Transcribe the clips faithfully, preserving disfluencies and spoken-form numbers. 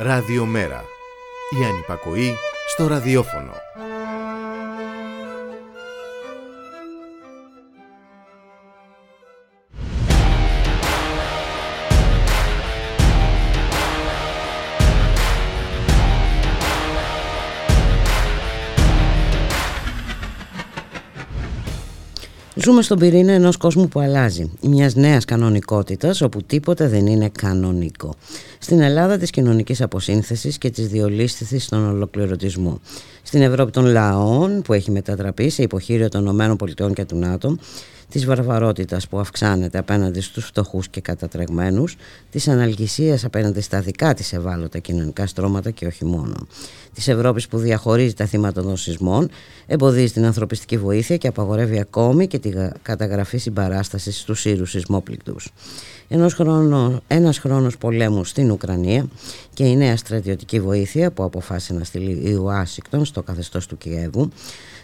Ραδιομέρα. Η ανυπακοή στο ραδιόφωνο. Ζούμε στον πυρήνα ενός κόσμου που αλλάζει, μιας νέας κανονικότητας όπου τίποτα δεν είναι κανονικό. Στην Ελλάδα της κοινωνικής αποσύνθεσης και της διολίσθησης των ολοκληρωτισμού. Στην Ευρώπη των λαών που έχει μετατραπεί σε υποχείριο των ΗΠΑ και του ΝΑΤΟ, της βαρβαρότητας που αυξάνεται απέναντι στους φτωχούς και κατατρεγμένους, της αναλγησίας απέναντι στα δικά της ευάλωτα κοινωνικά στρώματα και όχι μόνο, της Ευρώπης που διαχωρίζει τα θύματα των σεισμών, εμποδίζει την ανθρωπιστική βοήθεια και απαγορεύει ακόμη και τη καταγραφή συμπαράστασης στους ήρους σεισμόπληκτους. Ένας χρόνος, ένας χρόνος πολέμου στην Ουκρανία και η νέα στρατιωτική βοήθεια που αποφάσισε να στείλει η Ουάσιγκτον στο καθεστώς του Κιέβου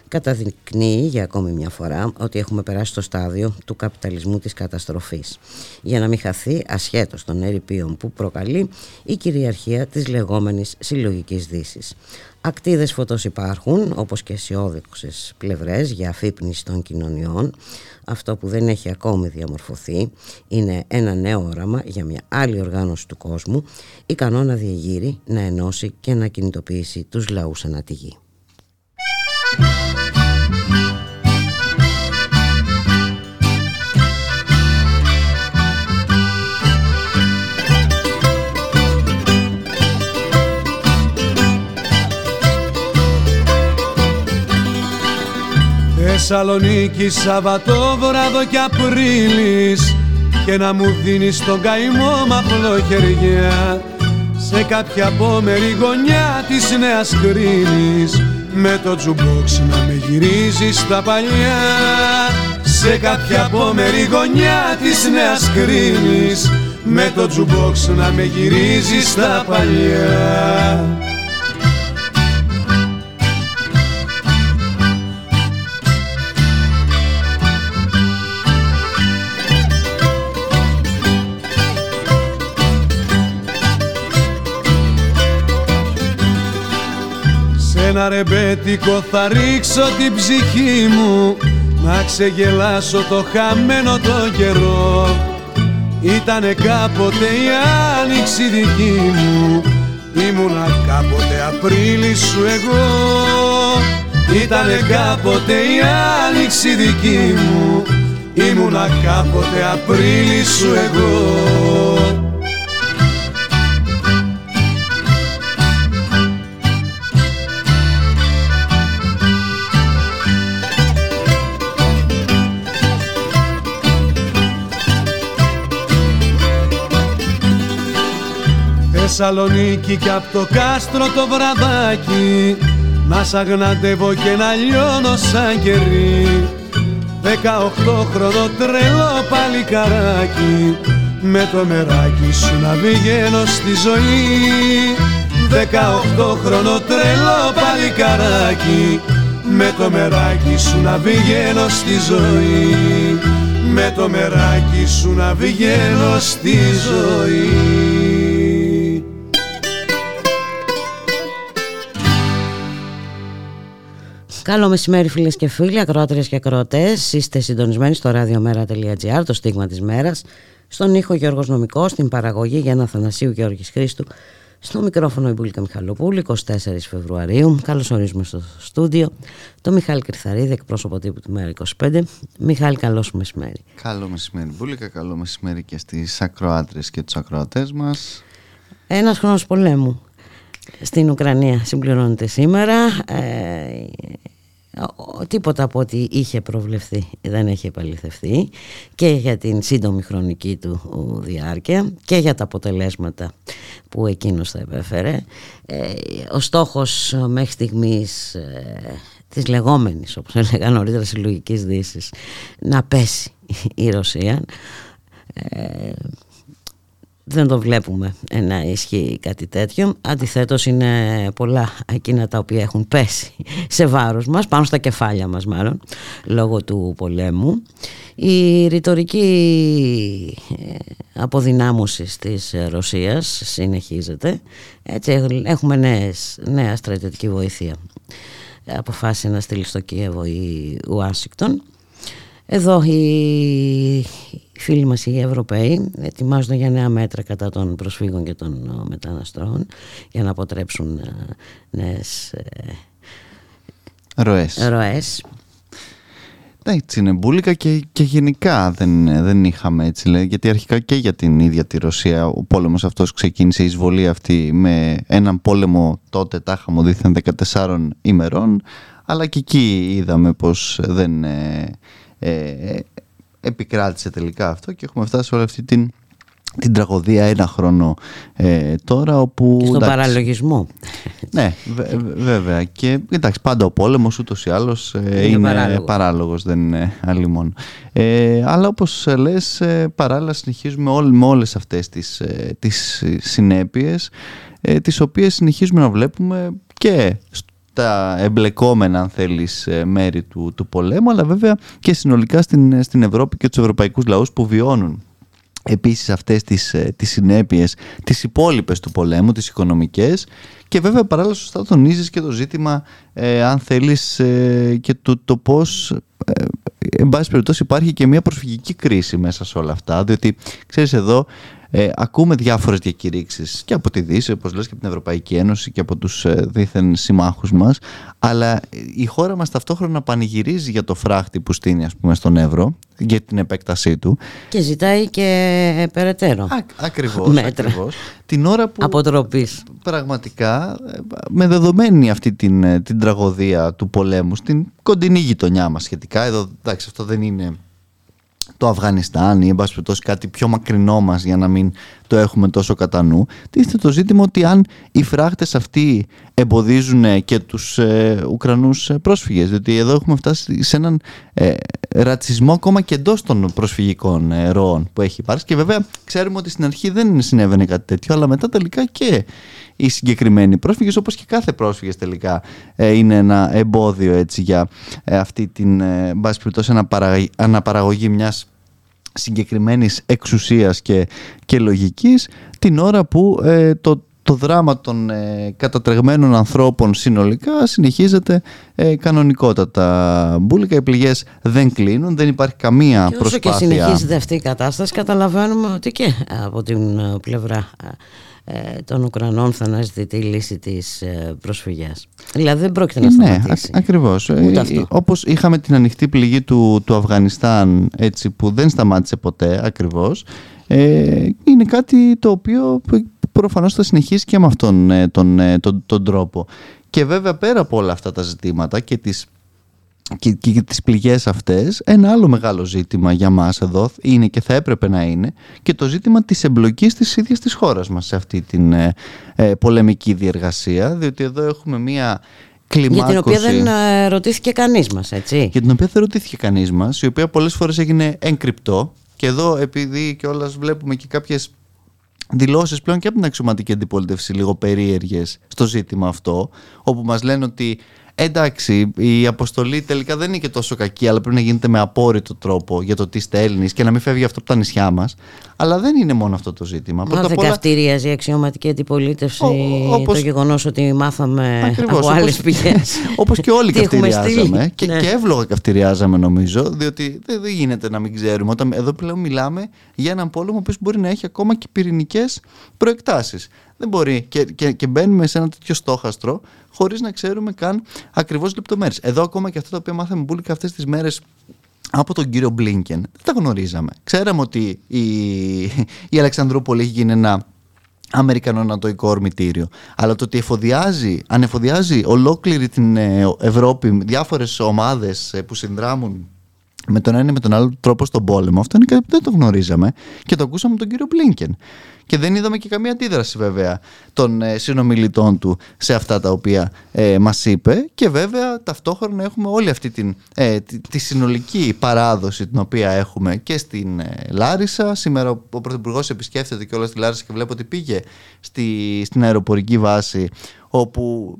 καταδεικνύει για ακόμη μια φορά ότι έχουμε περάσει στο στάδιο του καπιταλισμού της καταστροφής, για να μην χαθεί ασχέτως των ερειπίων που προκαλεί η κυριαρχία της λεγόμενης συλλογικής δύσης. Ακτίδες φωτός υπάρχουν, όπως και αισιόδοξες πλευρές για αφύπνιση των κοινωνιών. Αυτό που δεν έχει ακόμη διαμορφωθεί είναι ένα νέο όραμα για μια άλλη οργάνωση του κόσμου, ικανό να διεγείρει, να ενώσει και να κινητοποιήσει τους λαούς ανά τη γη. Θεσσαλονίκη, Σαββατόβραδο κι Απρίλης, και να μου δίνεις τον καημό μ' απλόχερια σε κάποια απόμερη γωνιά της Νέας Κρίνης, με το τζουμπόξ να με γυρίζει στα παλιά. Σε κάποια απόμερη γωνιά της Νέας Κρίνης, με το τζουμπόξ να με γυρίζει στα παλιά. Ένα ρεμπέτικο θα ρίξω την ψυχή μου, να ξεγελάσω το χαμένο το καιρό. Ήτανε κάποτε η άνοιξη δική μου, ήμουνα κάποτε Απρίλη σου εγώ. Ήτανε κάποτε η άνοιξη δική μου, ήμουνα κάποτε Απρίλη σου εγώ. Θεσσαλονίκη κι απ' το κάστρο το βραδάκι, να σ' αγναντεύω και να λιώνω σαν κερί. Δεκαοχτώχρονο τρελό παλικαράκι, με το μεράκι σου να βγαίνω στη ζωή. Δεκαοχτώχρονο τρελό παλικαράκι, με το μεράκι σου να βγαίνω στη ζωή. Με το μεράκι σου να βγαίνω στη ζωή. Καλό μεσημέρι φίλες και φίλοι, ακροάτριες και ακροατές. Είστε συντονισμένοι στο radiomera.gr, το στίγμα της μέρας. Στον ήχο Γιώργος Νομικός, στην παραγωγή Γιάννα Αθανασίου, Γιώργης Χρήστου. Στο μικρόφωνο η Μπουλίκα Μιχαλοπούλη, εικοστή τέταρτη Φεβρουαρίου. Καλώς ορίσουμε στο στούντιο το Μιχάλη Κρυθαρίδη, εκπρόσωπο τύπου του μέρα εικοσιπέντε. Μιχάλη, καλώς μεσημέρι. Καλό μεσημέρι Μπουλίκα, καλό μεσημέρι και στις ακροάτριες και τους ακροατές μας. Ένας χρόνος πολέμου στην Ουκρανία συμπληρώνεται σήμερα. Ε, Τίποτα από ό,τι είχε προβλεφθεί δεν έχει επαληθευτεί, και για την σύντομη χρονική του διάρκεια και για τα αποτελέσματα που εκείνος θα επέφερε. Ο στόχος μέχρι στιγμής της λεγόμενης, όπως έλεγα νωρίτερα, συλλογικής δύσης, να πέσει η Ρωσία, δεν το βλέπουμε να ισχύει κάτι τέτοιο. Αντιθέτως, είναι πολλά εκείνα τα οποία έχουν πέσει σε βάρος μας, πάνω στα κεφάλια μας μάλλον, λόγω του πολέμου. Η ρητορική αποδυνάμωση της Ρωσίας συνεχίζεται. Έτσι, έχουμε νέες, νέα στρατιωτική βοήθεια. Αποφάσισε να στείλει στο Κίεβο η Ουάσιγκτον. Εδώ οι φίλοι μας οι Ευρωπαίοι ετοιμάζονται για νέα μέτρα κατά των προσφύγων και των μεταναστών για να αποτρέψουν νέες ροές. ροές. Έτσι είναι μπουλικα και, και γενικά δεν, δεν είχαμε έτσι, λέει, γιατί αρχικά και για την ίδια τη Ρωσία ο πόλεμος αυτός ξεκίνησε, η εισβολή αυτή με έναν πόλεμο τότε τάχαμο δίθεν δεκατεσσάρων ημερών, αλλά και εκεί είδαμε πως δεν ε, ε, επικράτησε τελικά αυτό και έχουμε φτάσει όλη αυτή την, την τραγωδία ένα χρόνο ε, τώρα όπου... Και στον εντάξει, παραλογισμό. Ναι, βέ, βέβαια. Και εντάξει, πάντα ο πόλεμος ούτως ή άλλως ε, είναι παράλογος, παράλογος δεν είναι αλλημόν. Ε, αλλά όπως λες, παράλληλα συνεχίζουμε όλ, με όλες αυτές τις, τις συνέπειες ε, τις οποίες συνεχίζουμε να βλέπουμε και τα εμπλεκόμενα, αν θέλεις, μέρη του, του πολέμου, αλλά βέβαια και συνολικά στην, στην Ευρώπη και τους ευρωπαϊκούς λαούς που βιώνουν επίσης αυτές τις, τις συνέπειες, τις υπόλοιπες του πολέμου, τις οικονομικές, και βέβαια παράλληλα σωστά τονίζεις και το ζήτημα, ε, αν θέλεις, ε, και το, το πώς... Ε, εν πάση περιπτώσει υπάρχει και μια προσφυγική κρίση μέσα σε όλα αυτά, διότι ξέρεις εδώ ε, ακούμε διάφορες διακηρύξεις και από τη Δύση, όπως λες, και από την Ευρωπαϊκή Ένωση και από τους ε, δίθεν συμμάχους μας, αλλά η χώρα μας ταυτόχρονα πανηγυρίζει για το φράχτη που στείνει, ας πούμε, στον Εύρο, για την επέκτασή του και ζητάει και περαιτέρω Α, ακριβώς, μέτρα. Ακριβώς, την ώρα που αποτροπής. Πραγματικά με δεδομένη αυτή την, την τραγωδία του πολέμου στην κοντινή γειτονιά μας σχετικά εδώ, εντάξει, αυτό δεν είναι το Αφγανιστάν ή εν πάση περιπτώσει κάτι πιο μακρινό μας για να μην το έχουμε τόσο κατά νου. Τίθεται το ζήτημα ότι αν οι φράχτες αυτοί εμποδίζουν και τους ε, Ουκρανούς πρόσφυγες, διότι εδώ έχουμε φτάσει σε έναν ε, ρατσισμό ακόμα και εντός των προσφυγικών ε, ροών που έχει υπάρξει, και βέβαια ξέρουμε ότι στην αρχή δεν συνέβαινε κάτι τέτοιο, αλλά μετά τελικά και οι συγκεκριμένοι πρόσφυγες, όπως και κάθε πρόσφυγες τελικά, ε, είναι ένα εμπόδιο έτσι, για ε, αυτή την ε, μπάση περιπτώσει αναπαραγω- αναπαραγωγή μιας συγκεκριμένης εξουσίας και, και λογικής, την ώρα που ε, το, το δράμα των ε, κατατρεγμένων ανθρώπων συνολικά συνεχίζεται ε, κανονικότατα. Μπούλικα, οι πληγές δεν κλείνουν, δεν υπάρχει καμία και προσπάθεια. Και όσο και συνεχίζεται αυτή η κατάσταση, καταλαβαίνουμε ότι και από την πλευρά των Ουκρανών θα αναζητηθεί η λύση της προσφυγιάς. Δηλαδή δεν πρόκειται να σταματήσει. Ναι, ακριβώς. Όπως είχαμε την ανοιχτή πληγή του, του Αφγανιστάν, έτσι, που δεν σταμάτησε ποτέ ακριβώς, ε, είναι κάτι το οποίο προφανώς θα συνεχίσει και με αυτόν τον, τον, τον τρόπο. Και βέβαια πέρα από όλα αυτά τα ζητήματα και τις Και, και τις πληγές αυτές, ένα άλλο μεγάλο ζήτημα για μας εδώ είναι και θα έπρεπε να είναι και το ζήτημα της εμπλοκής της ίδιας της χώρας μας σε αυτή την ε, πολεμική διεργασία, διότι εδώ έχουμε μία κλιμάκωση για την οποία δεν ρωτήθηκε κανείς μας, έτσι. Για την οποία δεν ρωτήθηκε κανείς μας, η οποία πολλές φορές έγινε εγκρυπτό, και εδώ επειδή κιόλας βλέπουμε και κάποιες δηλώσεις πλέον και από την αξιωματική αντιπολίτευση λίγο περίεργες στο ζήτημα αυτό, όπου μας λένε ότι εντάξει, η αποστολή τελικά δεν είναι και τόσο κακή, αλλά πρέπει να γίνεται με απόρριτο τρόπο για το τι είστε Έλληνες και να μην φεύγει αυτό από τα νησιά μας. Αλλά δεν είναι μόνο αυτό το ζήτημα. Μα δεν πολλά... καυτηρίαζε η αξιωματική αντιπολίτευση ο, όπως... το γεγονός ότι μάθαμε ακριβώς, από άλλες πηγές. Όπως και όλοι καυτηριάζαμε. και, ναι. και εύλογα καυτηριάζαμε, νομίζω, διότι δεν δε γίνεται να μην ξέρουμε. Όταν εδώ πλέον μιλάμε για έναν πόλεμο που μπορεί να έχει ακόμα και πυρηνικές προεκτάσεις. Δεν μπορεί και, και, και μπαίνουμε σε ένα τέτοιο στόχαστρο χωρίς να ξέρουμε καν ακριβώς λεπτομέρειες. Εδώ ακόμα και αυτά τα οποία μάθαμε μπουλικα αυτές τις μέρες από τον κύριο Μπλίνκεν δεν τα γνωρίζαμε. Ξέραμε ότι η, η Αλεξανδρούπολη έχει γίνει ένα αμερικανο-νατοϊκό ορμητήριο, αλλά το ότι εφοδιάζει, ανεφοδιάζει ολόκληρη την Ευρώπη διάφορες ομάδες που συνδράμουν με τον ένα ή με τον άλλο τρόπο στον πόλεμο. Αυτό είναι κάτι που δεν το γνωρίζαμε και το ακούσαμε τον κύριο Μπλίνκεν. Και δεν είδαμε και καμία αντίδραση βέβαια των ε, συνομιλητών του σε αυτά τα οποία ε, μας είπε. Και βέβαια ταυτόχρονα έχουμε όλη αυτή την, ε, τη, τη συνολική παράδοση την οποία έχουμε και στην ε, Λάρισα. Σήμερα ο, ο Πρωθυπουργός επισκέφτεται και όλα στη Λάρισα και βλέπω ότι πήγε στη, στην αεροπορική βάση, όπου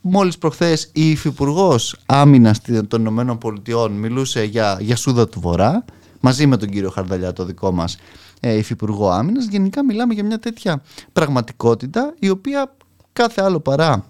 μόλις προχθές η υφυπουργός Άμυνας των Ηνωμένων Πολιτειών μιλούσε για, για Σούδα του Βορρά, μαζί με τον κύριο Χαρδαλιά, το δικό μας ε, υφυπουργό Άμυνας. Γενικά μιλάμε για μια τέτοια πραγματικότητα, η οποία κάθε άλλο παρά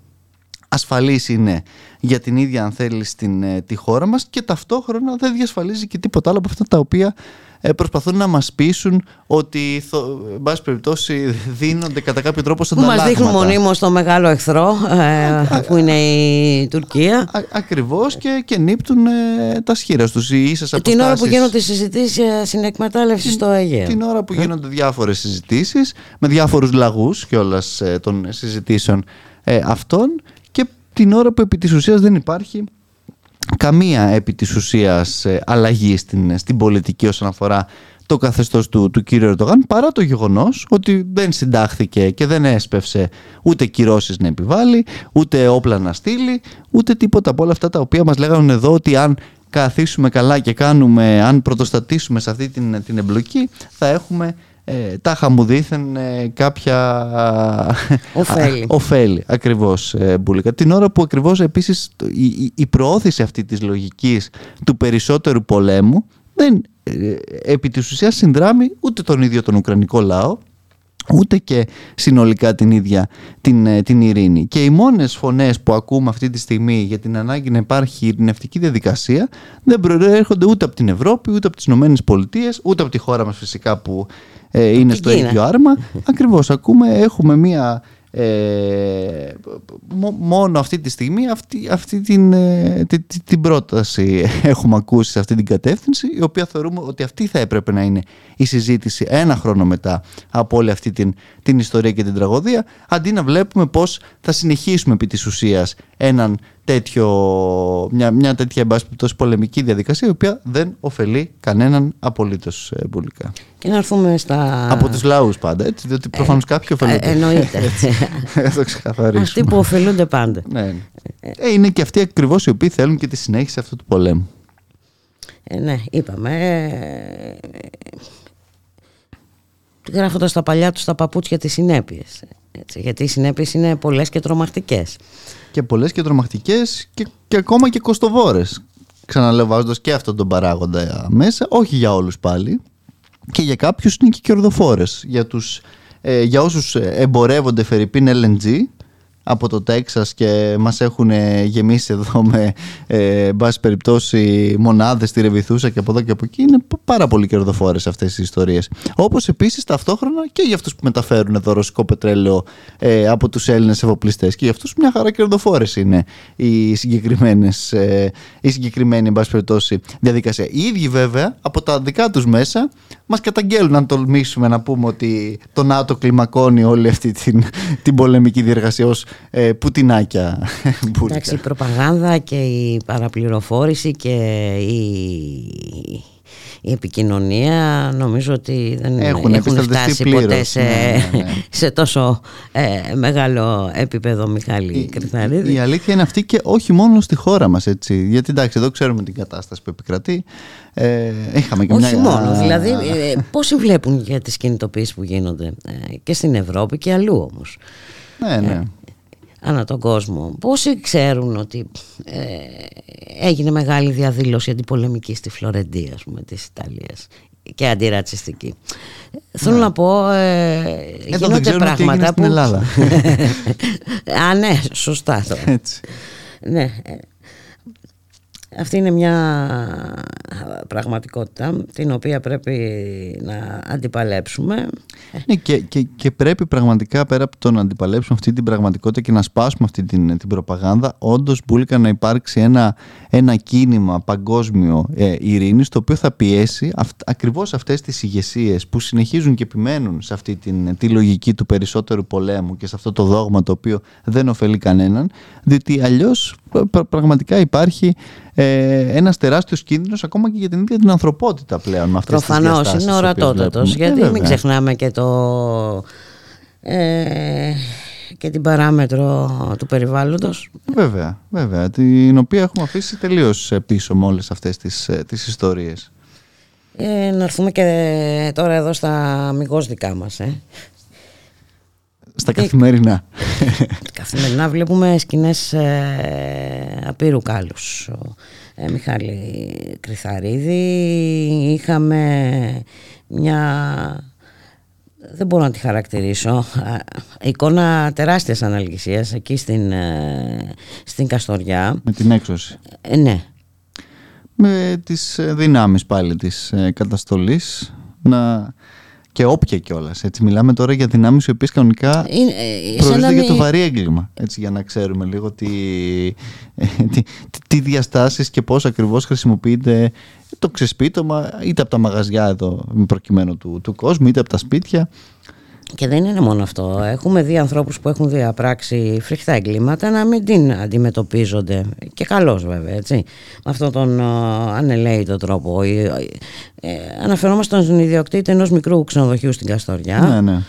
ασφαλής είναι για την ίδια, αν θέλει, στην, ε, τη χώρα μας, και ταυτόχρονα δεν διασφαλίζει και τίποτα άλλο από αυτά τα οποία ε, προσπαθούν να μας πείσουν ότι, θο, εν πάση περιπτώσει, δίνονται κατά κάποιο τρόπο στον ανταλλάγματα. Που μας δείχνουν μονίμως το μεγάλο εχθρό ε, που είναι η Τουρκία. Α, α, ακριβώς, και, και νύπτουν ε, τα σχήρα τους, οι ίσες αποστάσεις. Την ώρα που γίνονται συζητήσεις για συνεκμετάλλευση στο Αιγαίο. Την ώρα που γίνονται διάφορες συζητήσεις, με διάφορους λαγούς κιόλας ε, των συζητήσεων ε, αυτών. Την ώρα που επί της ουσίας δεν υπάρχει καμία επί της ουσίας αλλαγή στην, στην πολιτική όσον αφορά το καθεστώς του, του κ. Ερντογάν, παρά το γεγονός ότι δεν συντάχθηκε και δεν έσπευσε ούτε κυρώσεις να επιβάλλει, ούτε όπλα να στείλει, ούτε τίποτα από όλα αυτά τα οποία μας λέγανε εδώ ότι αν καθίσουμε καλά και κάνουμε, αν πρωτοστατήσουμε σε αυτή την, την εμπλοκή, θα έχουμε Ε, τα χαμουδήθεν ε, κάποια ωφέλη, ωφέλη ακριβώς ε, Μπούλικα. Την ώρα που ακριβώς επίσης η, η προώθηση αυτή της λογικής του περισσότερου πολέμου δεν ε, επί της ουσίας συνδράμει ούτε τον ίδιο τον Ουκρανικό λαό, ούτε και συνολικά την ίδια την, την ειρήνη. Και οι μόνες φωνές που ακούμε αυτή τη στιγμή για την ανάγκη να υπάρχει ειρηνευτική διαδικασία δεν προέρχονται ούτε από την Ευρώπη, ούτε από τις Ηνωμένες Πολιτείες, ούτε από τη χώρα μας φυσικά που ε, είναι στο ίδιο άρμα. Ακριβώς, ακούμε, έχουμε μία Ε, μόνο αυτή τη στιγμή αυτή, αυτή την, ε, την, την πρόταση έχουμε ακούσει σε αυτή την κατεύθυνση, η οποία θεωρούμε ότι αυτή θα έπρεπε να είναι η συζήτηση ένα χρόνο μετά από όλη αυτή την, την ιστορία και την τραγωδία, αντί να βλέπουμε πώς θα συνεχίσουμε επί της ουσίας έναν τέτοιο, μια, μια τέτοια εμπάσχευτος πολεμική διαδικασία, η οποία δεν ωφελεί κανέναν απολύτως ε, Μπουλικά. Και να έρθουμε στα... Από τους λαούς πάντα, έτσι, διότι προφανώς ε, κάποιοι ωφελούνται. Ε, εννοείται. Αυτοί που ωφελούνται πάντα. Ναι. Ε, είναι και αυτοί ακριβώς οι οποίοι θέλουν και τη συνέχιση αυτού του πολέμου. Ε, ναι, είπαμε... Ε, γράφοντας τα παλιά τους τα παπούτσια τις συνέπειες. Έτσι, γιατί οι συνέπειες είναι πολλές και τρομακτικές. Και πολλές και τρομακτικές και, και ακόμα και κοστοβόρες. Ξαναλεβάζοντας και αυτόν τον παράγοντα μέσα, όχι για όλους πάλι, και για κάποιους είναι και κερδοφόρες. Για, τους, ε, για όσους εμπορεύονται φερειπίν ελ εν τζι από το Τέξας και μας έχουν γεμίσει εδώ με ε, εν πάση περιπτώσει μονάδες στη Ρεβιθούσα και από εδώ και από εκεί, είναι πάρα πολύ κερδοφόρες αυτές οι ιστορίες. Όπως επίσης ταυτόχρονα και για αυτούς που μεταφέρουν εδώ ρωσικό πετρέλαιο ε, από τους Έλληνες εφοπλιστές, και για αυτούς μια χαρά κερδοφόρες είναι οι συγκεκριμένες, ε, η συγκεκριμένη εν πάση περιπτώσει διαδικασία. Οι ίδιοι βέβαια από τα δικά τους μέσα μας καταγγέλουν, αν τολμήσουμε να πούμε ότι το ΝΑΤΟ κλιμακώνει όλη αυτή την, την πολεμική διεργασία ως ε, πουτινάκια. Εντάξει, η προπαγάνδα και η παραπληροφόρηση και η, η επικοινωνία νομίζω ότι δεν έχουν, έχουν φτάσει πλήρως ποτέ σε, ναι, ναι, ναι. σε τόσο ε, μεγάλο επίπεδο, Μιχάλη η, Κρυθαρίδη. Η αλήθεια είναι αυτή, και όχι μόνο στη χώρα μας, έτσι, γιατί εντάξει, εδώ ξέρουμε την κατάσταση που επικρατεί. Ε, είχαμε και όχι μια... μόνο, δηλαδή ε, πώς βλέπουν για τις κινητοποιήσεις που γίνονται ε, και στην Ευρώπη και αλλού όμως. Ναι, ναι. Ε, ανά τον κόσμο. Πόσοι ξέρουν ότι ε, έγινε μεγάλη διαδήλωση αντιπολεμική στη Φλωρεντία, ας πούμε, της Ιταλίας, και αντιρατσιστική. Ναι. Θέλω να πω, ε, ε, γίνονται πράγματα που... στην Ελλάδα. Α, ναι, σωστά. Έτσι. Ναι. Αυτή είναι μια πραγματικότητα την οποία πρέπει να αντιπαλέψουμε. Ναι, και, και, και πρέπει πραγματικά, πέρα από το να αντιπαλέψουμε αυτή την πραγματικότητα και να σπάσουμε αυτή την, την προπαγάνδα, όντως, Μπούλικα, να υπάρξει ένα, ένα κίνημα παγκόσμιο ε, ειρήνης, το οποίο θα πιέσει αυ, ακριβώς αυτές τις ηγεσίες που συνεχίζουν και επιμένουν σε αυτή την, τη λογική του περισσότερου πολέμου και σε αυτό το δόγμα το οποίο δεν ωφελεί κανέναν, διότι αλλιώς πραγματικά υπάρχει ε, ένας τεράστιος κίνδυνος ακόμα και για την ίδια την ανθρωπότητα πλέον με αυτές τις διαστάσεις. Προφανώς είναι ορατότατος, γιατί ε, μην ξεχνάμε και, το, ε, και την παράμετρο του περιβάλλοντος. Βέβαια, βέβαια, την οποία έχουμε αφήσει τελείως πίσω με όλες αυτές τις, τις ιστορίες. Ε, να έρθουμε και τώρα εδώ στα αμυγός δικά μας. Ε. Στα καθημερινά. Καθημερινά βλέπουμε σκηνές ε, απείρου κάλους. Ε, Μιχάλη Κρυθαρίδη. Είχαμε μια, δεν μπορώ να τη χαρακτηρίσω, εικόνα τεράστιας αναλγησίας εκεί στην, ε, στην Καστοριά. Με την έξωση. Ε, ναι. Με τις δυνάμεις πάλι της ε, καταστολής να... Και όποια κιόλας. Μιλάμε τώρα για δυνάμεις οι οποίες κανονικά είναι, προορίζονται να... για το βαρύ έγκλημα. Έτσι, για να ξέρουμε λίγο τι, τι, τι διαστάσεις και πώς ακριβώς χρησιμοποιείται το ξεσπίτωμα είτε από τα μαγαζιά εδώ, προκειμένου του, του κόσμου, είτε από τα σπίτια. Και δεν είναι μόνο αυτό. Έχουμε δει ανθρώπους που έχουν διαπράξει φρικτά εγκλήματα να μην την αντιμετωπίζονται. Και καλώς βέβαια, έτσι. Με αυτόν τον ανελαίητο τρόπο. Ε, αναφερόμαστε στον ιδιοκτήτη ενός μικρού ξενοδοχείου στην Καστοριά. Ναι, ναι.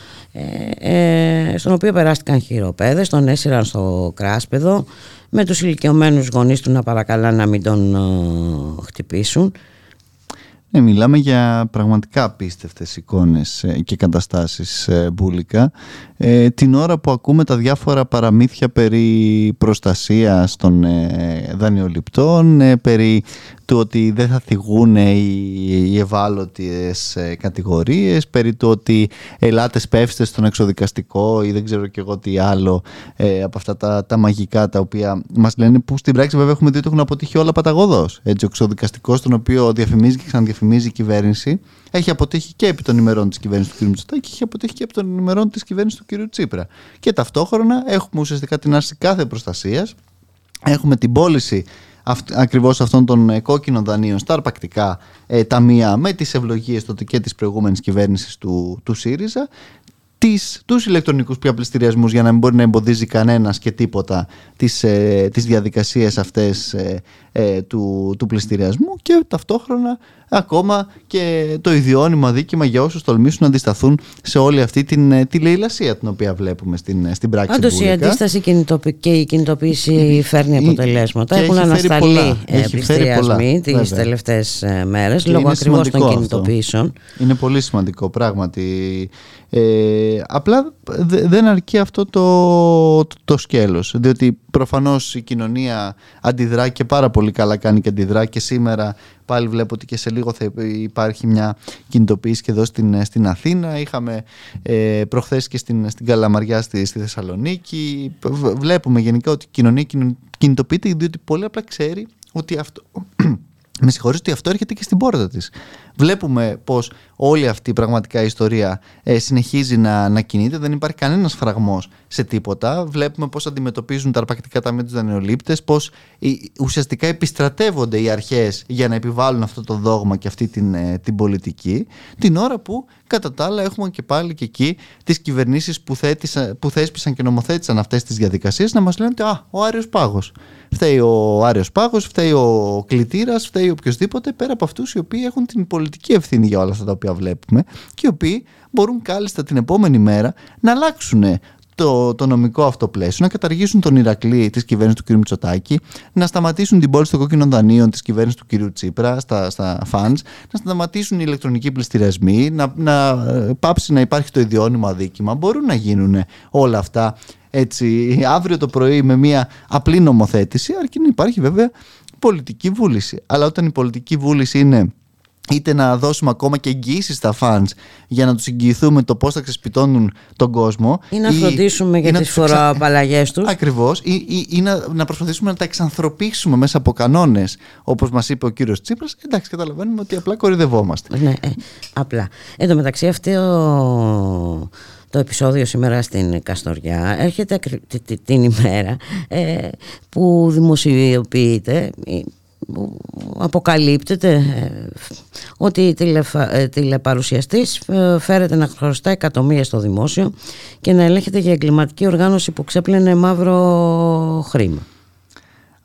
Ε, ε, στον οποίο περάστηκαν χειροπέδες, τον έσυραν στο κράσπεδο, με τους ηλικιωμένους γονείς του να παρακαλά να μην τον ε, χτυπήσουν. Ναι, μιλάμε για πραγματικά απίστευτες εικόνες και καταστάσεις μπούλικα. Ε, την ώρα που ακούμε τα διάφορα παραμύθια περί προστασίας των ε, δανειοληπτών, ε, περί του ότι δεν θα θυγούν οι, οι ευάλωτες ε, κατηγορίες, περί του ότι ελάτε σπεύστε στον εξωδικαστικό ή δεν ξέρω και εγώ τι άλλο ε, από αυτά τα, τα μαγικά τα οποία μας λένε, που στην πράξη βέβαια έχουμε δει ότι έχουν αποτύχει όλα παταγωδώς. Έτσι, ο εξωδικαστικός, τον οποίο διαφημίζει και ξαναδιαφημίζει η κυβέρνηση, έχει αποτύχει και επί των ημερών της κυβέρνησης του κ. Μητσοτάκη και έχει αποτύχει και επί των ημερών της κυβέρνησης του κ. Τσίπρα. Και ταυτόχρονα έχουμε ουσιαστικά την άρση κάθε προστασίας, έχουμε την πώληση Αυτ, ακριβώς αυτών των κόκκινων δανείων στα αρπακτικά ε, ταμεία, με τις ευλογίες τότε και της προηγούμενης κυβέρνησης του, του ΣΥΡΙΖΑ, τις, τους ηλεκτρονικούς πια πληστηριασμούς για να μην μπορεί να εμποδίζει κανένας και τίποτα τις, ε, τις διαδικασίες αυτές ε, ε, του, του πληστηριασμού, και ταυτόχρονα ακόμα και το ιδιώνυμο δίκημα για όσους τολμήσουν να αντισταθούν σε όλη αυτή την, τη λαιλασία την οποία βλέπουμε στην, στην πράξη. Όντως η αντίσταση και η κινητοποίηση φέρνει αποτελέσματα. Έχουν ανασταλεί πληστηριασμοί τις τελευταίες μέρες λόγω ακριβώς των κινητοποιήσεων. Είναι πολύ σημαντικό πράγματι. Ε, απλά δε, δεν αρκεί αυτό το, το, το σκέλος, διότι προφανώς η κοινωνία αντιδρά και πάρα πολύ καλά κάνει και αντιδρά, και σήμερα πάλι βλέπω ότι και σε λίγο θα υπάρχει μια κινητοποίηση και εδώ στην, στην Αθήνα. Είχαμε ε, προχθές και στην, στην Καλαμαριά στη, στη Θεσσαλονίκη. Βλέπουμε γενικά ότι η κοινωνία κινητοποιείται, διότι πολύ απλά ξέρει ότι αυτό... Με συγχωρείτε, ότι αυτό έρχεται και στην πόρτα της. Βλέπουμε πως όλη αυτή πραγματικά η ιστορία ε, συνεχίζει να, να κινείται, δεν υπάρχει κανένας φραγμός σε τίποτα. Βλέπουμε πως αντιμετωπίζουν τα αρπακτικά ταμεία τους δανειολήπτες, πως οι, ουσιαστικά επιστρατεύονται οι αρχές για να επιβάλλουν αυτό το δόγμα και αυτή την, ε, την πολιτική. Την ώρα που κατά τα άλλα έχουμε και πάλι και εκεί τις κυβερνήσεις που, που θέσπισαν και νομοθέτησαν αυτές τις διαδικασίες να μας λένε ότι α, ο Άριος Πάγος. Φταίει ο Άριος Πάγος, φταίει ο κλητήρας, φταίει οποιοδήποτε, πέρα από αυτούς οι οποίοι έχουν την πολιτική ευθύνη για όλα αυτά τα οποία βλέπουμε και οι οποίοι μπορούν κάλλιστα την επόμενη μέρα να αλλάξουν το, το νομικό αυτό πλαίσιο, να καταργήσουν τον Ηρακλή της κυβέρνησης του κ. Μητσοτάκη, να σταματήσουν την πώληση των κόκκινων δανείων της κυβέρνησης του κ. Τσίπρα στα, στα funds, να σταματήσουν οι ηλεκτρονικοί πληστηριασμοί, να, να πάψει να υπάρχει το ιδιώνυμο αδίκημα. Μπορούν να γίνουν όλα αυτά έτσι, αύριο το πρωί με μια απλή νομοθέτηση, αρκεί να υπάρχει βέβαια πολιτική βούληση. Αλλά όταν η πολιτική βούληση είναι είτε να δώσουμε ακόμα και εγγυήσεις στα φανς για να τους εγγυηθούμε το πώς θα ξεσπιτώνουν τον κόσμο, ή να ή, φροντίσουμε ή, για ή τις εξα... φοροαπαλλαγές τους ακριβώς, ή, ή, ή να, να προσπαθήσουμε να τα εξανθρωπίσουμε μέσα από κανόνες όπως μας είπε ο κύριος Τσίπρας, εντάξει, καταλαβαίνουμε ότι απλά κορυδευόμαστε. Ναι, ε, απλά. Εν τω μεταξύ αυτό ο... Το επεισόδιο σήμερα στην Καστοριά έρχεται την ημέρα ε, που δημοσιοποιείται, που αποκαλύπτεται ε, ότι τηλεφα, ε, τηλεπαρουσιαστής ε, φέρεται να χρωστά εκατομμύρια στο δημόσιο και να ελέγχεται για εγκληματική οργάνωση που ξέπλαινε μαύρο χρήμα.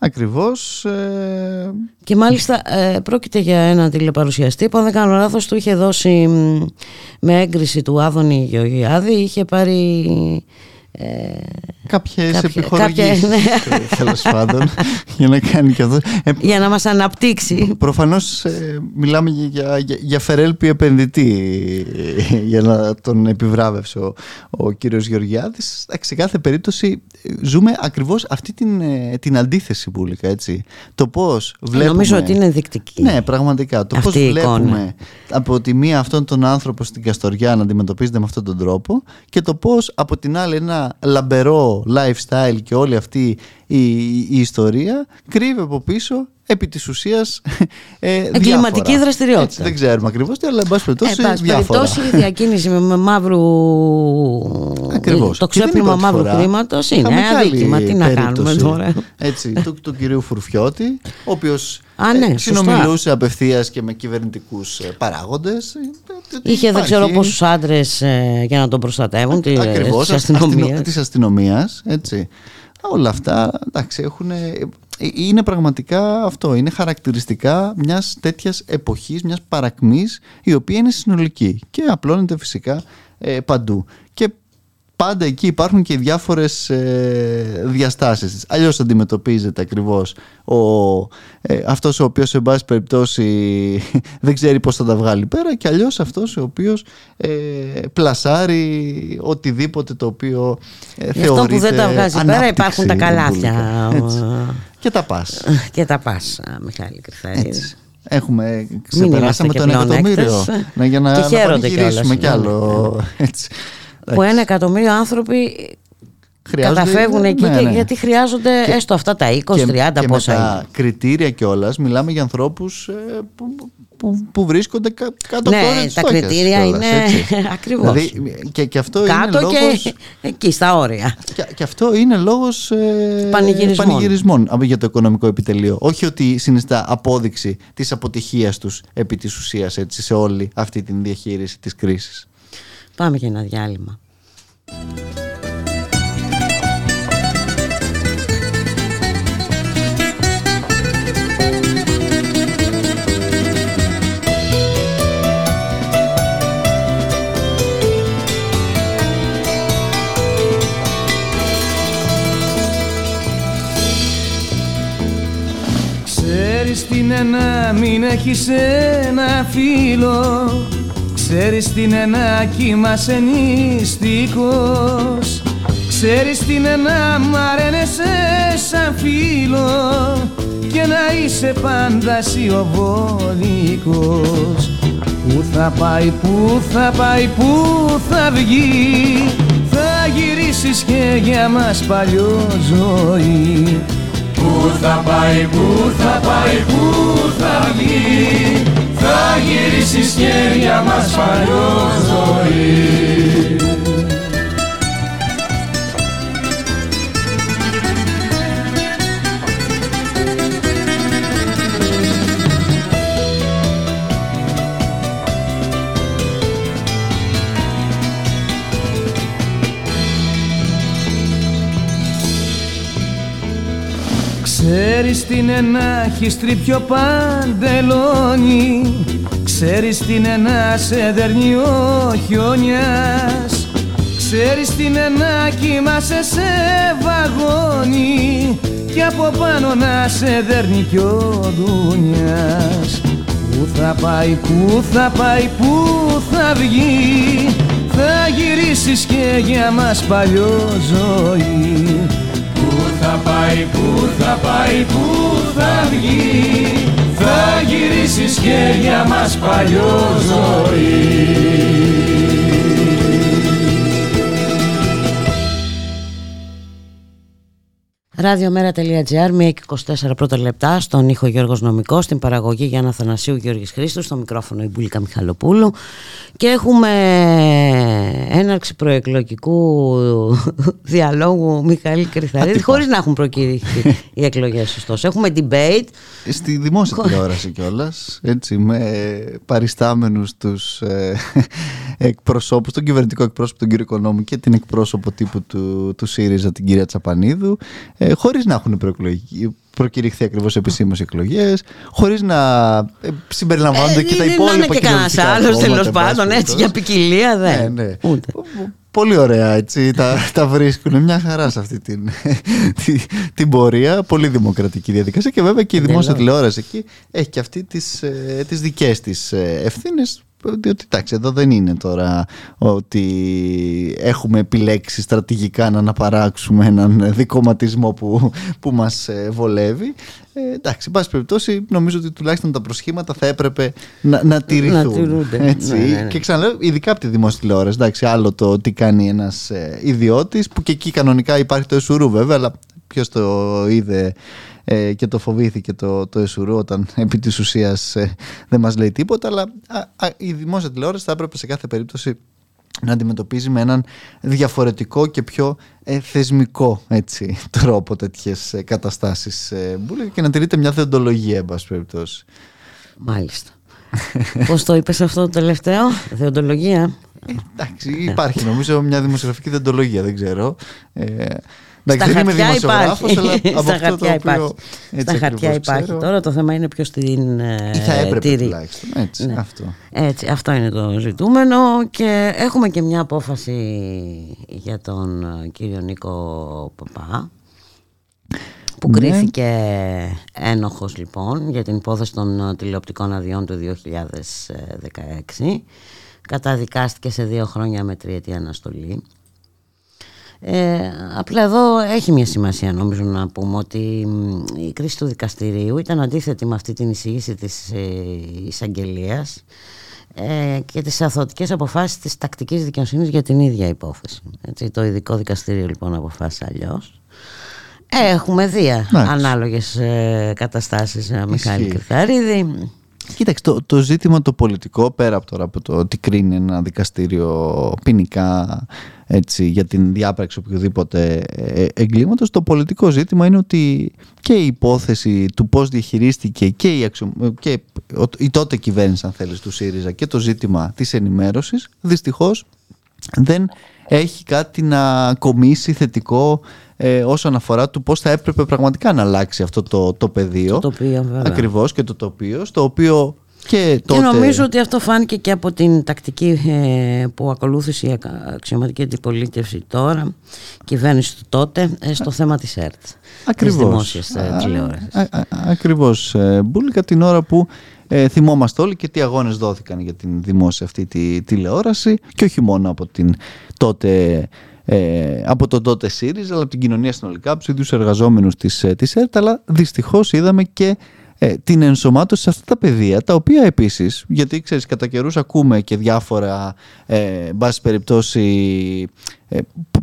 Ακριβώς. Ε... Και μάλιστα ε, πρόκειται για ένα τηλεπαρουσιαστή που, αν δεν κάνω λάθος, του είχε δώσει με έγκριση του Άδωνη Γεωργιάδη, είχε πάρει ε, κάποιες κάποια, επιχορηγήσεις, κάποια, ναι. Τέλος πάντων, για να κάνει και αυτό. Ε, για να μας αναπτύξει. Προφανώς ε, μιλάμε για, για, για φερέλπη επενδυτή, ε, για να τον επιβράβευσε ο, ο κύριος Γεωργιάδης. Σε κάθε περίπτωση ζούμε ακριβώς αυτή την, την αντίθεση πουλικά, έτσι. Το πώς βλέπουμε... Νομίζω ότι είναι ενδεικτική. Ναι, πραγματικά. Το πώς βλέπουμε από τη μία αυτόν τον άνθρωπο στην Καστοριά να αντιμετωπίζεται με αυτόν τον τρόπο και το πώς από την άλλη ένα λαμπερό lifestyle και όλη αυτή η, η ιστορία κρύβει από πίσω επί της ουσίας ε, εγκληματική δραστηριότητα. Έτσι, δεν ξέρουμε ακριβώς τι, αλλά εν πάση περιπτώσει ε, διάφορα. Εν πάση διακίνηση με μαύρου... Ακριβώς. Το ξέπλυμα μαύρου χρήματος είναι αδίκημα. Τι να κάνουμε τώρα. Έτσι, του, του κυρίου Φουρφιώτη, ο οποίος Α, ναι, ε, συνομιλούσε απευθείας και με κυβερνητικούς ε, παράγοντες. Είχε δεν ξέρω πόσους άντρες ε, για να τον προστατεύουν. Ακριβώς, της αστυνομίας. Όλα αυτά, εντάξει, έχουν... Είναι πραγματικά αυτό, είναι χαρακτηριστικά μιας τέτοιας εποχής, μιας παρακμής, η οποία είναι συνολική και απλώνεται φυσικά ε, παντού. Και πάντα εκεί υπάρχουν και διάφορες ε, διαστάσεις της. Αλλιώς αντιμετωπίζεται ακριβώς ο, ε, αυτός ο οποίος, σε πάση περιπτώσει, δεν ξέρει πώς θα τα βγάλει πέρα, και αλλιώς αυτός ο οποίος ε, πλασάρει οτιδήποτε το οποίο ε, θεωρείται ανάπτυξη. Αυτό που δεν τα βγάζει πέρα, υπάρχουν τα καλάθια. Και τα πας. Και τα πας, Μιχάλη Κρυθαρίδη. Έχουμε ξεπεράσαμε τον εκατομμύριο. Ναι, για να, και να πανηγυρίσουμε κι άλλο. Έτσι. Που ένα εκατομμύριο άνθρωποι καταφεύγουν εκεί, ναι, ναι. Και γιατί χρειάζονται και, έστω αυτά τα είκοσι τριάντα και πόσα με τα είναι. Κριτήρια κιόλας, μιλάμε για ανθρώπους ε, που, που, που βρίσκονται κάτω από ναι, τώρα. Ναι, τα κριτήρια κιόλας, είναι ακριβώς. Δηλαδή, και, και αυτό κάτω είναι λόγος, και εκεί στα όρια. Και, και αυτό είναι λόγος ε, πανηγυρισμών. πανηγυρισμών για το οικονομικό επιτελείο. Όχι ότι συνιστά απόδειξη της αποτυχίας τους επί της ουσίας, έτσι, σε όλη αυτή την διαχείριση της κρίσης. Πάμε για ένα διάλειμμα. Ξέρεις τι είναι να μην έχεις ένα φίλο, ξέρεις τι είναι να κοιμάσαι νηστικός, ξέρεις τι είναι να μ' αρένεσαι σαν φίλο και να είσαι πάντα σιωβολικός. Πού θα πάει, πού θα πάει, πού θα βγει, θα γυρίσεις και για μας παλιό ζωή. Πού θα πάει, πού θα πάει, πού θα βγει, θα γυρίσεις και για μας παλιό ζωή. Ξέρεις τι είναι να έχεις τρίπιο παντελόνι, ξέρεις τι είναι να σε δέρνει ο χιονιάς, ξέρεις τι είναι να κοιμάσαι σε βαγόνι και από πάνω να σε δέρνει κι ο δουνιάς. Πού θα πάει, πού θα πάει, πού θα βγει, θα γυρίσεις και για μας παλιό ζωή. Πού θα πάει, πού θα πάει, πού θα βγει, θα γυρίσεις και για μας παλιό ζωή. Ραδιομέρα.gr, μία και είκοσι τέσσερα πρώτα λεπτά, στον ήχο Γιώργος Νομικός, στην παραγωγή Γιάννα Αθανασίου, Γιώργης Χρήστος, στο μικρόφωνο η Μπουλίκα Μιχαλοπούλου, και έχουμε έναρξη προεκλογικού διαλόγου Μιχάλη Κρυθαρίδη, χωρίς να έχουν προκηρυχθεί οι εκλογές, ωστόσο. Έχουμε debate. Στη δημόσια τηλεόραση κιόλας, έτσι, με παριστάμενους τους εκπροσώπους, τον κυβερνητικό εκπρόσωπο, τον κύριο Οικονόμου, και την εκπρόσωπο τύπου του, του ΣΥΡΙΖΑ, την κυρία Τσαπανίδου. ε, χωρίς να έχουν προκηρυχθεί ακριβώς επισήμως εκλογές, χωρίς να ε, συμπεριλαμβάνονται ε, και τα υπόλοιπα κοινωνικά κόμματα. Δεν είναι και κανένας άλλος, τέλος πάντων, έτσι, για ποικιλία δεν. Ναι, ναι. Ούτε. Πολύ ωραία, έτσι, τα, τα βρίσκουν μια χαρά σε αυτή την, την, την πορεία. Πολύ δημοκρατική διαδικασία και βέβαια και η δημόσια τηλεόραση εκεί έχει και αυτή τις, τις δικές της ευθύνες. Διότι εντάξει, εδώ δεν είναι τώρα ότι έχουμε επιλέξει στρατηγικά να αναπαράξουμε έναν δικομματισμό που, που μας βολεύει. Ε, εντάξει, εν πάση περιπτώσει, νομίζω ότι τουλάχιστον τα προσχήματα θα έπρεπε να, να τηρηθούν. Να έτσι. Ναι, ναι, ναι. Και ξαναλέω, ειδικά από τη δημόσια τηλεόραση. Εντάξει, άλλο το τι κάνει ένας ιδιώτης, που και εκεί κανονικά υπάρχει το εσουρού βέβαια, αλλά ποιος το είδε και το φοβήθηκε το, το εσουρού όταν επί της ουσίας δεν μας λέει τίποτα, αλλά α, α, η δημόσια τηλεόραση θα έπρεπε σε κάθε περίπτωση να αντιμετωπίζει με έναν διαφορετικό και πιο ε, θεσμικό, έτσι, τρόπο τέτοιες ε, καταστάσεις ε, μπουλε, και να τηρείται μια δεοντολογία, εν πάση περιπτώσει. Μάλιστα. Πώς το είπες αυτό το τελευταίο, δεοντολογία? Ε, εντάξει, υπάρχει νομίζω μια δημοσιογραφική δεοντολογία, δεν ξέρω. Ε, Εντάξει, στα δεν χαρτιά είμαι δημοσιογράφος, αλλά από στα αυτό το οποίο στα χαρτιά υπάρχει. Ξέρω. Τώρα το θέμα είναι ποιος την ή θα έπρεπε τήρη. Τουλάχιστον. Έτσι, ναι. αυτό. Έτσι, αυτό είναι το ζητούμενο. Και έχουμε και μια απόφαση για τον κύριο Νίκο Παπά, που ναι. κρίθηκε ένοχος λοιπόν για την υπόθεση των τηλεοπτικών αδειών του δύο χιλιάδες δεκαέξι. Καταδικάστηκε σε δύο χρόνια με τριετή αναστολή. Ε, απλά εδώ έχει μια σημασία νομίζω να πούμε ότι η κρίση του δικαστηρίου ήταν αντίθετη με αυτή την εισήγηση της εισαγγελίας ε, και τις αθωτικές αποφάσεις της τακτικής δικαιοσύνης για την ίδια υπόθεση. Έτσι, το ειδικό δικαστηρίο λοιπόν αποφάσισε αλλιώς. Έχουμε δει ανάλογες ε, καταστάσεις, ε, Μιχάλη Κρυθαρίδη. Κοίταξε, το, το ζήτημα το πολιτικό, πέρα από, τώρα, από το ότι κρίνει ένα δικαστήριο ποινικά, έτσι, για την διάπραξη οποιοδήποτε εγκλήματος, το πολιτικό ζήτημα είναι ότι και η υπόθεση του πώς διαχειρίστηκε και η, αξιο... και η τότε κυβέρνηση, αν θέλεις, του ΣΥΡΙΖΑ, και το ζήτημα της ενημέρωσης δυστυχώς δεν έχει κάτι να κομίσει θετικό ε, όσον αφορά του πώς θα έπρεπε πραγματικά να αλλάξει αυτό το, το πεδίο. Το τοπίο, βέβαια. Ακριβώς, και το τοπίο, στο οποίο και τότε... Και νομίζω ότι αυτό φάνηκε και από την τακτική ε, που ακολούθησε η αξιωματική αντιπολίτευση τώρα, κυβέρνηση του τότε, ε, στο α, θέμα της ΕΡΤ. Ακριβώς. Της δημόσιας ε, τηλεόρασης. Α, α, α, ακριβώς, ε, Μπούλικα, την ώρα που... Ε, θυμόμαστε όλοι και τι αγώνες δόθηκαν για την δημόσια αυτή τη τηλεόραση, και όχι μόνο από την τότε, ε, από τον τότε ΣΥΡΙΖΑ, αλλά από την κοινωνία συνολικά, από τους ίδιους εργαζόμενους της, της ΕΡΤ, αλλά δυστυχώς είδαμε και ε, την ενσωμάτωση σε αυτά τα πεδία, τα οποία επίσης, γιατί ξέρεις, κατά καιρούς ακούμε και διάφορα ε, εν πάση περιπτώσει ε,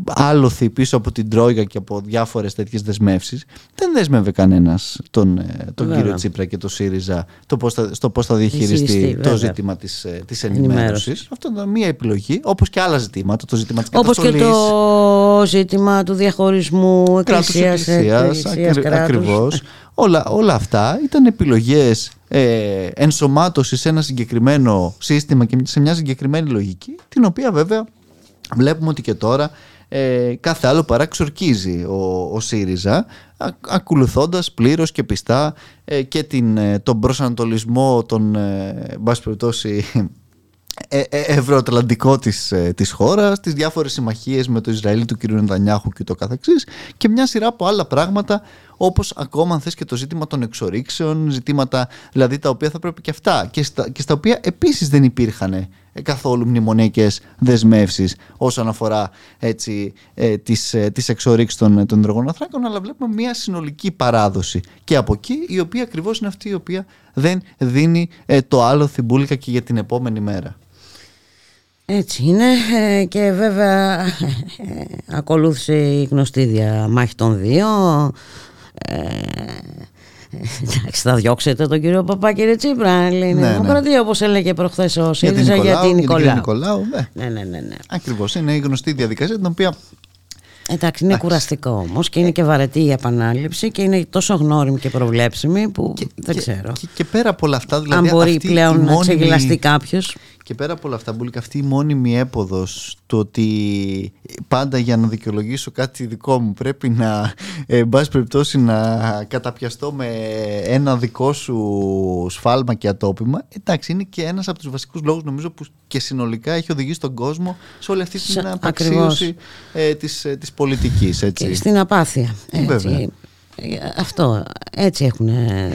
άλοθη πίσω από την Τρόικα και από διάφορες τέτοιες δεσμεύσεις, δεν δέσμευε κανένας τον, τον κύριο Τσίπρα και τον ΣΥΡΙΖΑ το πώς θα, στο πώς θα διαχειριστεί Ισυχιστή, το ζήτημα της, της ενημέρωσης. ενημέρωσης. Αυτό ήταν μία επιλογή, όπως και άλλα ζητήματα, το ζήτημα της καταστολής. Όπως και το ζήτημα του διαχωρισμού εκκλησίας, εκκλησίας, εκκλησίας κράτους. Ακριβώς. Όλα, όλα αυτά ήταν επιλογές ε, ενσωμάτωσης σε ένα συγκεκριμένο σύστημα και σε μια συγκεκριμένη λογική, την οποία βέβαια βλέπουμε ότι και τώρα ε, κάθε άλλο παρά ξορκίζει ο, ο ΣΥΡΙΖΑ, α, ακολουθώντας πλήρως και πιστά ε, και την, ε, τον προσανατολισμό, τον ε, μπας περιπτώσει, ε, ε, ευρωατλαντικό της, ε, της χώρας, τις διάφορες συμμαχίες με το Ισραήλ του κ. Νετανιάχου και το καθεξής, και μια σειρά από άλλα πράγματα, όπως ακόμα αν θες και το ζήτημα των εξορίξεων, ζητήματα δηλαδή τα οποία θα πρέπει και αυτά και στα, και στα οποία επίσης δεν υπήρχαν καθόλου μνημονιακές δεσμεύσεις όσον αφορά, έτσι, ε, τις, ε, τις εξορίξεις των, των υδρογοναθράκων, αλλά βλέπουμε μια συνολική παράδοση και από εκεί, η οποία ακριβώς είναι αυτή η οποία δεν δίνει ε, το άλοθη, Μπούλικα, και για την επόμενη μέρα. Έτσι είναι, ε, και βέβαια ε, ε, ακολούθησε η γνωστή διαμάχη των δύο. Ε, εντάξει, θα διώξετε τον κύριο Παπά, κύριε Τσίπρα, λέει, ναι, ναι. Δημοκρατία, όπως έλεγε προχθές ο ΣΥΡΙΖΑ για την Νικολάου. Ναι, ναι, ναι, ναι. Ακριβώς, είναι η γνωστή διαδικασία την οποία... Εντάξει, είναι κουραστικό όμως και είναι και βαρετή η επανάληψη και είναι τόσο γνώριμη και προβλέψιμη που και, δεν και, ξέρω. Και, και πέρα από όλα αυτά, δηλαδή, αν μπορεί πλέον μόνιμη... να ξεγελαστεί κάποιος. Και πέρα από όλα αυτά, Μπούλικα, αυτή η μόνιμη έποδος του ότι πάντα για να δικαιολογήσω κάτι δικό μου πρέπει να, εν πάση περιπτώσει, να καταπιαστώ με ένα δικό σου σφάλμα και ατόπιμα. Εντάξει, είναι και ένας από τους βασικούς λόγους, νομίζω, που και συνολικά έχει οδηγήσει τον κόσμο σε όλη αυτή την απαξίωση ε, της, ε, της πολιτικής. Έτσι. Και στην απάθεια. Έτσι. Βέβαια. Αυτό, έτσι έχουν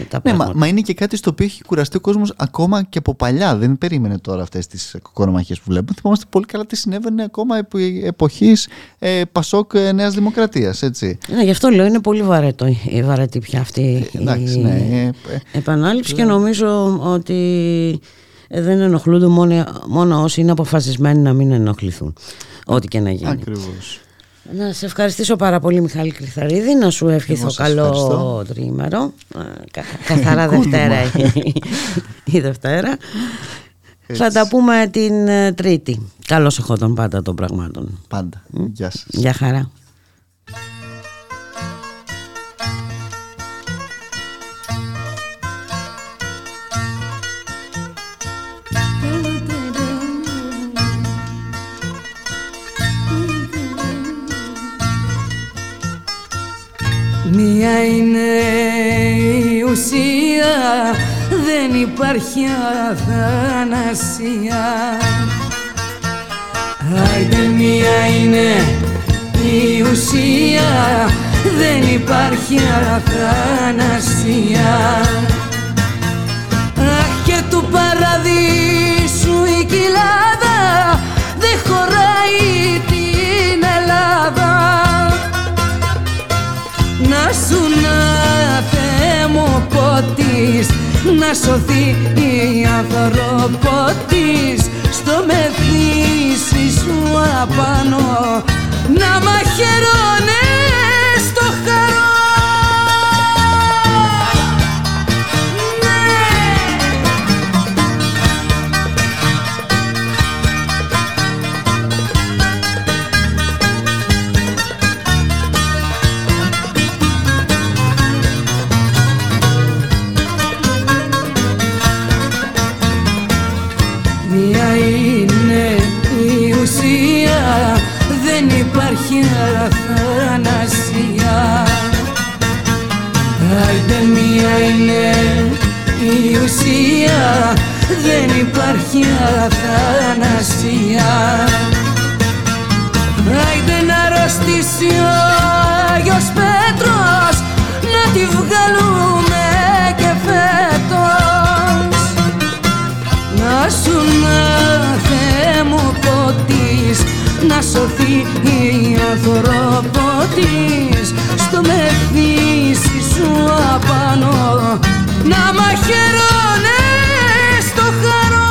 τα πράγματα. Ναι, μα, μα είναι και κάτι στο οποίο έχει κουραστεί ο κόσμος ακόμα και από παλιά. Δεν περίμενε τώρα αυτές τις κοκκονομαχίες που βλέπουμε. Θυμόμαστε πολύ καλά τι συνέβαινε ακόμα επί εποχής ε, Πασόκ Νέας Δημοκρατίας. Έτσι. Ναι, γι' αυτό λέω είναι πολύ βαρετό, η βαρετή πια αυτή ε, εντάξει, η ναι, επανάληψη ε, και νομίζω ότι δεν ενοχλούνται μόνο, μόνο όσοι είναι αποφασισμένοι να μην ενοχληθούν. Ό,τι και να γίνει. Ακριβώς. Να σε ευχαριστήσω πάρα πολύ, Μιχάλη Κρυθαρίδη. Να σου ευχηθώ καλό ευχαριστώ. Τριήμερο. Καθαρά Δευτέρα έχει η Δευτέρα. Έτσι. Θα τα πούμε την Τρίτη. Καλώς έχω τον πάντα των πραγμάτων. Πάντα. Γεια σας. Γεια χαρά. Μία είναι η ουσία, δεν υπάρχει αθανασία. Άιντε μία είναι η ουσία, δεν υπάρχει αθανασία. Αχ, και του παραδείσου η κοιλάδα δεν χωράει την Ελλάδα. Να σου να θεμοπότης, να σωθεί η ανθρωπότης. Στο μεθύσι σου απάνω, να μαχαιρώνες το χαρό. Υπάρχει αθανασία. Άιντε μία είναι η ουσία, δεν υπάρχει αθανασία. Άιντε να αρρωστήσει ο Άγιος Πέτρος, να τη βγάλουμε και φέτος. Να σου μάθε μου ποτής, να σωθεί η ανθρωπότης. Στο μεθύσι σου απάνω, να μαχαιρώνες το χαρό.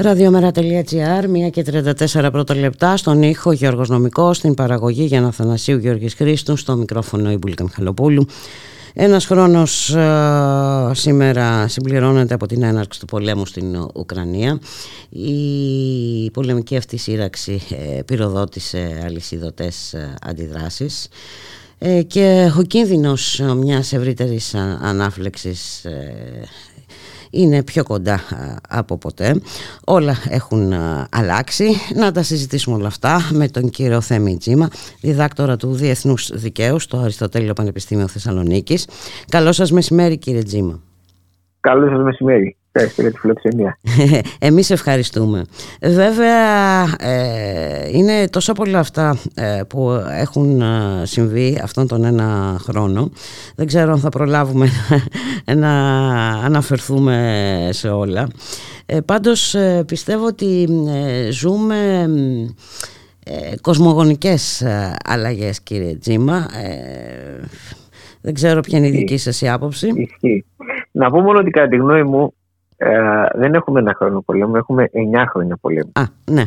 Ραδιομέρα.gr, μία και τριάντα τέσσερα πρώτα λεπτά. Στον ήχο Γιώργος Νομικός, στην παραγωγή Γιάννα Αθανασίου, Γιώργης Χρήστος, στο μικρόφωνο η Μπουλίκα Μιχαλοπούλου. Ένας χρόνος ε, σήμερα συμπληρώνεται από την έναρξη του πολέμου στην Ουκρανία. Η πολεμική αυτή σύραξη ε, πυροδότησε αλυσιδωτές ε, αντιδράσεις ε, και ο κίνδυνος μιας ευρύτερης ανάφλεξης ε, είναι πιο κοντά από ποτέ. Όλα έχουν αλλάξει. Να τα συζητήσουμε όλα αυτά με τον κύριο Θέμη Τζήμα, διδάκτορα του Διεθνούς Δικαίου στο Αριστοτέλειο Πανεπιστήμιο Θεσσαλονίκης. Καλό σας μεσημέρι, κύριε Τζήμα. Καλό σας μεσημέρι. Ευχαριστώ για τη φιλοξενία. Εμείς ευχαριστούμε. Βέβαια ε, είναι τόσο πολλά αυτά ε, που έχουν συμβεί αυτόν τον ένα χρόνο. Δεν ξέρω αν θα προλάβουμε να αναφερθούμε σε όλα. Ε, πάντως ε, πιστεύω ότι ε, ζούμε... Ε, κοσμογονικές αλλαγές, κύριε Τζήμα. Ε, δεν ξέρω ποια είναι η δική σας η άποψη. Ισχύει. Να πω μόνο ότι κατά τη γνώμη μου ε, δεν έχουμε ένα χρόνο πολέμου, έχουμε εννιά χρόνια πολέμου. Α, ναι.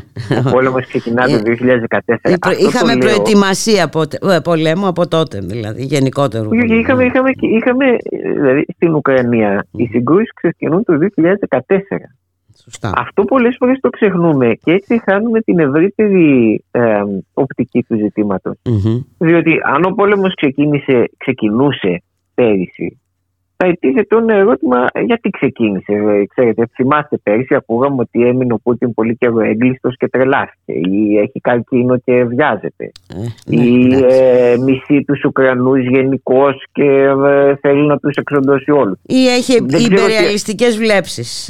Ο πόλεμος ξεκινά το δύο χιλιάδες δεκατέσσερα. Αυτό είχαμε το προετοιμασία από, ε, πολέμου από τότε, δηλαδή γενικότερου. Είχαμε, είχαμε, είχαμε δηλαδή, στην Ουκρανία οι συγκρούσεις ξεκινούν το δύο χιλιάδες δεκατέσσερα. Σωστά. Αυτό πολλές φορές το ξεχνούμε και έτσι χάνουμε την ευρύτερη ε, οπτική του ζητήματος. Mm-hmm. Διότι αν ο πόλεμος ξεκίνησε, ξεκινούσε πέρυσι, θα υπήρχε ένα ερώτημα γιατί ξεκίνησε. Ξέρετε, θυμάστε πέρυσι ακούγαμε ότι έμεινε ο Πούτιν πολύ καιρό έγκλειστος και τρελάθηκε, ή έχει καρκίνο και βιάζεται, ε, ναι, ή ε, μισεί τους Ουκρανούς γενικώς και ε, θέλει να τους εξοντώσει όλους. Ή έχει υπεριαλιστικές τι... βλέψεις.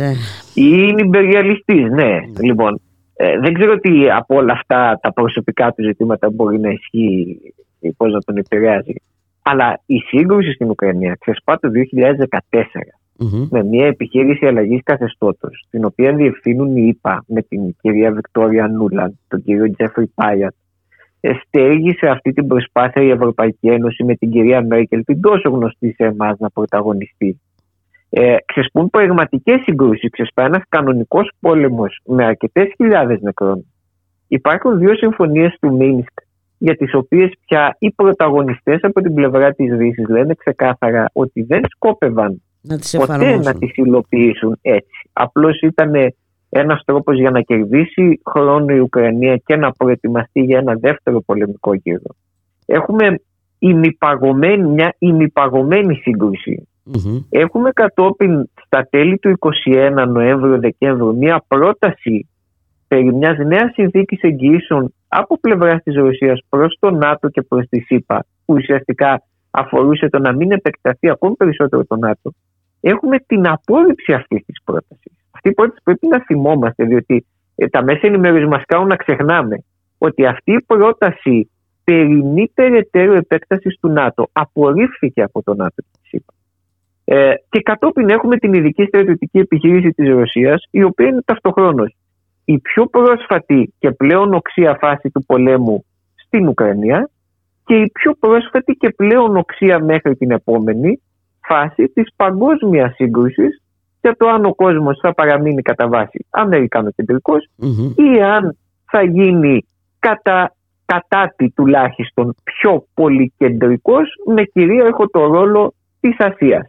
Ή είναι υπεριαλιστής, ναι. Mm. Λοιπόν, ε, δεν ξέρω τι από όλα αυτά τα προσωπικά του ζητήματα μπορεί να ισχύει ή πώς να τον επηρεάζει. Αλλά η σύγκρουση στην Ουκρανία ξεσπά το δύο χιλιάδες δεκατέσσερα mm-hmm. με μια επιχείρηση αλλαγής καθεστώτος, την οποία διευθύνουν οι ΗΠΑ με την κυρία Βικτόρια Νούλαντ, τον κύριο Τζέφρι Πάιατ. Στέργησε αυτή την προσπάθεια η Ευρωπαϊκή Ένωση με την κυρία Μέρκελ, την τόσο γνωστή σε εμάς, να πρωταγωνιστεί. Ε, ξεσπούν πραγματικές συγκρούσεις, ξεσπά ένας κανονικός πόλεμος με αρκετές χιλιάδες νεκρών. Υπάρχουν δύο συμφωνίες του Μίνσκ, για τις οποίες πια οι πρωταγωνιστές από την πλευρά της Δύσης λένε ξεκάθαρα ότι δεν σκόπευαν να ποτέ να τις υλοποιήσουν έτσι. Απλώς ήταν ένας τρόπος για να κερδίσει χρόνο η Ουκρανία και να προετοιμαστεί για ένα δεύτερο πολεμικό γύρο. Έχουμε ημιπαγωμένη, μια ημιπαγωμένη σύγκρουση. Mm-hmm. Έχουμε κατόπιν στα τέλη του είκοσι ένα, Νοέμβριο-Δεκέμβριο, μια πρόταση περί μιας νέας συνθήκης εγγυήσεων από πλευράς της Ρωσίας προς το ΝΑΤΟ και προς τη ΣΥΠΑ, που ουσιαστικά αφορούσε το να μην επεκταθεί ακόμη περισσότερο το ΝΑΤΟ. Έχουμε την απόρριψη αυτής της πρότασης. Αυτή η πρόταση πρέπει να θυμόμαστε, διότι ε, τα μέσα ενημέρωσης μας κάνουν να ξεχνάμε ότι αυτή η πρόταση περί περαιτέρω επέκτασης του ΝΑΤΟ απορρίφθηκε από το ΝΑΤΟ και τη ΣΥΠΑ. Ε, και κατόπιν έχουμε την ειδική στρατιωτική επιχείρηση της Ρωσίας, η οποία είναι ταυτοχρόνως η πιο πρόσφατη και πλέον οξία φάση του πολέμου στην Ουκρανία και η πιο πρόσφατη και πλέον οξία μέχρι την επόμενη φάση της παγκόσμιας σύγκρουσης για το αν ο κόσμος θα παραμείνει κατά βάση αμερικανοκεντρικός mm-hmm. ή αν θα γίνει κατά, κατά τη τουλάχιστον πιο πολυκεντρικός με κυρίαρχο το ρόλο της Ασίας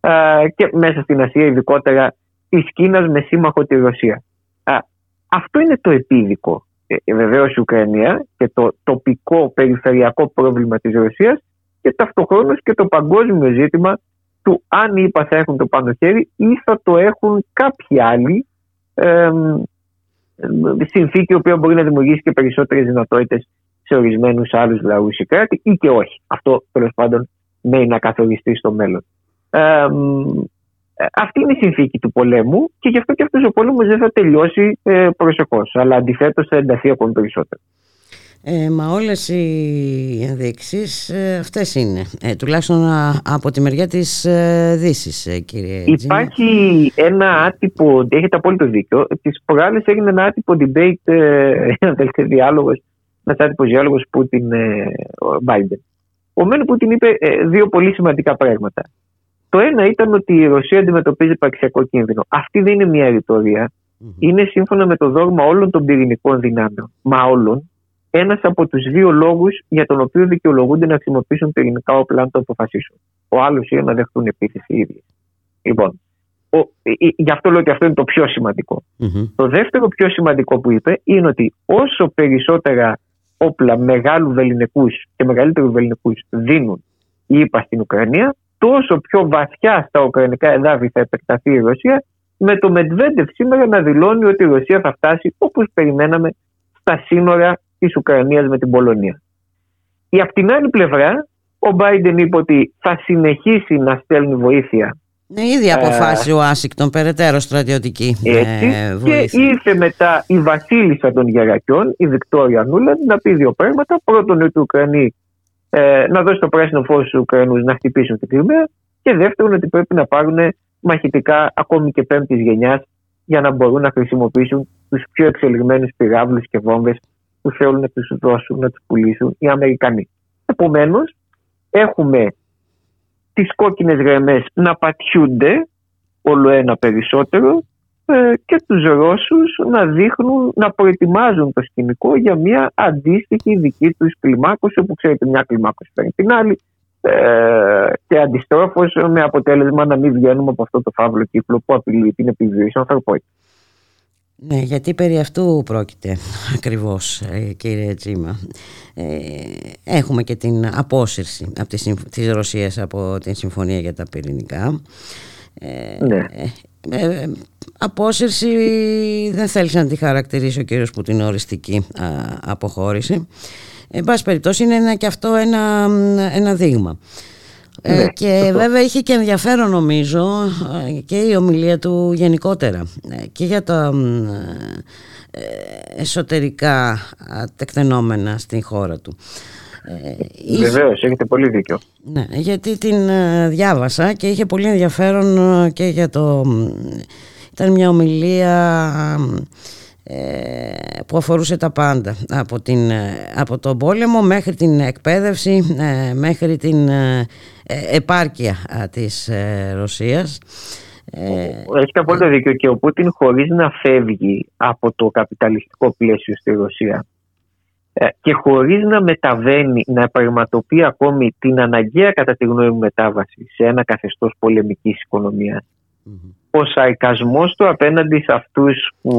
ε, και μέσα στην Ασία ειδικότερα της Κίνας με σύμμαχο τη Ρωσία. Αυτό είναι το επίδικο. Ε, βεβαίως η Ουκρανία και το τοπικό περιφερειακό πρόβλημα της Ρωσίας και ταυτοχρόνως και το παγκόσμιο ζήτημα του αν οι ΗΠΑ θα έχουν το πάνω χέρι ή θα το έχουν κάποιοι άλλοι ε, ε, συνθήκη η οποία μπορεί να δημιουργήσει και περισσότερες δυνατότητες σε ορισμένους άλλους λαούς ή κράτη ή και όχι. Αυτό τέλος πάντων μένει να καθοριστεί στο μέλλον. Ε, ε, Αυτή είναι η συνθήκη του πολέμου και γι' αυτό και αυτός ο πόλεμος δεν θα τελειώσει ε, προσεχώς, αλλά αντιθέτως θα ενταθεί ακόμη περισσότερο. Ε, μα όλες οι ενδείξεις ε, αυτές είναι, ε, τουλάχιστον α, από τη μεριά της ε, Δύσης, ε, κύριε Τζήμα. Υπάρχει ένα άτυπο, έχετε απόλυτο δίκιο, τις προάλλες έγινε ένα άτυπο debate, ε, ένα τελευταίο διάλογος, ένας άτυπος διάλογος Πούτιν-Μπάιντεν. Ε, ο Μέν Πούτιν είπε ε, δύο πολύ σημαντικά πράγματα. Το ένα ήταν ότι η Ρωσία αντιμετωπίζει υπαρξιακό κίνδυνο. Αυτή δεν είναι μια ρητορία. Mm-hmm. Είναι σύμφωνα με το δόγμα όλων των πυρηνικών δυνάμεων. Μα όλων, ένας από τους δύο λόγους για τον οποίο δικαιολογούνται να χρησιμοποιήσουν πυρηνικά όπλα αν το αποφασίσουν. Ο άλλος είναι να δεχτούν επίθεση οι ίδιοι. Λοιπόν, ο, γι' αυτό λέω ότι αυτό είναι το πιο σημαντικό. Mm-hmm. Το δεύτερο πιο σημαντικό που είπε είναι ότι όσο περισσότερα όπλα μεγάλου βεληνικούς και μεγαλύτερου βεληνικούς δίνουν οι ΗΠΑ στην Ουκρανία, τόσο πιο βαθιά στα ουκρανικά εδάφη θα επεκταθεί η Ρωσία, με το Μεντβέντεφ σήμερα να δηλώνει ότι η Ρωσία θα φτάσει, όπως περιμέναμε, στα σύνορα της Ουκρανίας με την Πολωνία. Ή απ' την άλλη πλευρά, ο Μπάιντεν είπε ότι θα συνεχίσει να στέλνει βοήθεια Ναι, ήδη αποφάσισε ε, ο Ουάσιγκτον περαιτέρω στρατιωτική έτσι, ε, βοήθεια. Και ήρθε μετά η βασίλισσα των γερακιών, η Βικτόρια Νούλαντ, να πει δύο πράγματα. Πρώτον, ότι οι Ουκρανοί ε, να δώσει το πράσινο φως στους Ουκρανούς να χτυπήσουν την Κρυμαία. Και δεύτερον, ότι πρέπει να πάρουν μαχητικά ακόμη και πέμπτης γενιάς για να μπορούν να χρησιμοποιήσουν τους πιο εξελιγμένους πυράβλους και βόμβες που θέλουν να τους δώσουν, να τους πουλήσουν οι Αμερικανοί. Επομένως, έχουμε τις κόκκινες γραμμές να πατιούνται όλο ένα περισσότερο ε, και τους Ρώσους να δείχνουν, να προετοιμάζουν το σκηνικό για μια αντίστοιχη δική τους κλιμάκωση, που ξέρετε μια κλιμάκωση παίρνει την άλλη ε, και αντιστρόφως με αποτέλεσμα να μην βγαίνουμε από αυτό το φαύλο κύκλο που απειλεί την επιβίωση ανθρωπότητας. Ναι, γιατί περί αυτού πρόκειται ακριβώς, κύριε Τζήμα. Ε, έχουμε και την απόσυρση από τη, της Ρωσίας από την Συμφωνία για τα Πυρηνικά. Ε, ναι. ε, ε, απόσυρση δεν θέλει να τη χαρακτηρίσει ο κύριος Πουτίν οριστική α, αποχώρηση. Ε, εν πάση περιπτώσει είναι ένα, και αυτό ένα, ένα δείγμα. Ναι, και αυτό. Βέβαια είχε και ενδιαφέρον νομίζω και η ομιλία του γενικότερα και για τα εσωτερικά τεκτενόμενα στην χώρα του. Βεβαίως, έχετε πολύ δίκιο. Ναι, γιατί την διάβασα και είχε πολύ ενδιαφέρον και για το... Ήταν μια ομιλία που αφορούσε τα πάντα, από, την, από τον πόλεμο μέχρι την εκπαίδευση, μέχρι την επάρκεια της Ρωσίας. Έχει απόλυτο δίκιο, και ο Πούτιν χωρίς να φεύγει από το καπιταλιστικό πλαίσιο στη Ρωσία και χωρίς να μεταβαίνει, να πραγματοποιεί ακόμη την αναγκαία κατά τη γνώμη μου μετάβαση σε ένα καθεστώς πολεμικής οικονομίας, mm-hmm. ο σαρκασμός του απέναντι σε αυτούς που,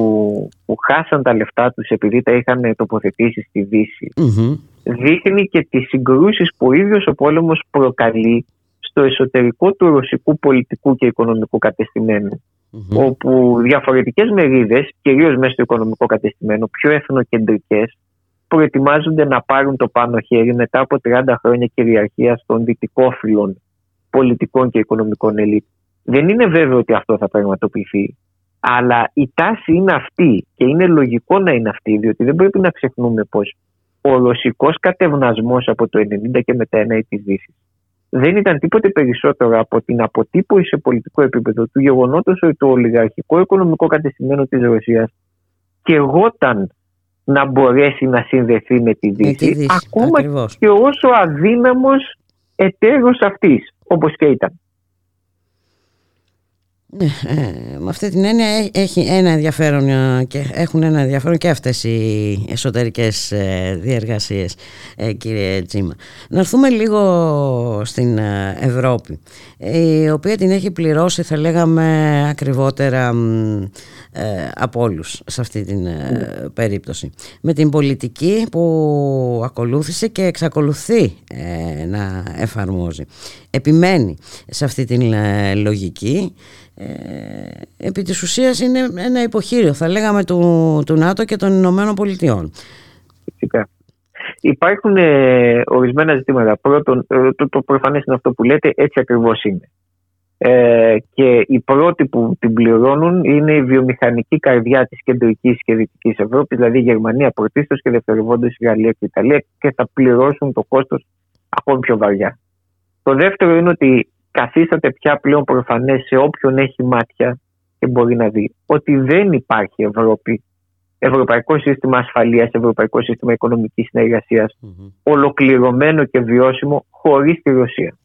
που χάσαν τα λεφτά τους επειδή τα είχαν τοποθετήσει στη Δύση mm-hmm. δείχνει και τις συγκρούσεις που ο ίδιος ο πόλεμος προκαλεί στο εσωτερικό του ρωσικού πολιτικού και οικονομικού κατεστημένου mm-hmm. όπου διαφορετικές μερίδες, κυρίως μέσα στο οικονομικό κατεστημένο, πιο εθνοκεντρικές, προετοιμάζονται να πάρουν το πάνω χέρι μετά από τριάντα χρόνια κυριαρχίας των δυτικόφιλων πολιτικών και οικονομικών ελίτ. Δεν είναι βέβαιο ότι αυτό θα πραγματοποιηθεί, αλλά η τάση είναι αυτή και είναι λογικό να είναι αυτή, διότι δεν πρέπει να ξεχνούμε πως ο ρωσικός κατευνασμός από το ενενήντα και μετά έναντι της Δύσης δεν ήταν τίποτε περισσότερο από την αποτύπωση σε πολιτικό επίπεδο του γεγονότος ότι το ολιγαρχικό οικονομικό κατεστημένο της Ρωσίας καιγόταν να μπορέσει να συνδεθεί με τη Δύση, με τη Δύση ακόμα ακριβώς. Και όσο αδύναμος εταίρος αυτής, όπως και ήταν. Ναι, ε, με αυτή την έννοια έχει ένα ενδιαφέρον και έχουν ένα ενδιαφέρον και αυτές οι εσωτερικές ε, διεργασίες, ε, κύριε Τζήμα. Να έρθουμε λίγο στην ε, Ευρώπη, η οποία την έχει πληρώσει, θα λέγαμε, ακριβότερα ε, από όλους σε αυτή την ε, περίπτωση, με την πολιτική που ακολούθησε και εξακολουθεί ε, να εφαρμόζει. Επιμένει σε αυτή την ε, λογική. Ε, επί της ουσίας είναι ένα υποχείριο, θα λέγαμε, του, του ΝΑΤΟ και των Ηνωμένων Πολιτειών. Φυσικά. Υπάρχουν ε, ορισμένα ζητήματα. Πρώτον, το, το προφανές είναι αυτό που λέτε, έτσι ακριβώς είναι. Ε, και οι πρώτοι που την πληρώνουν είναι η βιομηχανική καρδιά της κεντρικής και δυτικής Ευρώπης, δηλαδή η Γερμανία πρωτίστως και δευτερευόντως η Γαλλία και η Ιταλία, και θα πληρώσουν το κόστος ακόμη πιο βαριά. Το δεύτερο είναι ότι καθίσταται πια πλέον προφανές σε όποιον έχει μάτια και μπορεί να δει ότι δεν υπάρχει Ευρώπη, ευρωπαϊκό σύστημα ασφαλείας, ευρωπαϊκό σύστημα οικονομικής συνεργασίας mm-hmm. ολοκληρωμένο και βιώσιμο χωρίς τη Ρωσία.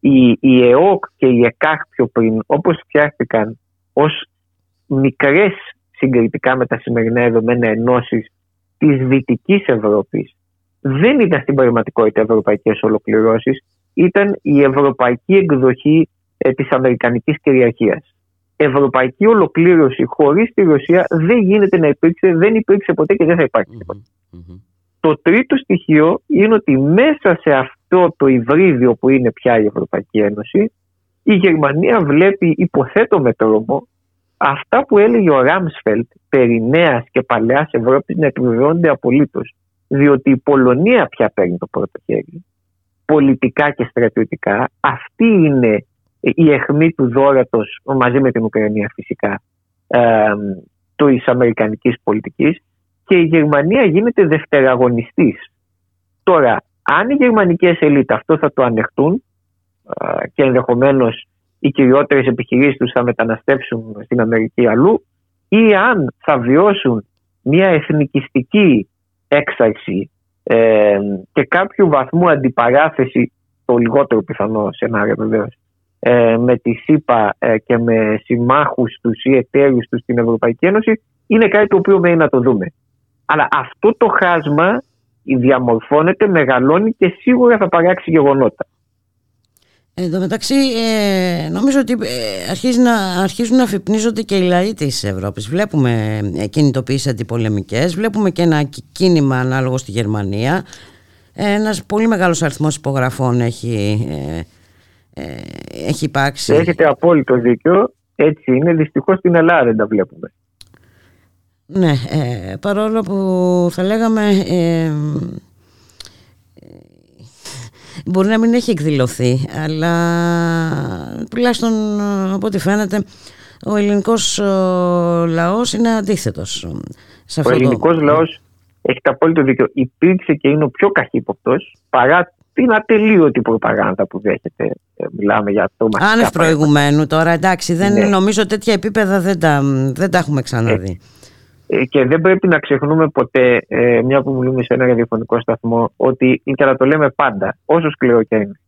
Η, η ΕΟΚ και η ΕΚΑΧ πιο πριν, όπως φτιάχτηκαν ως μικρές συγκριτικά με τα σημερινά δεδομένα ενώσεις της Δυτικής Ευρώπης, δεν ήταν στην πραγματικότητα ευρωπαϊκές ολοκληρώσεις, ήταν η ευρωπαϊκή εκδοχή ε, της αμερικανικής κυριαρχίας. Ευρωπαϊκή ολοκλήρωση χωρίς τη Ρωσία δεν γίνεται να υπήρξε, δεν υπήρξε ποτέ και δεν θα υπάρξει ποτέ. Mm-hmm. Το τρίτο στοιχείο είναι ότι μέσα σε αυτό το υβρίδιο που είναι πια η Ευρωπαϊκή Ένωση, η Γερμανία βλέπει, υποθέτω με τρόμο, αυτά που έλεγε ο Ράμσφελντ περί νέας και παλαιάς Ευρώπης να επιβεβαιώνονται απολύτως. Διότι η Πολωνία πια παίρνει το πρώτο χέρι, πολιτικά και στρατιωτικά. Αυτή είναι η αιχμή του δόρατος, μαζί με την Ουκρανία φυσικά, ε, της αμερικανικής πολιτικής, και η Γερμανία γίνεται δευτεραγωνιστής. Τώρα, αν οι γερμανικές ελίτ αυτό θα το ανεχτούν ε, και ενδεχομένως οι κυριότερες επιχειρήσεις τους θα μεταναστεύσουν στην Αμερική ή αλλού, ή αν θα βιώσουν μια εθνικιστική έξαρση ε, και κάποιου βαθμού αντιπαράθεση, το λιγότερο πιθανό σενάριο βεβαίως, ε, με τη ΣΥΠΑ ε, και με συμμάχους τους ή εταίρους τους στην Ευρωπαϊκή Ένωση, είναι κάτι το οποίο μένει να το δούμε. Αλλά αυτό το χάσμα διαμορφώνεται, μεγαλώνει και σίγουρα θα παράξει γεγονότα. Εν τω μεταξύ, ε, νομίζω ότι ε, αρχίζουν, να, αρχίζουν να αφυπνίζονται και οι λαοί της Ευρώπης. Βλέπουμε ε, κινητοποιήσεις αντιπολεμικές, βλέπουμε και ένα κίνημα ανάλογο στη Γερμανία. Ε, ένας πολύ μεγάλος αριθμός υπογραφών έχει, ε, ε, έχει υπάρξει. Έχετε απόλυτο δίκιο. Έτσι είναι. Δυστυχώς στην Ελλάδα δεν τα βλέπουμε. Ναι, ε, παρόλο που θα λέγαμε... Ε, μπορεί να μην έχει εκδηλωθεί, αλλά τουλάχιστον από ό,τι φαίνεται ο ελληνικός λαός είναι αντίθετος σε αυτό. Ο ελληνικός το... λαός έχει το απόλυτο δίκιο. Υπήρξε και είναι ο πιο καχύποπτος παρά την ατελείωτη προπαγάνδα που δέχεται. Μιλάμε για αυτό. Άνευ προηγουμένου τώρα, εντάξει, δεν ναι. νομίζω τέτοια επίπεδα δεν τα, δεν τα έχουμε ξαναδεί. Και δεν πρέπει να ξεχνούμε ποτέ, ε, μια που μιλούμε σε ένα ραδιοφωνικό σταθμό, ότι, και να το λέμε πάντα, όσο σκληρό και είναι,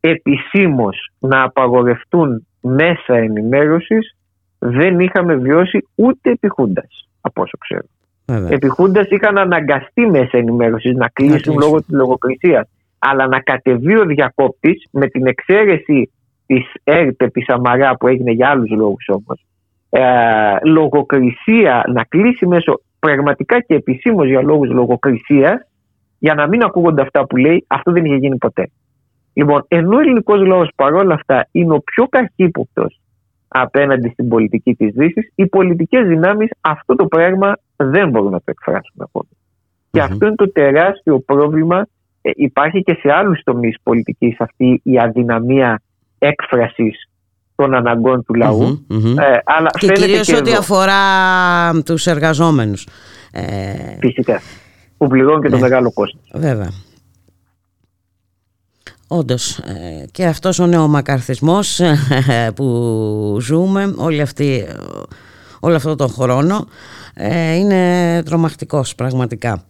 επισήμως να απαγορευτούν μέσα ενημέρωσης δεν είχαμε βιώσει ούτε επί Χούντας, από όσο ξέρω. Βέβαια. Επί Χούντας είχαν αναγκαστεί μέσα ενημέρωσης να κλείσουν να λόγω της λογοκρισίας. Αλλά να κατεβεί ο διακόπτης, με την εξαίρεση της ΕΡΤ επί Σαμαρά που έγινε για άλλους λόγους όμως, Ε, λογοκρισία, να κλείσει μέσω πραγματικά και επισήμως για λόγους λογοκρισίας, για να μην ακούγονται αυτά που λέει, αυτό δεν είχε γίνει ποτέ. Λοιπόν, ενώ ο ελληνικός λαός παρόλα αυτά είναι ο πιο καχύποπτος απέναντι στην πολιτική της Δύσης, οι πολιτικές δυνάμεις αυτό το πράγμα δεν μπορούν να το εκφράσουν ακόμα. Mm-hmm. Και αυτό είναι το τεράστιο πρόβλημα. Ε, υπάρχει και σε άλλους τομείς πολιτικής αυτή η αδυναμία έκφρασης των αναγκών του λαού, mm-hmm, mm-hmm. Ε, αλλά και κυρίως και ό,τι εδώ αφορά τους εργαζόμενους, ε, φυσικά, που πληρώνουν και ναι. το μεγάλο κόστος. Βέβαια. Όντως, ε, και αυτός ο νεομακαρθισμός ε, που ζούμε όλη αυτή, όλο αυτό τον χρόνο, ε, είναι τρομακτικός πραγματικά.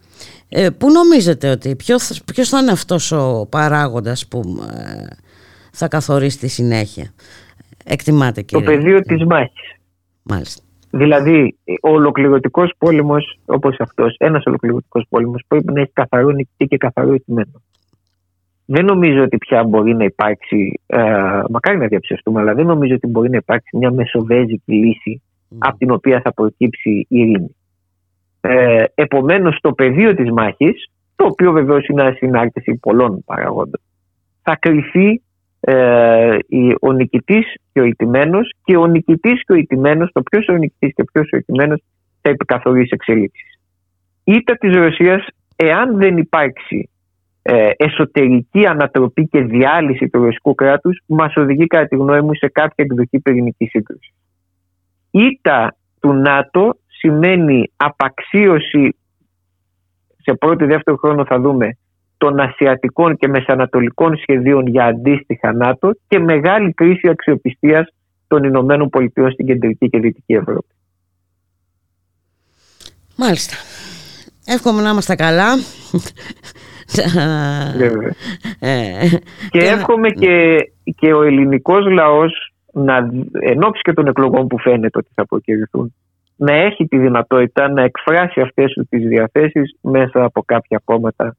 Ε, πού νομίζετε ότι ποιος, ποιος θα είναι αυτός ο παράγοντας που ε, θα καθορίσει τη συνέχεια? Εκτιμάται, το πεδίο της μάχης. Μάλιστα. Δηλαδή, ο ολοκληρωτικός πόλεμος, όπως αυτός, ένας ολοκληρωτικός πόλεμος, πρέπει να έχει καθαρό νικητή και καθαρό ηττημένο. Δεν νομίζω ότι πια μπορεί να υπάρξει, ε, μακάρι να διαψευστούμε, αλλά δεν νομίζω ότι μπορεί να υπάρξει μια μεσοβέζικη λύση mm. από την οποία θα προκύψει η ειρήνη. Ε, επομένως, το πεδίο της μάχης, το οποίο βεβαίως είναι ασυνάρτηση πολλών παραγόντων, θα κρυφθεί Ε, ο νικητής και ο ηττημένος, και ο νικητής και ο ηττημένος, το ποιος ο νικητής και ποιος ο ηττημένος, θα επικαθορίσει εξελίξεις. Ήττα της Ρωσίας, εάν δεν υπάρξει ε, εσωτερική ανατροπή και διάλυση του ρωσικού κράτους, μας οδηγεί κατά τη γνώμη μου σε κάποια εκδοχή πυρηνική σύγκρουση. Ήττα του ΝΑΤΟ σημαίνει απαξίωση, σε πρώτη δεύτερο χρόνο θα δούμε, των ασιατικών και μεσανατολικών σχεδίων για αντίστοιχα ΝΑΤΟ, και μεγάλη κρίση αξιοπιστίας των Ηνωμένων Πολιτειών στην Κεντρική και Δυτική Ευρώπη. Μάλιστα. Εύχομαι να είμαστε καλά. Και εύχομαι και, και ο ελληνικός λαός, να, εν ώψη και των εκλογών που φαίνεται ότι θα προκυρηθούν, να έχει τη δυνατότητα να εκφράσει αυτές τις διαθέσεις μέσα από κάποια κόμματα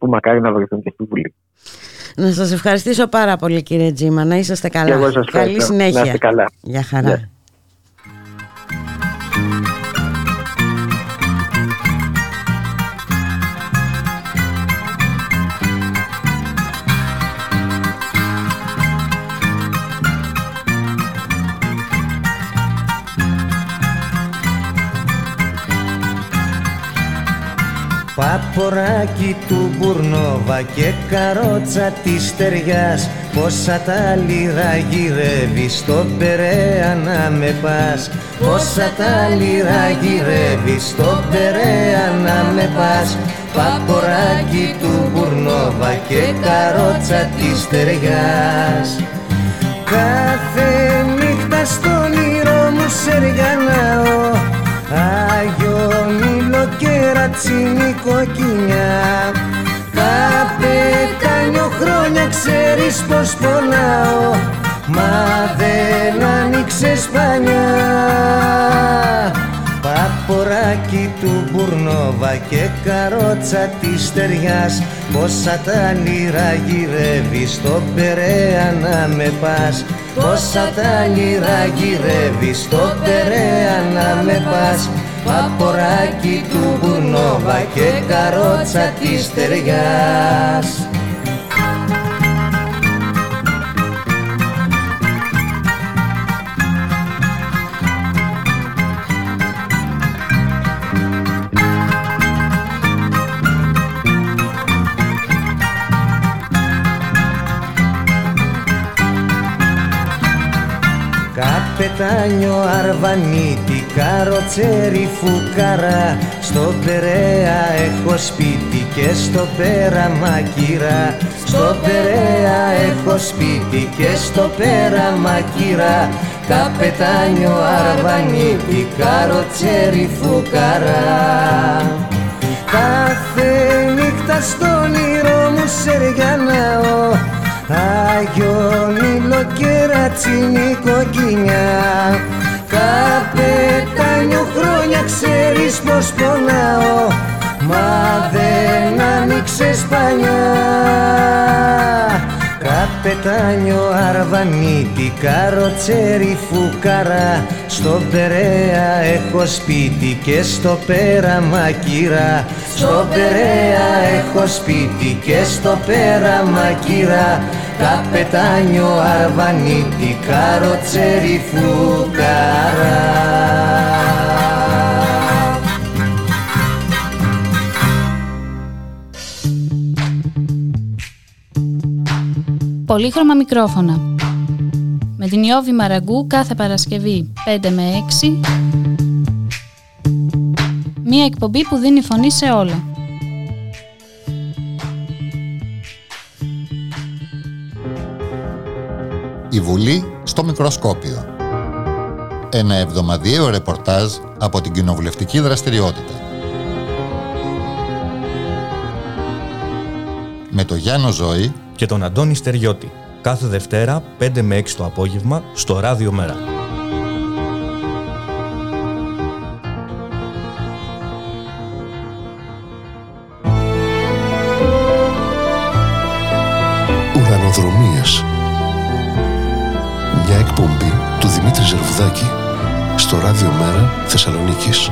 που μακάρι να βρεθούν και στη Βουλή. Να σας ευχαριστήσω πάρα πολύ, κύριε Τζήμα. Να είσαστε καλά. Και εγώ σας ευχαριστώ. Καλή συνέχεια. Να είστε καλά. Γεια χαρά. Yeah. Πάπα Φοράκι του Μπουρνόβα και καρότσα της στεριάς, πόσα τάλιρα γυρεύει στο Περέα να με πας, πόσα τάλιρα γυρεύει στο Περέα να με πας. Παποράκι του Μπουρνόβα και καρότσα της στεριάς. Κάθε νύχτα στον ήρω μου σεργανάω, αγιονίλο και ρατσίνη κοκκινιά. Τα πετάνιο χρόνια ξέρεις πως πονάω, μα δεν άνοιξες πανιά. Παποράκι του Μπουρνόβα και καρότσα της στεριάς, πόσα τάλιρα γυρεύει στο Περέα να με πας, πόσα τάλιρα γυρεύει στο Περέα να με πας. Παποράκι του Μπουρνόβα και καρότσα της στεριάς. Πετάνιο αρβανίτη, καροτσέρι φουκαρά, στο Περέα έχω σπίτι και στο πέραμα κυρά, στο Περέα έχω σπίτι και στο πέραμα κυρά. Καπετάνιο αρβανίτη, καροτσέρι φουκαρά. Κάθε νύχτα στον ήρω μου σεργιανάω, αγιονίλο και ρατσινή κοκκινιά. Καπετάνιο χρόνια ξέρεις πως πονάω, μα δεν άνοιξες πανιά. Καπετάνιο αρβανίτη, καροτσέρι φουκαρά, στο Περέα έχω σπίτι και στο πέραμα κυρά, στο Περέα έχω σπίτι και στο πέραμα κυρά. Καπετάνιο αρβανίτη, καροτσέρι φουκαρά. Πολύχρωμα μικρόφωνα. Με την Ιώβη Μαραγκού κάθε Παρασκευή πέντε με έξι. Μία εκπομπή που δίνει φωνή σε όλα. Η Βουλή στο μικροσκόπιο. Ένα εβδομαδιαίο ρεπορτάζ από την κοινοβουλευτική δραστηριότητα. Με το Γιάννο Ζωή και τον Αντώνη Στεριώτη, κάθε Δευτέρα πέντε με έξι το απόγευμα στο Radiomera. Ουρανοδρομίες. Μια εκπομπή του Δημήτρη Ζερβουδάκη στο Radiomera Θεσσαλονίκης.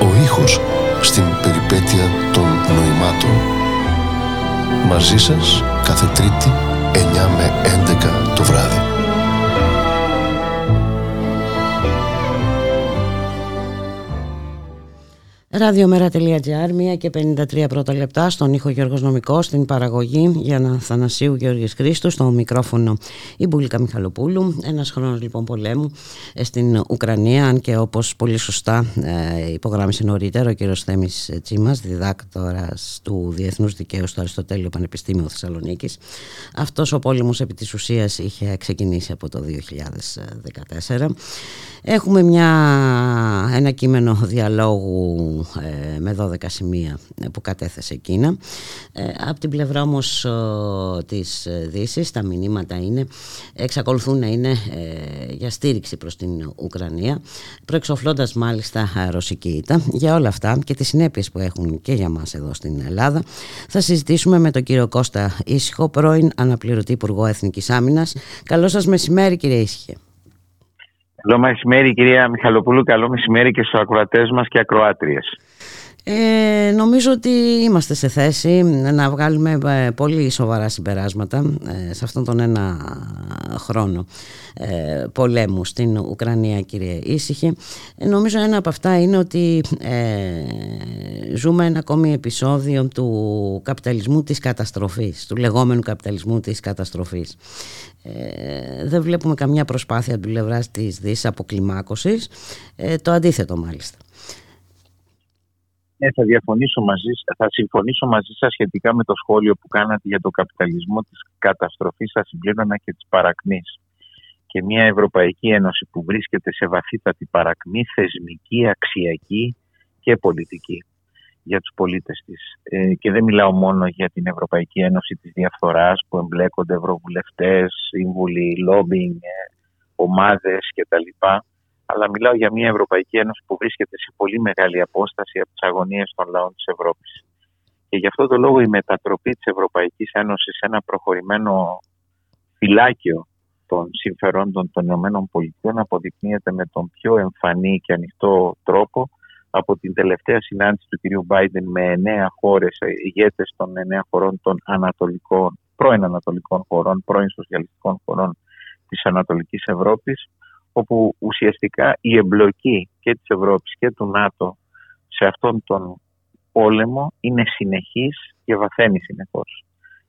Ο ήχος στην περιπέτεια των νοημάτων. Μαζί σας κάθε Τρίτη εννιά με έντεκα το βράδυ. Radiomera.gr, μία και πενήντα τρία πρώτα λεπτά, στον ήχο Γιώργος Νομικός, στην παραγωγή Γιάννα Αθανασίου, Γιώργης Χρήστος, στο μικρόφωνο η Μπουλίκα Μιχαλοπούλου. Ένας χρόνος λοιπόν πολέμου στην Ουκρανία, αν και όπως πολύ σωστά υπογράμμισε νωρίτερα ο κύριος Θέμης Τζήμας, διδάκτορας του Διεθνούς Δικαίου στο Αριστοτέλειο Πανεπιστήμιο Θεσσαλονίκης, αυτός ο πόλεμος επί της ουσίας είχε ξεκινήσει από το δύο χιλιάδες δεκατέσσερα. Έχουμε μια, ένα κείμενο διαλόγου με δώδεκα σημεία που κατέθεσε Κίνα. Από την πλευρά όμως της Δύσης τα μηνύματα είναι, εξακολουθούν να είναι για στήριξη προς την Ουκρανία, προεξοφλώντας μάλιστα ρωσική ήττα. Για όλα αυτά και τις συνέπειες που έχουν και για μας εδώ στην Ελλάδα θα συζητήσουμε με τον κύριο Κώστα Ήσυχο, πρώην αναπληρωτή Υπουργό Εθνικής Άμυνας. Καλό σας μεσημέρι, κύριε Ήσυχε. Καλό μεσημέρι, κυρία Μιχαλοπούλου, καλό μεσημέρι και στους ακροατές μας και ακροάτριες. Ε, νομίζω ότι είμαστε σε θέση να βγάλουμε πολύ σοβαρά συμπεράσματα σε αυτόν τον ένα χρόνο ε, πολέμου στην Ουκρανία, κύριε Ήσυχε. Νομίζω ένα από αυτά είναι ότι ε, ζούμε ένα ακόμη επεισόδιο του καπιταλισμού της καταστροφής, του λεγόμενου καπιταλισμού της καταστροφής. Ε, δεν βλέπουμε καμιά προσπάθεια από την πλευρά της Δύσης αποκλιμάκωσης, ε, το αντίθετο μάλιστα. Ναι, θα, διαφωνήσω μαζί, θα συμφωνήσω μαζί σας σχετικά με το σχόλιο που κάνατε για τον καπιταλισμό της καταστροφής. Θα συμπλήρωνα και τις παρακμής. Και μια Ευρωπαϊκή Ένωση που βρίσκεται σε βαθύτατη παρακμή θεσμική, αξιακή και πολιτική για τους πολίτες της. Ε, και δεν μιλάω μόνο για την Ευρωπαϊκή Ένωση της διαφθοράς που εμπλέκονται ευρωβουλευτές, σύμβουλοι, λόμπινγκ, ομάδες κτλ. Αλλά μιλάω για μια Ευρωπαϊκή Ένωση που βρίσκεται σε πολύ μεγάλη απόσταση από τις αγωνίες των λαών της Ευρώπης. Και γι' αυτό το λόγο η μετατροπή της Ευρωπαϊκής Ένωσης σε ένα προχωρημένο φυλάκιο των συμφερόντων των ΗΠΑ αποδεικνύεται με τον πιο εμφανή και ανοιχτό τρόπο από την τελευταία συνάντηση του κυρίου Μπάιντεν με εννέα χώρες, ηγέτες των εννέα χωρών των ανατολικών, πρώην ανατολικών χωρών, πρώην σοσιαλιστικών χωρών της Ανατολικής Ευρώπης, όπου ουσιαστικά η εμπλοκή και της Ευρώπης και του ΝΑΤΟ σε αυτόν τον πόλεμο είναι συνεχής και βαθαίνει συνεχώς.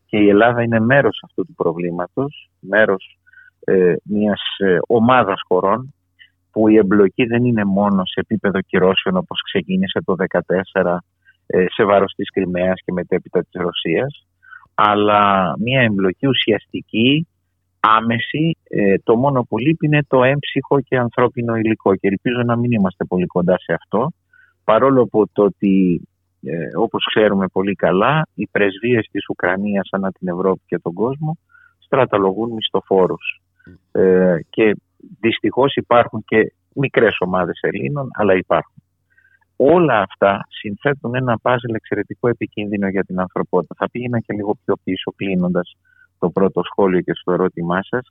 Και η Ελλάδα είναι μέρος αυτού του προβλήματος, μέρος ε, μιας ε, ομάδας χωρών, που η εμπλοκή δεν είναι μόνο σε επίπεδο κυρώσεων όπως ξεκίνησε το δύο χιλιάδες δεκατέσσερα ε, σε βάρος της Κριμαίας και μετέπειτα της Ρωσίας, αλλά μια εμπλοκή ουσιαστική, άμεση. Ε, το μόνο που λείπει είναι το έμψυχο και ανθρώπινο υλικό και ελπίζω να μην είμαστε πολύ κοντά σε αυτό, παρόλο που το ότι ε, όπως ξέρουμε πολύ καλά οι πρεσβείες της Ουκρανίας ανά την Ευρώπη και τον κόσμο στραταλογούν μισθοφόρους ε, και δυστυχώς υπάρχουν και μικρές ομάδες Ελλήνων, αλλά υπάρχουν. Όλα αυτά συνθέτουν ένα πάζελ εξαιρετικό επικίνδυνο για την ανθρωπότητα. Θα πήγαινα και λίγο πιο πίσω κλείνοντας το πρώτο σχόλιο και στο ερώτημά σας,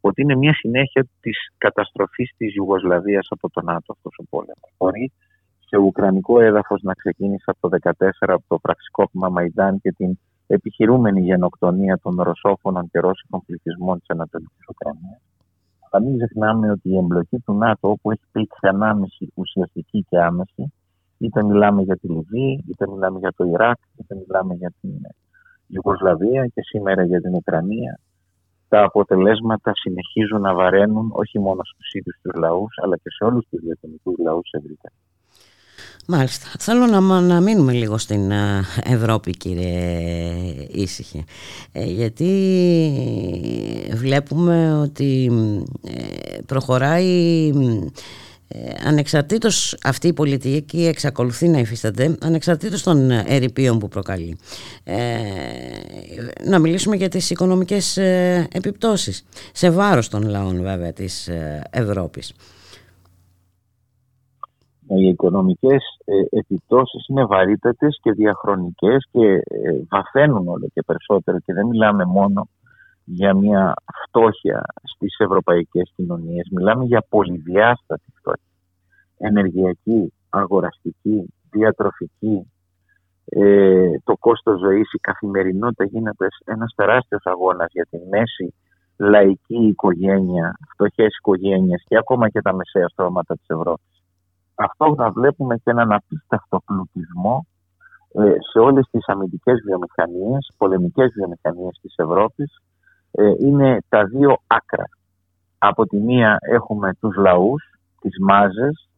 ότι είναι μια συνέχεια της καταστροφής της Ιουγκοσλαβίας από τον ΝΑΤΟ αυτός ο πόλεμος. Μπορεί σε ουκρανικό έδαφος να ξεκίνησε από το δύο χιλιάδες δεκατέσσερα από το πραξικόπημα Μαϊντάν και την επιχειρούμενη γενοκτονία των ρωσόφωνων και ρώσικων πληθυσμών της Ανατολικής Ουκρανίας. Αλλά μην ξεχνάμε ότι η εμπλοκή του ΝΑΤΟ, όπου έχει υπήρξει ανάμεση ουσιαστική και άμεση, είτε μιλάμε για τη Λιβύη, είτε μιλάμε για το Ιράκ, είτε μιλάμε για την Ιουγκοσλαβία και σήμερα για την Ουκρανία, τα αποτελέσματα συνεχίζουν να βαραίνουν όχι μόνο στους ίδιους τους λαούς, αλλά και σε όλους τους διεθνικούς λαούς ευρύτερα. Μάλιστα. Θέλω να, να μείνουμε λίγο στην Ευρώπη, κύριε Ήσυχε, γιατί βλέπουμε ότι προχωράει ανεξαρτήτως αυτή η πολιτική εξακολουθεί να υφίσταται, ανεξαρτήτως των ερειπίων που προκαλεί. Ε, να μιλήσουμε για τις οικονομικές επιπτώσεις σε βάρος των λαών βέβαια της Ευρώπης. Οι οικονομικές επιπτώσεις είναι βαρύτατες και διαχρονικές και βαθαίνουν όλο και περισσότερο και δεν μιλάμε μόνο για μια φτώχεια στις ευρωπαϊκές κοινωνίες. Μιλάμε για πολυδιάστατη φτώχεια. Ενεργειακή, αγοραστική, διατροφική. Ε, το κόστος ζωής, η καθημερινότητα γίνεται ένας τεράστιος αγώνας για τη μέση λαϊκή οικογένεια, φτωχές οικογένειες και ακόμα και τα μεσαία στρώματα της Ευρώπης. Αυτό θα βλέπουμε και έναν απίστευτο πλουτισμό ε, σε όλες τις αμυντικές βιομηχανίες, πολεμικές βιομηχανίες της Ευρώπης. Είναι τα δύο άκρα. Από τη μία έχουμε τους λαούς, τις μάζες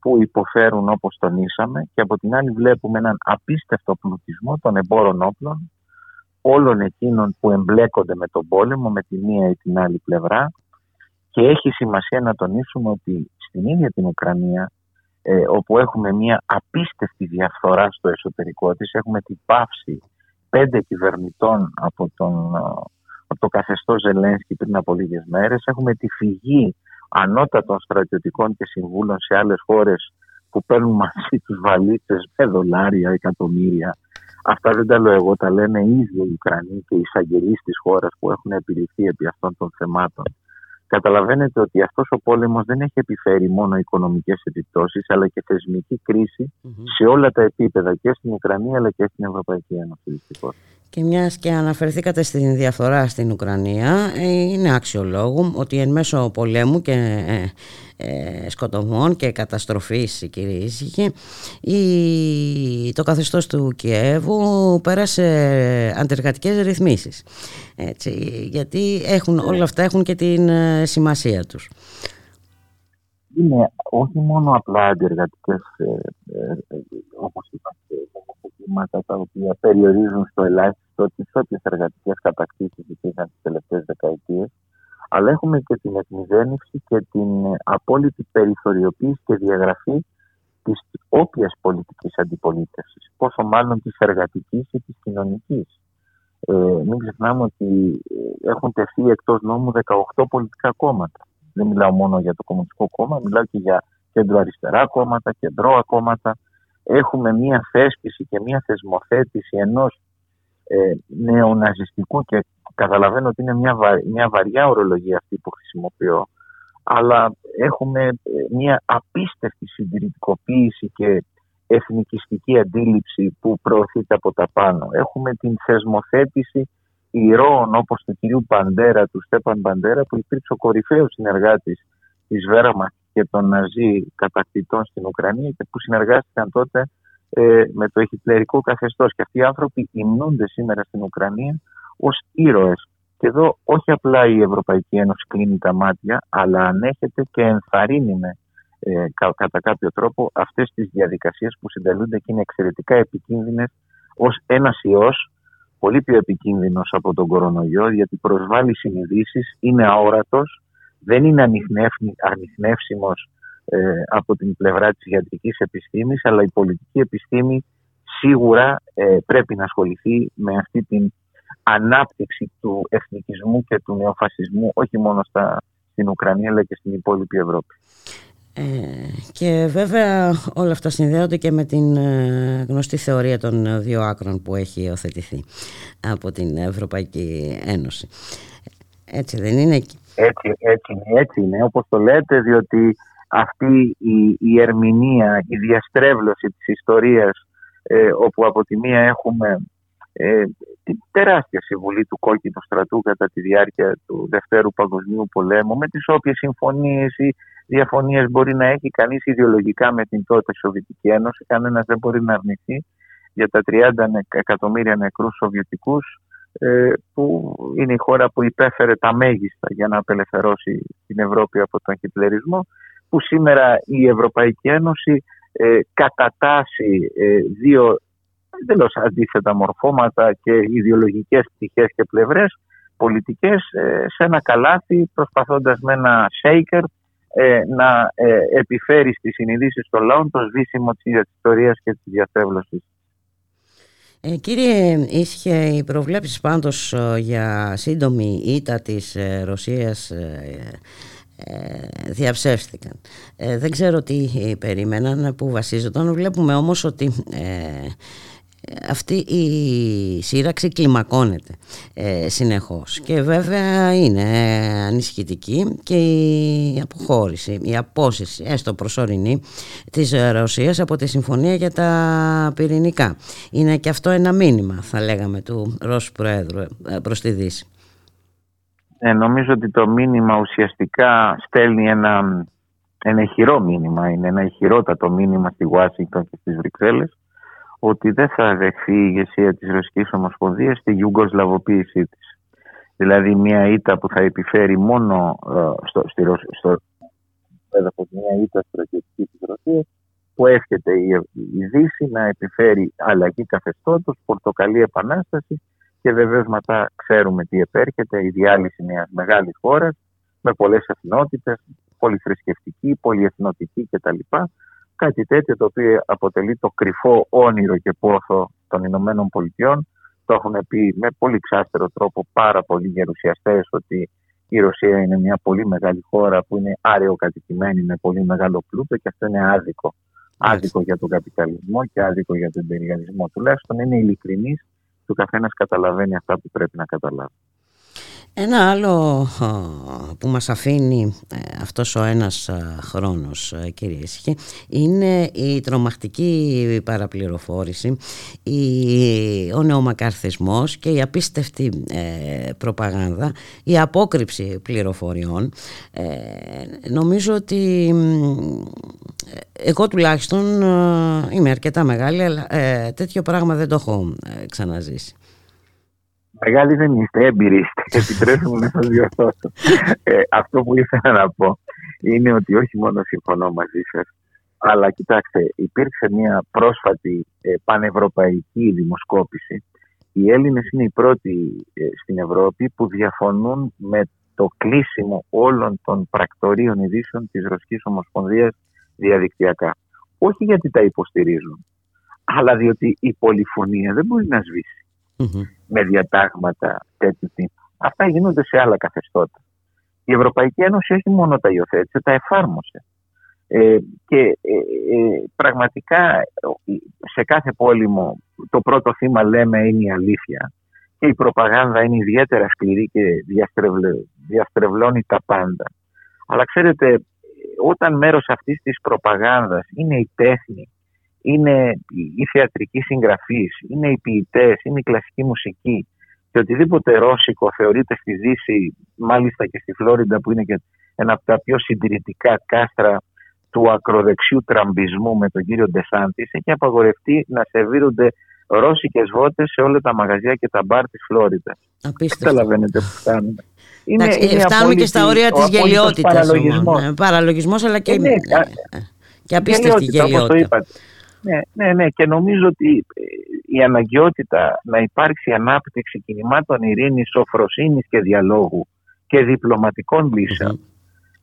που υποφέρουν όπως τονίσαμε και από την άλλη βλέπουμε έναν απίστευτο πλουτισμό των εμπόρων όπλων όλων εκείνων που εμπλέκονται με τον πόλεμο με τη μία ή την άλλη πλευρά και έχει σημασία να τονίσουμε ότι στην ίδια την Ουκρανία όπου έχουμε μία απίστευτη διαφθορά στο εσωτερικό της, έχουμε την πάυση πέντε κυβερνητών από τον από το καθεστώς Ζελένσκι πριν από λίγες μέρες. Έχουμε τη φυγή ανώτατων στρατιωτικών και συμβούλων σε άλλες χώρες που παίρνουν μαζί τους βαλίτσες με δολάρια, εκατομμύρια. Αυτά δεν τα λέω εγώ, τα λένε οι ίδιοι οι Ουκρανοί και οι εισαγγελείς της χώρας που έχουν επιληφθεί επί αυτών των θεμάτων. Καταλαβαίνετε ότι αυτός ο πόλεμος δεν έχει επιφέρει μόνο οικονομικές επιπτώσεις, αλλά και θεσμική κρίση mm-hmm. σε όλα τα επίπεδα και στην Ουκρανία αλλά και στην Ευρωπαϊκή Ένωση. Και μιας και αναφερθήκατε στην διαφθορά στην Ουκρανία, είναι αξιολόγου ότι εν μέσω πολέμου και σκοτωμών και καταστροφής, κύριε Ήσυχη, το καθεστώς του Κιέβου πέρασε αντεργατικές ρυθμίσεις. Έτσι, γιατί έχουν, όλα αυτά έχουν και την σημασία τους. Είναι όχι μόνο απλά αντεργατικές, όπως είπατε, τα οποία περιορίζουν στο ελάχιστο τις όποιες εργατικές κατακτήσεις υπήρχαν τις τελευταίες δεκαετίες, αλλά έχουμε και την εκμυδένευση και την απόλυτη περιθωριοποίηση και διαγραφή της όποιας πολιτικής αντιπολίτευσης, πόσο μάλλον της εργατικής ή της κοινωνικής. Ε, μην ξεχνάμε ότι έχουν τεθεί εκτός νόμου δεκαοκτώ πολιτικά κόμματα. Δεν μιλάω μόνο για το Κομμουνιστικό Κόμμα, μιλάω και για κεντροαριστερά κόμματα, κεντρώα κόμματα. Έχουμε μία θέσπιση και μία θεσμοθέτηση ενός ε, νεοναζιστικού, και καταλαβαίνω ότι είναι μια, βα, μια βαριά ορολογία αυτή που χρησιμοποιώ, αλλά έχουμε μία απίστευτη συντηρητικοποίηση και εθνικιστική αντίληψη που προωθείται από τα πάνω. Έχουμε την θεσμοθέτηση ηρώων όπως του κυρίου Παντέρα, του Στέπαν Παντέρα, που υπήρξε ο κορυφαίος συνεργάτης της Βέρμαχτ και των Ναζί κατακτητών στην Ουκρανία και που συνεργάστηκαν τότε ε, με το χιτλερικό καθεστώς. Και αυτοί οι άνθρωποι υμνούνται σήμερα στην Ουκρανία ως ήρωες. Και εδώ όχι απλά η Ευρωπαϊκή Ένωση κλείνει τα μάτια, αλλά ανέχεται και ενθαρρύνει με, ε, κα, κατά κάποιο τρόπο αυτές τις διαδικασίες που συντελούνται και είναι εξαιρετικά επικίνδυνες ως ένας ιός, πολύ πιο επικίνδυνος από τον κορονοϊό, γιατί προσβάλλει συνειδήσεις, είναι αόρατος, δεν είναι ανιχνεύσιμος ε, από την πλευρά της ιατρικής επιστήμης, αλλά η πολιτική επιστήμη σίγουρα ε, πρέπει να ασχοληθεί με αυτή την ανάπτυξη του εθνικισμού και του νεοφασισμού, όχι μόνο στα, στην Ουκρανία, αλλά και στην υπόλοιπη Ευρώπη. Ε, και βέβαια όλα αυτά συνδέονται και με την ε, γνωστή θεωρία των δύο άκρων που έχει υιοθετηθεί από την Ευρωπαϊκή Ένωση. Έτσι δεν είναι? Έτσι, έτσι, έτσι είναι, όπως το λέτε, διότι αυτή η, η ερμηνεία, η διαστρέβλωση της ιστορίας, ε, όπου από τη μία έχουμε ε, την τεράστια συμβουλή του Κόκκινου Στρατού κατά τη διάρκεια του Δευτέρου Παγκοσμίου Πολέμου, με τις όποιες συμφωνίες ή διαφωνίες μπορεί να έχει κανείς ιδεολογικά με την τότε Σοβιετική Ένωση, κανένας δεν μπορεί να αρνηθεί για τα τριάντα εκατομμύρια νεκρούς Σοβιετικούς, που είναι η χώρα που υπέφερε τα μέγιστα για να απελευθερώσει την Ευρώπη από τον χιτλερισμό, που σήμερα η Ευρωπαϊκή Ένωση ε, κατατάσσει ε, δύο εντελώς αντίθετα μορφώματα και ιδεολογικές πτυχές και πλευρές πολιτικές ε, σε ένα καλάθι, προσπαθώντας με ένα shaker ε, να ε, επιφέρει στις συνειδήσεις των λαών το σβήσιμο της ιστορίας και της διαστρέβλωσης. Ε, κύριε Ήσυχε, οι προβλέψεις πάντως για σύντομη ήττα της ε, Ρωσίας ε, ε, διαψεύστηκαν. Ε, δεν ξέρω τι περίμεναν, πού βασίζονταν. Βλέπουμε όμως ότι ε, αυτή η σύραξη κλιμακώνεται ε, συνεχώς. Και βέβαια είναι ανησυχητική και η αποχώρηση, η απόσυρση, έστω προσωρινή, της Ρωσίας από τη Συμφωνία για τα Πυρηνικά. Είναι και αυτό ένα μήνυμα, θα λέγαμε, του Ρώσου Προέδρου προς τη Δύση. Ε, νομίζω ότι το μήνυμα ουσιαστικά στέλνει ένα, ένα ηχηρό μήνυμα. Είναι ένα ηχηρότατο μήνυμα στη Ουάσιγκτον και στις Βρυξέλλες, ότι δεν θα δεχθεί η ηγεσία της Ρωσικής Ομοσπονδίας τη γιουγκοσλαβοποίησή της. Δηλαδή μια ήττα που θα επιφέρει μόνο ε, στο, στη Ρωσ... στο... μια ήττα στρατιωτική της Ρωσίας, που εύχεται η Δύση να επιφέρει αλλαγή καθεστώτος, πορτοκαλή επανάσταση, και βεβαίως μετά ξέρουμε τι επέρχεται, η διάλυση μιας μεγάλης χώρας με πολλές εθνότητες, πολυθρησκευτική, πολυεθνοτική κτλ. Κάτι τέτοιο το οποίο αποτελεί το κρυφό όνειρο και πόθο των Ηνωμένων Πολιτειών. Το έχουν πει με πολύ ξάστερο τρόπο πάρα πολλοί γερουσιαστές, ότι η Ρωσία είναι μια πολύ μεγάλη χώρα που είναι αραιοκατοικημένη με πολύ μεγάλο πλούτο, και αυτό είναι άδικο. Άδικο για τον καπιταλισμό και άδικο για τον εμπεριαλισμό. Τουλάχιστον είναι ειλικρινής, του καθένας καταλαβαίνει αυτά που πρέπει να καταλάβει. Ένα άλλο που μας αφήνει αυτός ο ένας χρόνος, κύριε Ήσυχη, είναι η τρομακτική παραπληροφόρηση, ο νεομακαρθισμός και η απίστευτη προπαγάνδα, η απόκρυψη πληροφοριών. Νομίζω ότι εγώ τουλάχιστον είμαι αρκετά μεγάλη, αλλά τέτοιο πράγμα δεν το έχω ξαναζήσει. Μεγάλη δεν είστε, έμπειροι είστε, επιτρέψτε να σας διορθώσω. Ε, αυτό που ήθελα να πω είναι ότι όχι μόνο συμφωνώ μαζί σας, αλλά κοιτάξτε, υπήρξε μια πρόσφατη ε, πανευρωπαϊκή δημοσκόπηση. Οι Έλληνες είναι οι πρώτοι ε, στην Ευρώπη που διαφωνούν με το κλείσιμο όλων των πρακτορείων ειδήσεων της Ρωσικής Ομοσπονδίας διαδικτυακά. Όχι γιατί τα υποστηρίζουν, αλλά διότι η πολυφωνία δεν μπορεί να σβήσει. Mm-hmm. Με διατάγματα τέτοιου τύπου. Αυτά γίνονται σε άλλα καθεστώτα. Η Ευρωπαϊκή Ένωση όχι μόνο τα υιοθέτησε, τα εφάρμοσε. Ε, και ε, ε, πραγματικά σε κάθε πόλεμο το πρώτο θύμα, λέμε, είναι η αλήθεια. Και η προπαγάνδα είναι ιδιαίτερα σκληρή και διαστρεβλώνει τα πάντα. Αλλά ξέρετε, όταν μέρος αυτής της προπαγάνδας είναι η τέχνη, είναι η θεατρική συγγραφή, είναι οι ποιητές, είναι η κλασική μουσική και οτιδήποτε ρώσικο θεωρείται στη Δύση, μάλιστα και στη Φλόριντα που είναι και ένα από τα πιο συντηρητικά κάστρα του ακροδεξιού τραμπισμού με τον κύριο Ντεσάντης, έχει απαγορευτεί να σερβίρονται ρώσικες βότες σε όλα τα μαγαζιά και τα μπαρ της Φλόριντα. Απίστευτο. Καταλαβαίνετε που φτάνουμε. Είναι, Εντάξει, είναι φτάνουμε απόλυτη, και στα όρια της γελιότητας. Παραλογισμός. παραλογισμός, αλλά και, είναι, και απίστευτη γελιότητα. Ναι, ναι, ναι, και νομίζω ότι η αναγκαιότητα να υπάρξει ανάπτυξη κινημάτων ειρήνης, σοφροσύνης και διαλόγου και διπλωματικών λύσεων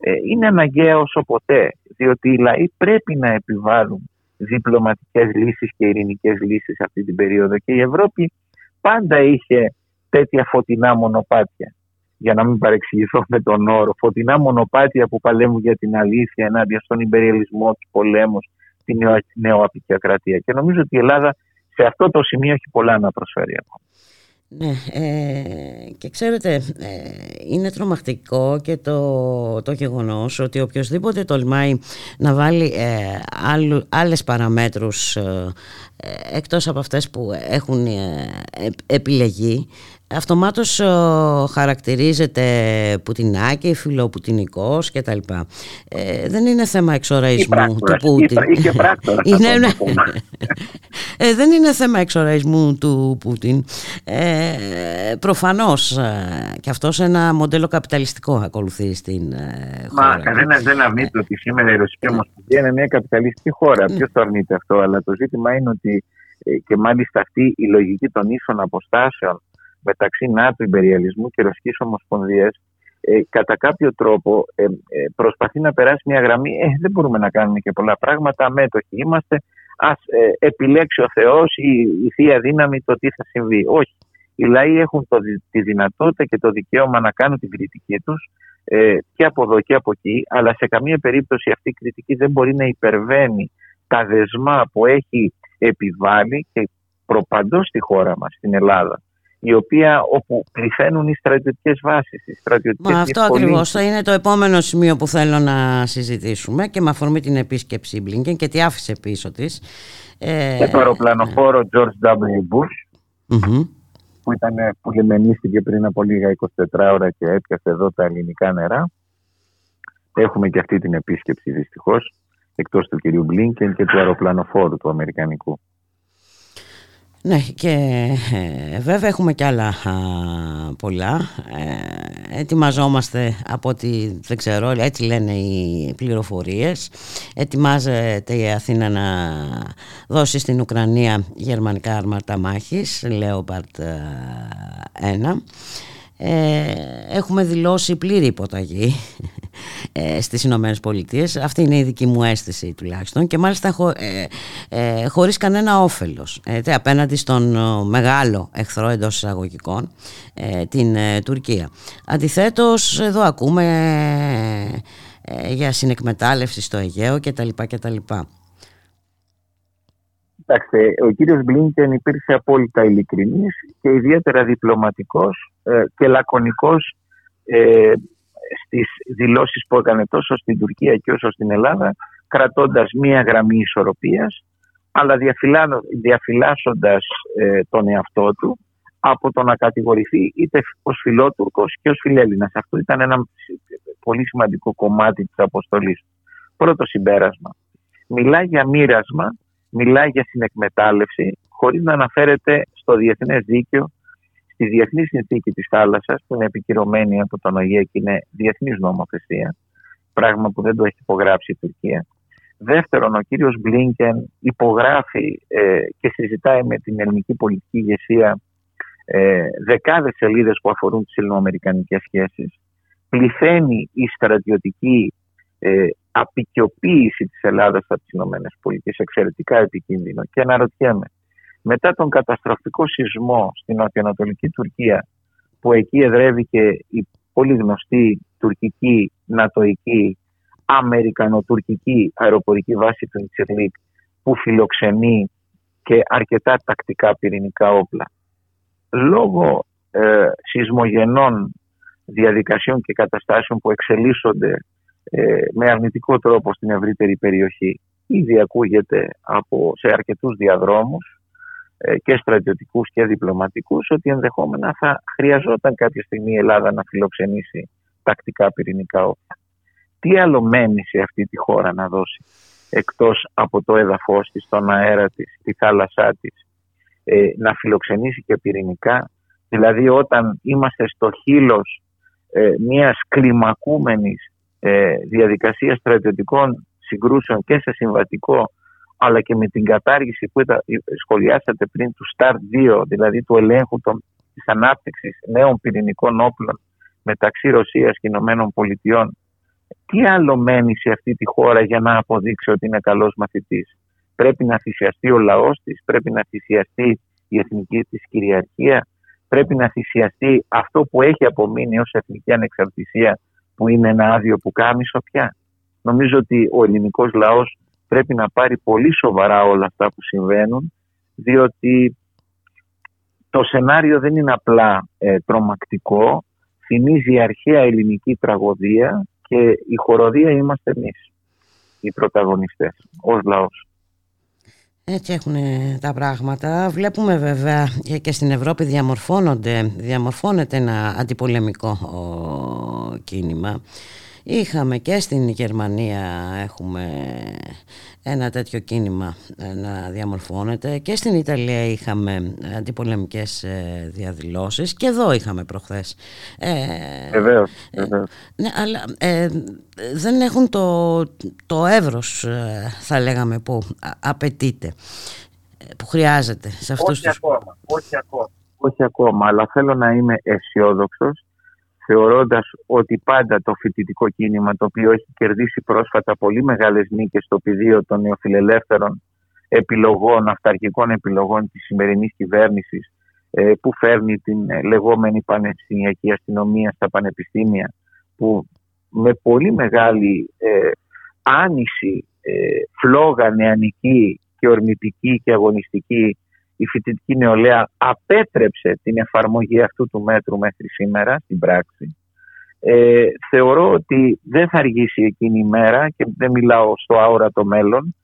ε, είναι αναγκαία όσο ποτέ, διότι οι λαοί πρέπει να επιβάλλουν διπλωματικές λύσεις και ειρηνικές λύσεις αυτή την περίοδο και η Ευρώπη πάντα είχε τέτοια φωτεινά μονοπάτια, για να μην παρεξηγηθώ με τον όρο, φωτεινά μονοπάτια που παλεύουν για την αλήθεια ενάντια στον υπεριαλισμό, τους πολέμους, την νεοαπικιοκρατία. Και νομίζω ότι η Ελλάδα σε αυτό το σημείο έχει πολλά να προσφέρει ακόμα. Ναι, ε, και ξέρετε, ε, είναι τρομακτικό και το, το γεγονός ότι οποιοσδήποτε τολμάει να βάλει ε, άλλου, άλλες παραμέτρους ε, ε, εκτός από αυτές που έχουν ε, ε, επιλεγεί, αυτομάτως χαρακτηρίζεται πουτινάκι, φιλοπουτινικός και τα λοιπά. Ε, δεν είναι θέμα εξοραϊσμού του Πούτιν. Είχε πράκτορα. ε, δεν είναι θέμα εξοραϊσμού του Πούτιν. Ε, προφανώς και αυτός ένα μοντέλο καπιταλιστικό ακολουθεί στην ε, χώρα. Μα κανένας δεν αρνείται ότι σήμερα η Ρωσική Ομοσπονδία είναι μια καπιταλιστική χώρα. Ποιος το αρνείται αυτό? Αλλά το ζήτημα είναι ότι και μάλιστα αυτή η λογική των ίσων αποστάσεων μεταξύ ΝΑΤΟ, υπεριαλισμού και Ρωσικής Ομοσπονδίας, ε, κατά κάποιο τρόπο ε, ε, προσπαθεί να περάσει μια γραμμή. Ε, δεν μπορούμε να κάνουμε και πολλά πράγματα, αμέτωχοι είμαστε. Ας ε, επιλέξει ο Θεός ή η, η θεία δύναμη το τι θα συμβεί. Όχι. Οι λαοί έχουν το, τη δυνατότητα και το δικαίωμα να κάνουν την κριτική τους ε, και από εδώ και από εκεί, αλλά σε καμία περίπτωση αυτή η κριτική δεν μπορεί να υπερβαίνει τα δεσμά που έχει επιβάλει και προπαντός στη χώρα μας, στην Ελλάδα, η οποία όπου πληθαίνουν οι στρατιωτικές βάσεις, οι στρατιωτικές Μα αυτό ακριβώς θα είναι το επόμενο σημείο που θέλω να συζητήσουμε και με αφορμή την επίσκεψη Μπλίνκεν και τι άφησε πίσω της. Και το αεροπλανοφόρο George W. Bush, mm-hmm. που, ήταν, που λιμενίστηκε πριν από λίγα είκοσι τέσσερις ώρες και έπιασε εδώ τα ελληνικά νερά. Έχουμε και αυτή την επίσκεψη δυστυχώς, εκτός του κυρίου Μπλίνκεν και του αεροπλανοφόρου του αμερικανικού. Ναι, και βέβαια έχουμε κι άλλα α, πολλά. Ε, ετοιμαζόμαστε από ό,τι δεν ξέρω, έτσι λένε οι πληροφορίες. Ετοιμάζεται η Αθήνα να δώσει στην Ουκρανία γερμανικά άρματα μάχης, Λέοπαρτ ένα. Ε, έχουμε δηλώσει πλήρη υποταγή ε, στις Ηνωμένες Πολιτείες. Αυτή είναι η δική μου αίσθηση τουλάχιστον και μάλιστα χω, ε, ε, χωρίς κανένα όφελος ε, απέναντι στον μεγάλο εχθρό εντός εισαγωγικών, ε, την ε, Τουρκία. Αντιθέτως εδώ ακούμε ε, ε, για συνεκμετάλλευση στο Αιγαίο κτλ. Κοιτάξτε, ο κύριος Μπλίνκεν υπήρξε απόλυτα ειλικρινής και ιδιαίτερα διπλωματικός και λακωνικός ε, στις δηλώσεις που έκανε τόσο στην Τουρκία και όσο στην Ελλάδα, κρατώντας μία γραμμή ισορροπίας, αλλά διαφυλάσσοντας ε, τον εαυτό του από το να κατηγορηθεί είτε ως φιλότουρκος και ως φιλέλληνας. Αυτό ήταν ένα πολύ σημαντικό κομμάτι της αποστολής. Πρώτο συμπέρασμα. Μιλάει για μοίρασμα, μιλάει για συνεκμετάλλευση, χωρίς να αναφέρεται στο διεθνές δίκαιο, στη διεθνή συνθήκη της θάλασσας, που είναι επικυρωμένη από τον ΟΗΕ και είναι διεθνής νομοθεσία, πράγμα που δεν το έχει υπογράψει η Τουρκία. Δεύτερον, ο κύριος Μπλίνκεν υπογράφει ε, και συζητάει με την ελληνική πολιτική ηγεσία ε, δεκάδες σελίδες που αφορούν τις ελληνοαμερικανικές σχέσεις. Πληθαίνει η στρατιωτική ε, απεικιοποίηση της Ελλάδας από τις ΗΠΑ, εξαιρετικά επικίνδυνο. Και αναρωτιέμαι, μετά τον καταστροφικό σεισμό στην νοτιοανατολική Τουρκία, που εκεί εδρεύηκε η πολύ γνωστή τουρκική, νατοϊκή, αμερικανοτουρκική αεροπορική βάση του Ιντσιρλίκ, που φιλοξενεί και αρκετά τακτικά πυρηνικά όπλα, λόγω ε, σεισμογενών διαδικασιών και καταστάσεων που εξελίσσονται ε, με αρνητικό τρόπο στην ευρύτερη περιοχή, ήδη ακούγεται από, σε αρκετούς διαδρόμους ε, και στρατιωτικούς και διπλωματικούς, ότι ενδεχόμενα θα χρειαζόταν κάποια στιγμή η Ελλάδα να φιλοξενήσει τακτικά πυρηνικά όπλα. Τι άλλο μένει σε αυτή τη χώρα να δώσει, εκτός από το έδαφος της, τον αέρα της, τη θάλασσά της, ε, να φιλοξενήσει και πυρηνικά? Δηλαδή, όταν είμαστε στο χείλος ε, μιας κλιμακούμενης ε, διαδικασίας στρατιωτικών συγκρούσεων και σε συμβατικό, αλλά και με την κατάργηση που ήταν, σχολιάσατε πριν, του Σταρ δύο, δηλαδή του ελέγχου των, της ανάπτυξης νέων πυρηνικών όπλων μεταξύ Ρωσίας και Ηνωμένων Πολιτειών, τι άλλο μένει σε αυτή τη χώρα για να αποδείξει ότι είναι καλός μαθητής? Πρέπει να θυσιαστεί ο λαός της, πρέπει να θυσιαστεί η εθνική της κυριαρχία, πρέπει να θυσιαστεί αυτό που έχει απομείνει ως εθνική ανεξαρτησία, που είναι ένα άδειο πουκάμισο πια. Νομίζω ότι ο ελληνικός λαός πρέπει να πάρει πολύ σοβαρά όλα αυτά που συμβαίνουν, διότι το σενάριο δεν είναι απλά ε, τρομακτικό, θυμίζει αρχαία ελληνική τραγωδία, και η χοροδία είμαστε εμείς, οι πρωταγωνιστές, ως λαός. Έτσι έχουν τα πράγματα. Βλέπουμε βέβαια και στην Ευρώπη διαμορφώνονται, διαμορφώνεται ένα αντιπολεμικό κίνημα. Είχαμε και στην Γερμανία, έχουμε ένα τέτοιο κίνημα να διαμορφώνεται, και στην Ιταλία είχαμε αντιπολεμικές διαδηλώσεις, και εδώ είχαμε προχθές. Βεβαίως, βεβαίως. Ναι, αλλά ε, δεν έχουν το, το εύρος, θα λέγαμε, που απαιτείται, που χρειάζεται σε αυτούς. Όχι, τους... ακόμα, όχι, ακόμα, όχι ακόμα, αλλά θέλω να είμαι αισιόδοξος, θεωρώντας ότι πάντα το φοιτητικό κίνημα, το οποίο έχει κερδίσει πρόσφατα πολύ μεγάλες νίκες στο πεδίο των νεοφιλελεύθερων επιλογών, αυταρχικών επιλογών της σημερινής κυβέρνησης, που φέρνει την λεγόμενη πανεπιστημιακή αστυνομία στα πανεπιστήμια, που με πολύ μεγάλη ε, άνηση, ε, φλόγα νεανική και ορμητική και αγωνιστική, η φοιτητική νεολαία απέτρεψε την εφαρμογή αυτού του μέτρου μέχρι σήμερα στην πράξη. Ε, θεωρώ ότι δεν θα αργήσει εκείνη η μέρα, και δεν μιλάω στο αόρατο μέλλον,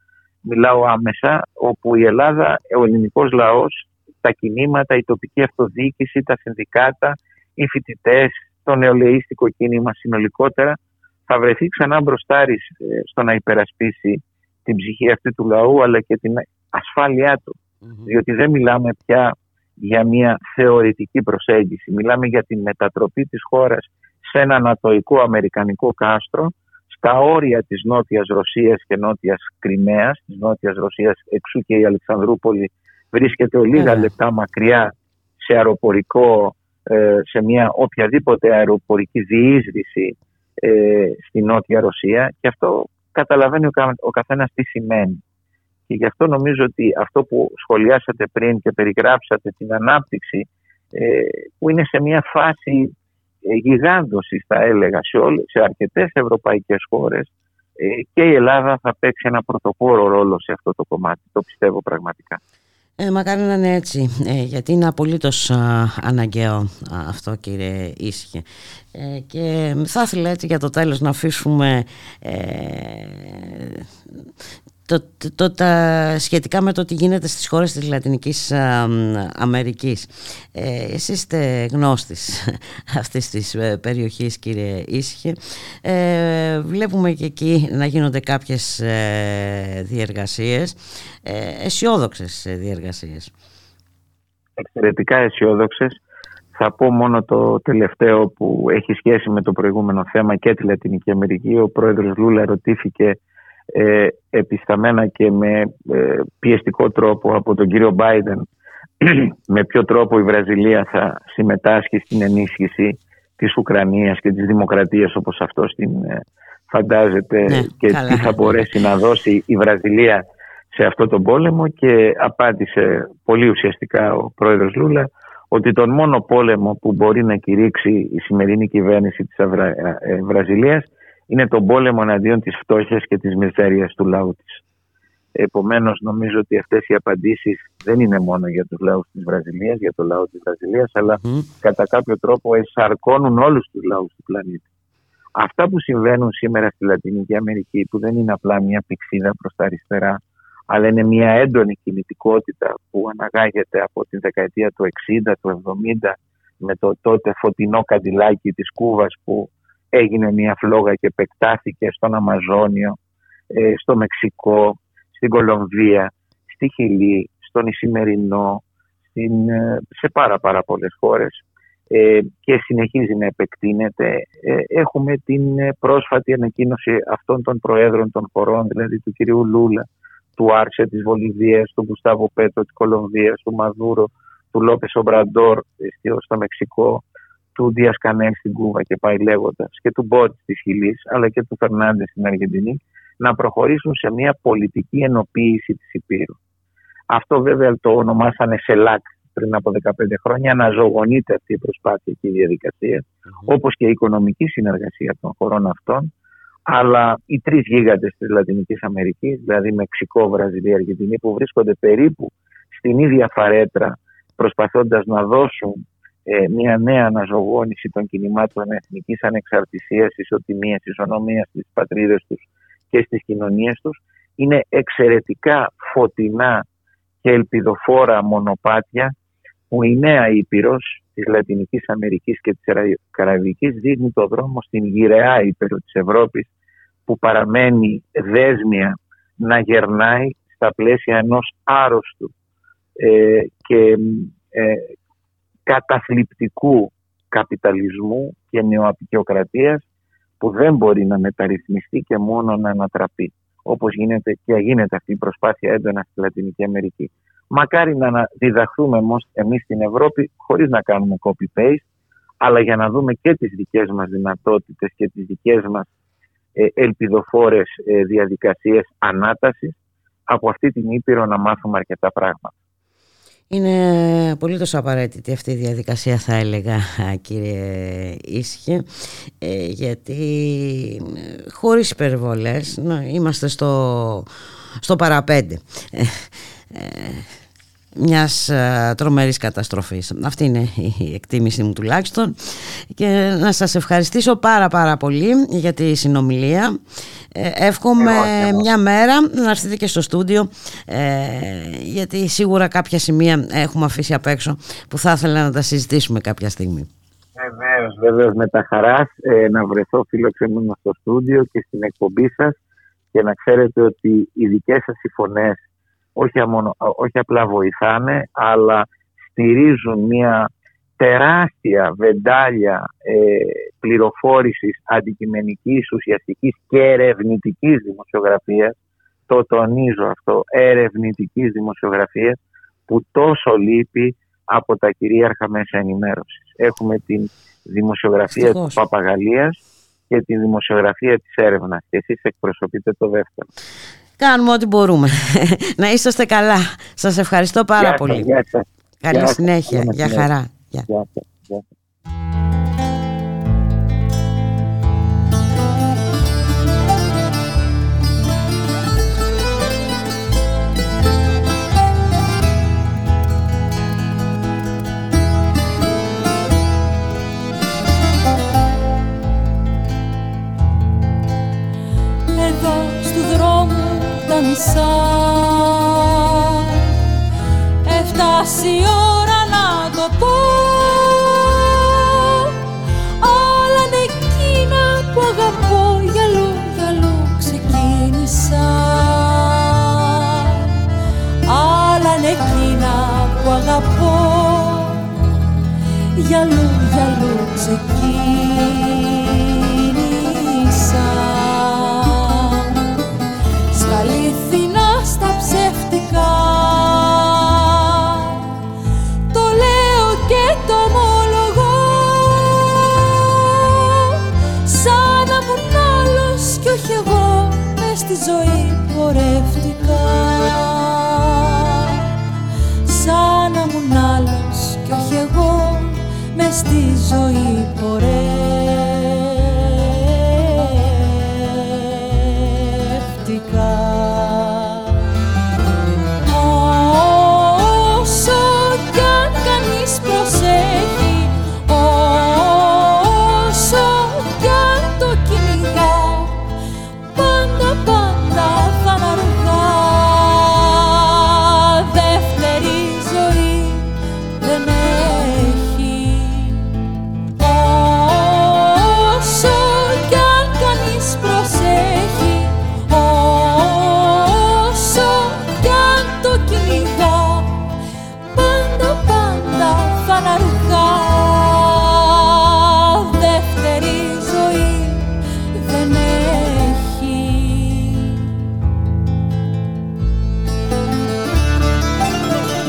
μιλάω άμεσα, όπου η Ελλάδα, ο ελληνικός λαός, τα κινήματα, η τοπική αυτοδιοίκηση, τα συνδικάτα, οι φοιτητές, το νεολαίστικο κίνημα συνολικότερα, θα βρεθεί ξανά μπροστάρις στο να υπερασπίσει την ψυχή αυτή του λαού, αλλά και την ασφάλειά του. Mm-hmm. Διότι δεν μιλάμε πια για μια θεωρητική προσέγγιση. Μιλάμε για την μετατροπή της χώρας σε ένα νατοϊκό αμερικανικό κάστρο, στα όρια της Νότιας Ρωσίας και Νότιας Κριμαίας, της Νότιας Ρωσίας, εξού και η Αλεξανδρούπολη βρίσκεται λίγα yeah. λεπτά μακριά σε αεροπορικό, σε μια οποιαδήποτε αεροπορική διείσδυση στη Νότια Ρωσία, και αυτό καταλαβαίνει ο καθένας τι σημαίνει. Και γι' αυτό νομίζω ότι αυτό που σχολιάσατε πριν και περιγράψατε, την ανάπτυξη που είναι σε μια φάση γιγάντωσης, θα έλεγα, σε, όλες, σε αρκετές ευρωπαϊκές χώρες, και η Ελλάδα θα παίξει ένα πρωτοπόρο ρόλο σε αυτό το κομμάτι. Το πιστεύω πραγματικά. Ε, μακάρι να είναι έτσι, ε, γιατί είναι απολύτως α, αναγκαίο α, αυτό, κύριε Ήσυχε. Ε, και θα ήθελα έτσι για το τέλος να αφήσουμε ε, το, το, το, τα, σχετικά με το τι γίνεται στις χώρες της Λατινικής α, Αμερικής. Ε, εσείς είστε γνώστης αυτής της περιοχής, κύριε Ήσυχε. Ε, βλέπουμε και εκεί να γίνονται κάποιες ε, διεργασίες. Ε, αισιόδοξες διεργασίες. Εξαιρετικά αισιόδοξες. Θα πω μόνο το τελευταίο που έχει σχέση με το προηγούμενο θέμα και τη Λατινική Αμερική. Ο πρόεδρος Λούλα ρωτήθηκε ε, επισταμμένα και με ε, πιεστικό τρόπο από τον κύριο Μπάιντεν με ποιο τρόπο η Βραζιλία θα συμμετάσχει στην ενίσχυση της Ουκρανίας και της δημοκρατίας όπως αυτό την ε, φαντάζεται, ναι, και καλά, τι θα μπορέσει να δώσει η Βραζιλία σε αυτό τον πόλεμο. Και απάντησε πολύ ουσιαστικά ο πρόεδρος Λούλα ότι τον μόνο πόλεμο που μπορεί να κηρύξει η σημερινή κυβέρνηση της Βρα... Βραζιλίας είναι τον πόλεμο εναντίον της φτώχειας και της μιζέρειας του λαού της. Επομένως νομίζω ότι αυτές οι απαντήσεις δεν είναι μόνο για τους λαούς της Βραζιλίας, για το λαό της Βραζιλίας, αλλά mm. κατά κάποιο τρόπο εσαρκώνουν όλους τους λαούς του πλανήτη. Αυτά που συμβαίνουν σήμερα στη Λατινική Αμερική, που δεν είναι απλά μια πηξίδα προς τα αριστερά, αλλά είναι μια έντονη κινητικότητα που αναγάγεται από την δεκαετία του εξήντα, του εβδομήντα, με το τότε φωτεινό καντιλάκι της Κούβας που έγινε μια φλόγα και επεκτάθηκε στον Αμαζόνιο, στο Μεξικό, στην Κολομβία, στη Χιλή, στον Ισημερινό, στην, σε πάρα πάρα πολλές χώρες και συνεχίζει να επεκτείνεται. Έχουμε την πρόσφατη ανακοίνωση αυτών των προέδρων των χωρών, δηλαδή του κυρίου Λούλα, του Άρσε της Βολιβίας, του Γκουστάβο Πέτρο της Κολομβίας, του Μαδούρο, του Λόπες Ομπραντόρ στο Μεξικό, του Ντίας Κανέλ στην Κούβα και πάει λέγοντας, και του Μπότ της Χιλής, αλλά και του Φερνάντες στην Αργεντινή, να προχωρήσουν σε μια πολιτική ενοποίηση της Υπήρου. Αυτό βέβαια το ονομάσανε ΣΕΛΑΚ πριν από δεκαπέντε χρόνια. Αναζωογονείται αυτή η προσπάθεια και η διαδικασία, mm-hmm. όπως και η οικονομική συνεργασία των χωρών αυτών. Αλλά οι τρεις γίγαντες της Λατινικής Αμερικής, δηλαδή Μεξικό, Βραζιλία, Αργεντινή, που βρίσκονται περίπου στην ίδια φαρέτρα, προσπαθώντας να δώσουν ε, μια νέα αναζωογόνηση των κινημάτων εθνικής ανεξαρτησίας, ισοτιμίας, ισονομίας στις πατρίδες τους και στις κοινωνίες τους, είναι εξαιρετικά φωτεινά και ελπιδοφόρα μονοπάτια που η νέα Ήπειρος της Λατινικής Αμερικής και της Καραϊβικής δίνει το δρόμο στην γυραιά Ήπειρο της Ευρώπης, που παραμένει δέσμια να γερνάει στα πλαίσια ενός άρρωστου ε, και ε, καταθλιπτικού καπιταλισμού και νεοαπικιοκρατίας που δεν μπορεί να μεταρρυθμιστεί και μόνο να ανατραπεί, όπως γίνεται και γίνεται αυτή η προσπάθεια έντονα στη Λατινική Αμερική. Μακάρι να διδαχθούμε όμως εμείς στην Ευρώπη, χωρίς να κάνουμε copy-paste, αλλά για να δούμε και τις δικές μας δυνατότητες και τις δικές μας ελπιδοφόρες διαδικασίες ανάτασης, από αυτή την Ήπειρο να μάθουμε αρκετά πράγματα. Είναι απολύτως απαραίτητη αυτή η διαδικασία, θα έλεγα, κύριε Ήσυχε, γιατί χωρίς υπερβολές είμαστε στο, στο παραπέντε μιας τρομερής καταστροφής. Αυτή είναι η εκτίμηση μου τουλάχιστον, και να σας ευχαριστήσω πάρα πάρα πολύ για τη συνομιλία. Εύχομαι μια μέρα να έρθετε και στο στούντιο, γιατί σίγουρα κάποια σημεία έχουμε αφήσει απ' έξω που θα ήθελα να τα συζητήσουμε κάποια στιγμή. Βεβαίως, βεβαίως, με τα χαράς να βρεθώ φιλοξενούμενο στο στούντιο και στην εκπομπή σας, και να ξέρετε ότι οι δικές σας οι φωνές Όχι, αμονο, όχι απλά βοηθάνε, αλλά στηρίζουν μια τεράστια βεντάλια ε, πληροφόρησης αντικειμενικής, ουσιαστικής και ερευνητικής δημοσιογραφίας. Το τονίζω αυτό, ερευνητικής δημοσιογραφίας, που τόσο λείπει από τα κυρίαρχα μέσα ενημέρωσης. Έχουμε την δημοσιογραφία Ευτυχώς. της παπαγαλίας και τη δημοσιογραφία της έρευνας. Και εσείς εκπροσωπείτε το δεύτερο. Κάνουμε ό,τι μπορούμε. Να είσαστε καλά. Σας ευχαριστώ πάρα γεια πολύ. Γεια σας. Καλή γεια σας. συνέχεια. Γεια, γεια χαρά. Γεια. Γεια σας. Γεια σας. ξύπνησα. Έφτασε η ώρα να το πω. Όλα εκείνα που αγαπώ για λόγια ξεκίνησα. Όλα εκείνα που αγαπώ για λόγια ξεκίνησα. Στα αληθινά, στα ψεύτικα, το λέω και το ομολογώ, σαν να μουν άλλος κι όχι εγώ, μες στη ζωή πορεύτηκα, σαν να μουν άλλος κι όχι εγώ, μες στη ζωή πορεύτηκα. Όσο κι αν κανείς προσέχει, όσο κι αν το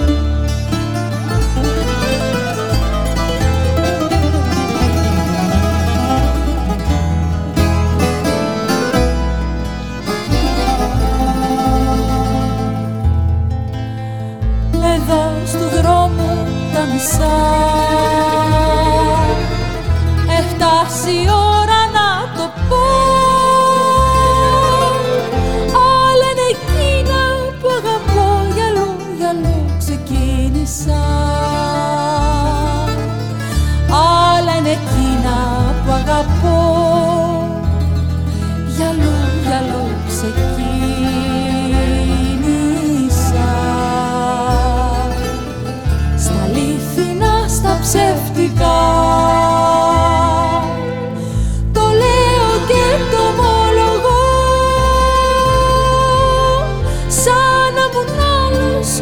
κυνηγά, πάντα πάντα θα είναι αργά. Δεύτερη ζωή δεν έφτασε η ώρα να το πω. Όλα είναι εκείνα που αγαπώ, για λόγια λόγω ξεκίνησα. Όλα είναι εκείνα που αγαπώ, για λόγια λόγω ξεκίνησα. Στα αληθινά, στα ψεύτικα,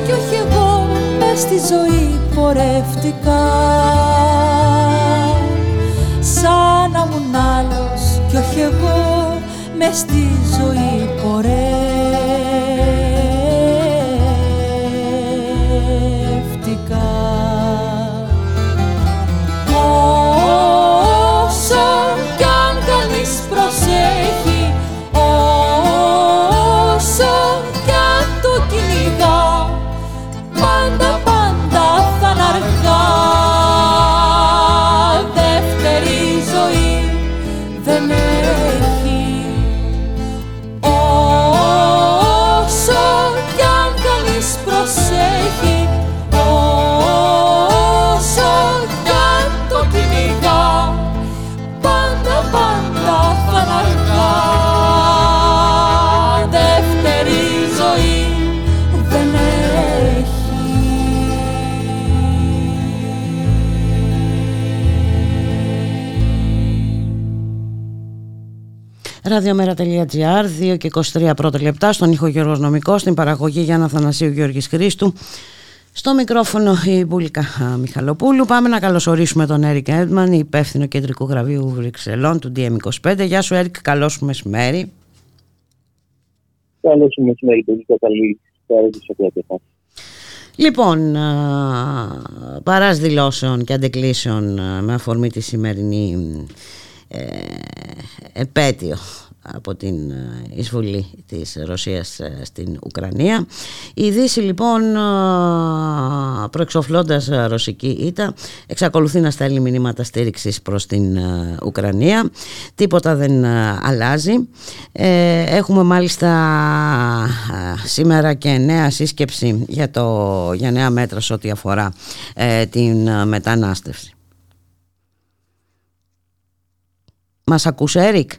κι όχι εγώ μες στη ζωή πορεύτηκα, σαν να μουν άλλος κι όχι εγώ μες στη ζωή πορεύτηκα. Όσο κι αν κανείς προσέχει, όσο κι αν το κυνηγά, πάντα πάντα θα είναι αργά. Δεύτερη ζωή δεν έχει. Όσο κι αν κανείς προσέχει, όσο κι αν το κυνηγά, πάντα πάντα θα είναι αργά. Δεύτερη ζωή δεν έχει. Ραδιομέρα.gr, δύο και είκοσι τρία πρώτα λεπτά, στον ήχο Γιώργος Νομικός, στην παραγωγή Γιάννα Αθανασίου, Γιώργης Χρήστου, στο μικρόφωνο η Μπούλικα Μιχαλοπούλου. Πάμε να καλωσορίσουμε τον Έρικ Έντμαν, υπεύθυνο κεντρικού γραφείου Βρυξελών του ντι άι ι εμ είκοσι πέντε. Γεια σου Έρικ, καλό σου μεσημέρι. Καλό σου μεσημέρι, Μπούλικα, καλή πέρα της οκρατίας. Λοιπόν, παράς δηλώσεων και αντεκλήσεων με αφορμή τη σημερινή Ε, επέτειο από την εισβολή της Ρωσίας στην Ουκρανία, η Δύση λοιπόν, προεξοφλώντας ρωσική ήττα, εξακολουθεί να στέλνει μηνύματα στήριξης προς την Ουκρανία. Τίποτα δεν αλλάζει. ε, Έχουμε μάλιστα σήμερα και νέα σύσκεψη για, το, για νέα μέτρα σε ό,τι αφορά ε, την μετανάστευση. Μας ακούς Έρικ?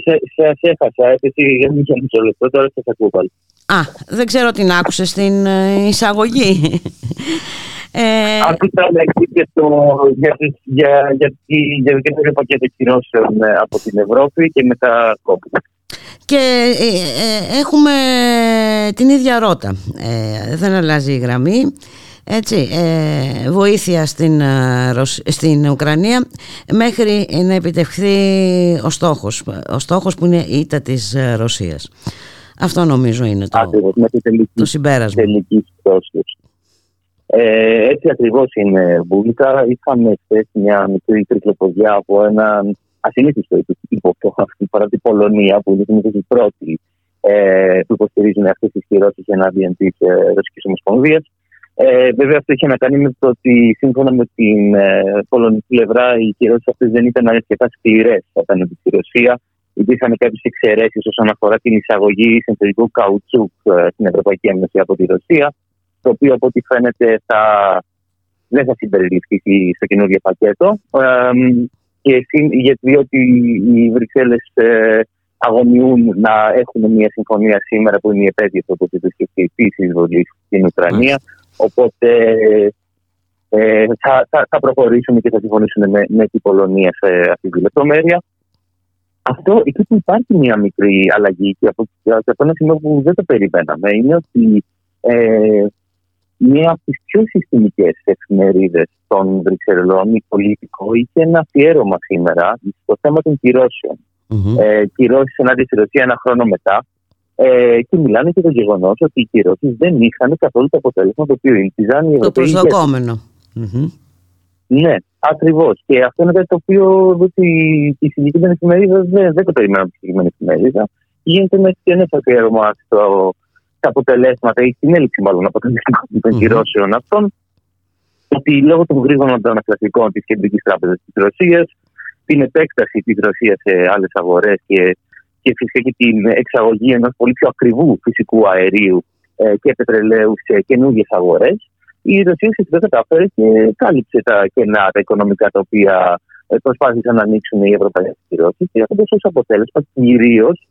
Σε έχασα, γιατί για μισό λεπτό, τώρα σας ακούω πάλι. Α, δεν ξέρω τι άκουσες στην εισαγωγή. Άκουσα λέξη για το καινούριο πακέτο κυρώσεων από την Ευρώπη και μετά κόπη. Και ε, ε, έχουμε την ίδια ρότα, ε, δεν αλλάζει η γραμμή, έτσι, ε, βοήθεια στην, ε, στην Ουκρανία μέχρι να επιτευχθεί ο στόχος, ο στόχος που είναι η ήττα της Ρωσίας. Αυτό νομίζω είναι το, ακριβώς, το, τελική, το συμπέρασμα. Ε, έτσι ακριβώς είναι, Μπούλικα. Είχαμε χθες μια μικρή τρικλοποδιά από έναν ασυνήθιστο υποπτώ αυτή παρά την Πολωνία, που είναι η πρώτη ε, που υποστηρίζουν αυτές τις κυρώσεις εναντίον της ε, Ρωσικής Ομοσπονδίας. Ε, βέβαια, αυτό είχε να κάνει με το ότι σύμφωνα με την ε, πολωνική πλευρά, οι κυρώσεις αυτές δεν ήταν αρκετά σκληρές απέναντι στη Ρωσία. Υπήρχαν κάποιες εξαιρέσεις όσον αφορά την εισαγωγή συνθετικού καουτσούκ ε, στην Ευρωπαϊκή Ένωση από τη Ρωσία, το οποίο από ό,τι φαίνεται θα, δεν θα συμπεριληφθεί στο καινούργιο πακέτο. Ε, ε, Και γιατί διότι οι Βρυξέλλες ε, αγωνιούν να έχουν μια συμφωνία σήμερα που είναι η επέτειος από τη της εισβολής στην Ουκρανία. Οπότε ε, θα, θα, θα προχωρήσουν και θα συμφωνήσουν με, με την Πολωνία σε αυτή τη λεπτομέρεια. Αυτό εκεί που υπάρχει μια μικρή αλλαγή και από, από ένα σημείο που δεν το περιμέναμε είναι ότι ε, μία από τις πιο συστημικές εφημερίδες των Βρυξελών, η Πολιτικό, είχε ένα αφιέρωμα σήμερα στο θέμα των κυρώσεων. Mm-hmm. Ε, κυρώσεις ενάντια στη Ρωσία ένα χρόνο μετά. Ε, και μιλάνε για το γεγονός ότι οι κυρώσεις δεν είχαν καθόλου το αποτέλεσμα το οποίο ήλπιζαν οι Ευρωπαίοι. Το προσδοκόμενο. Mm-hmm. Ναι, ακριβώς. Και αυτό είναι κάτι το οποίο η συγκεκριμένη εφημερίδα δεν, δεν το περιμέναμε από τη συγκεκριμένη εφημερίδα. Γίνεται ένα εκτενές αφιέρωμα στο. Τα αποτελέσματα ή την έλλειψη μάλλον αποτελεσμάτων των κυρώσεων αυτών, ότι λόγω των γρήγορων αντανακλαστικών της Κεντρικής Τράπεζας της Ρωσίας, την επέκταση της Ρωσίας σε άλλες αγορές και, και φυσικά και την εξαγωγή ενός πολύ πιο ακριβού φυσικού αερίου ε, και πετρελαίου σε καινούργιες αγορές, η Ρωσία δεν κατάφερε και κάλυψε τα κενά τα οικονομικά τα οποία προσπάθησαν να ανοίξουν οι Ευρωπαϊκές κυρώσεις, και αυτό ως αποτέλεσμα κυρίως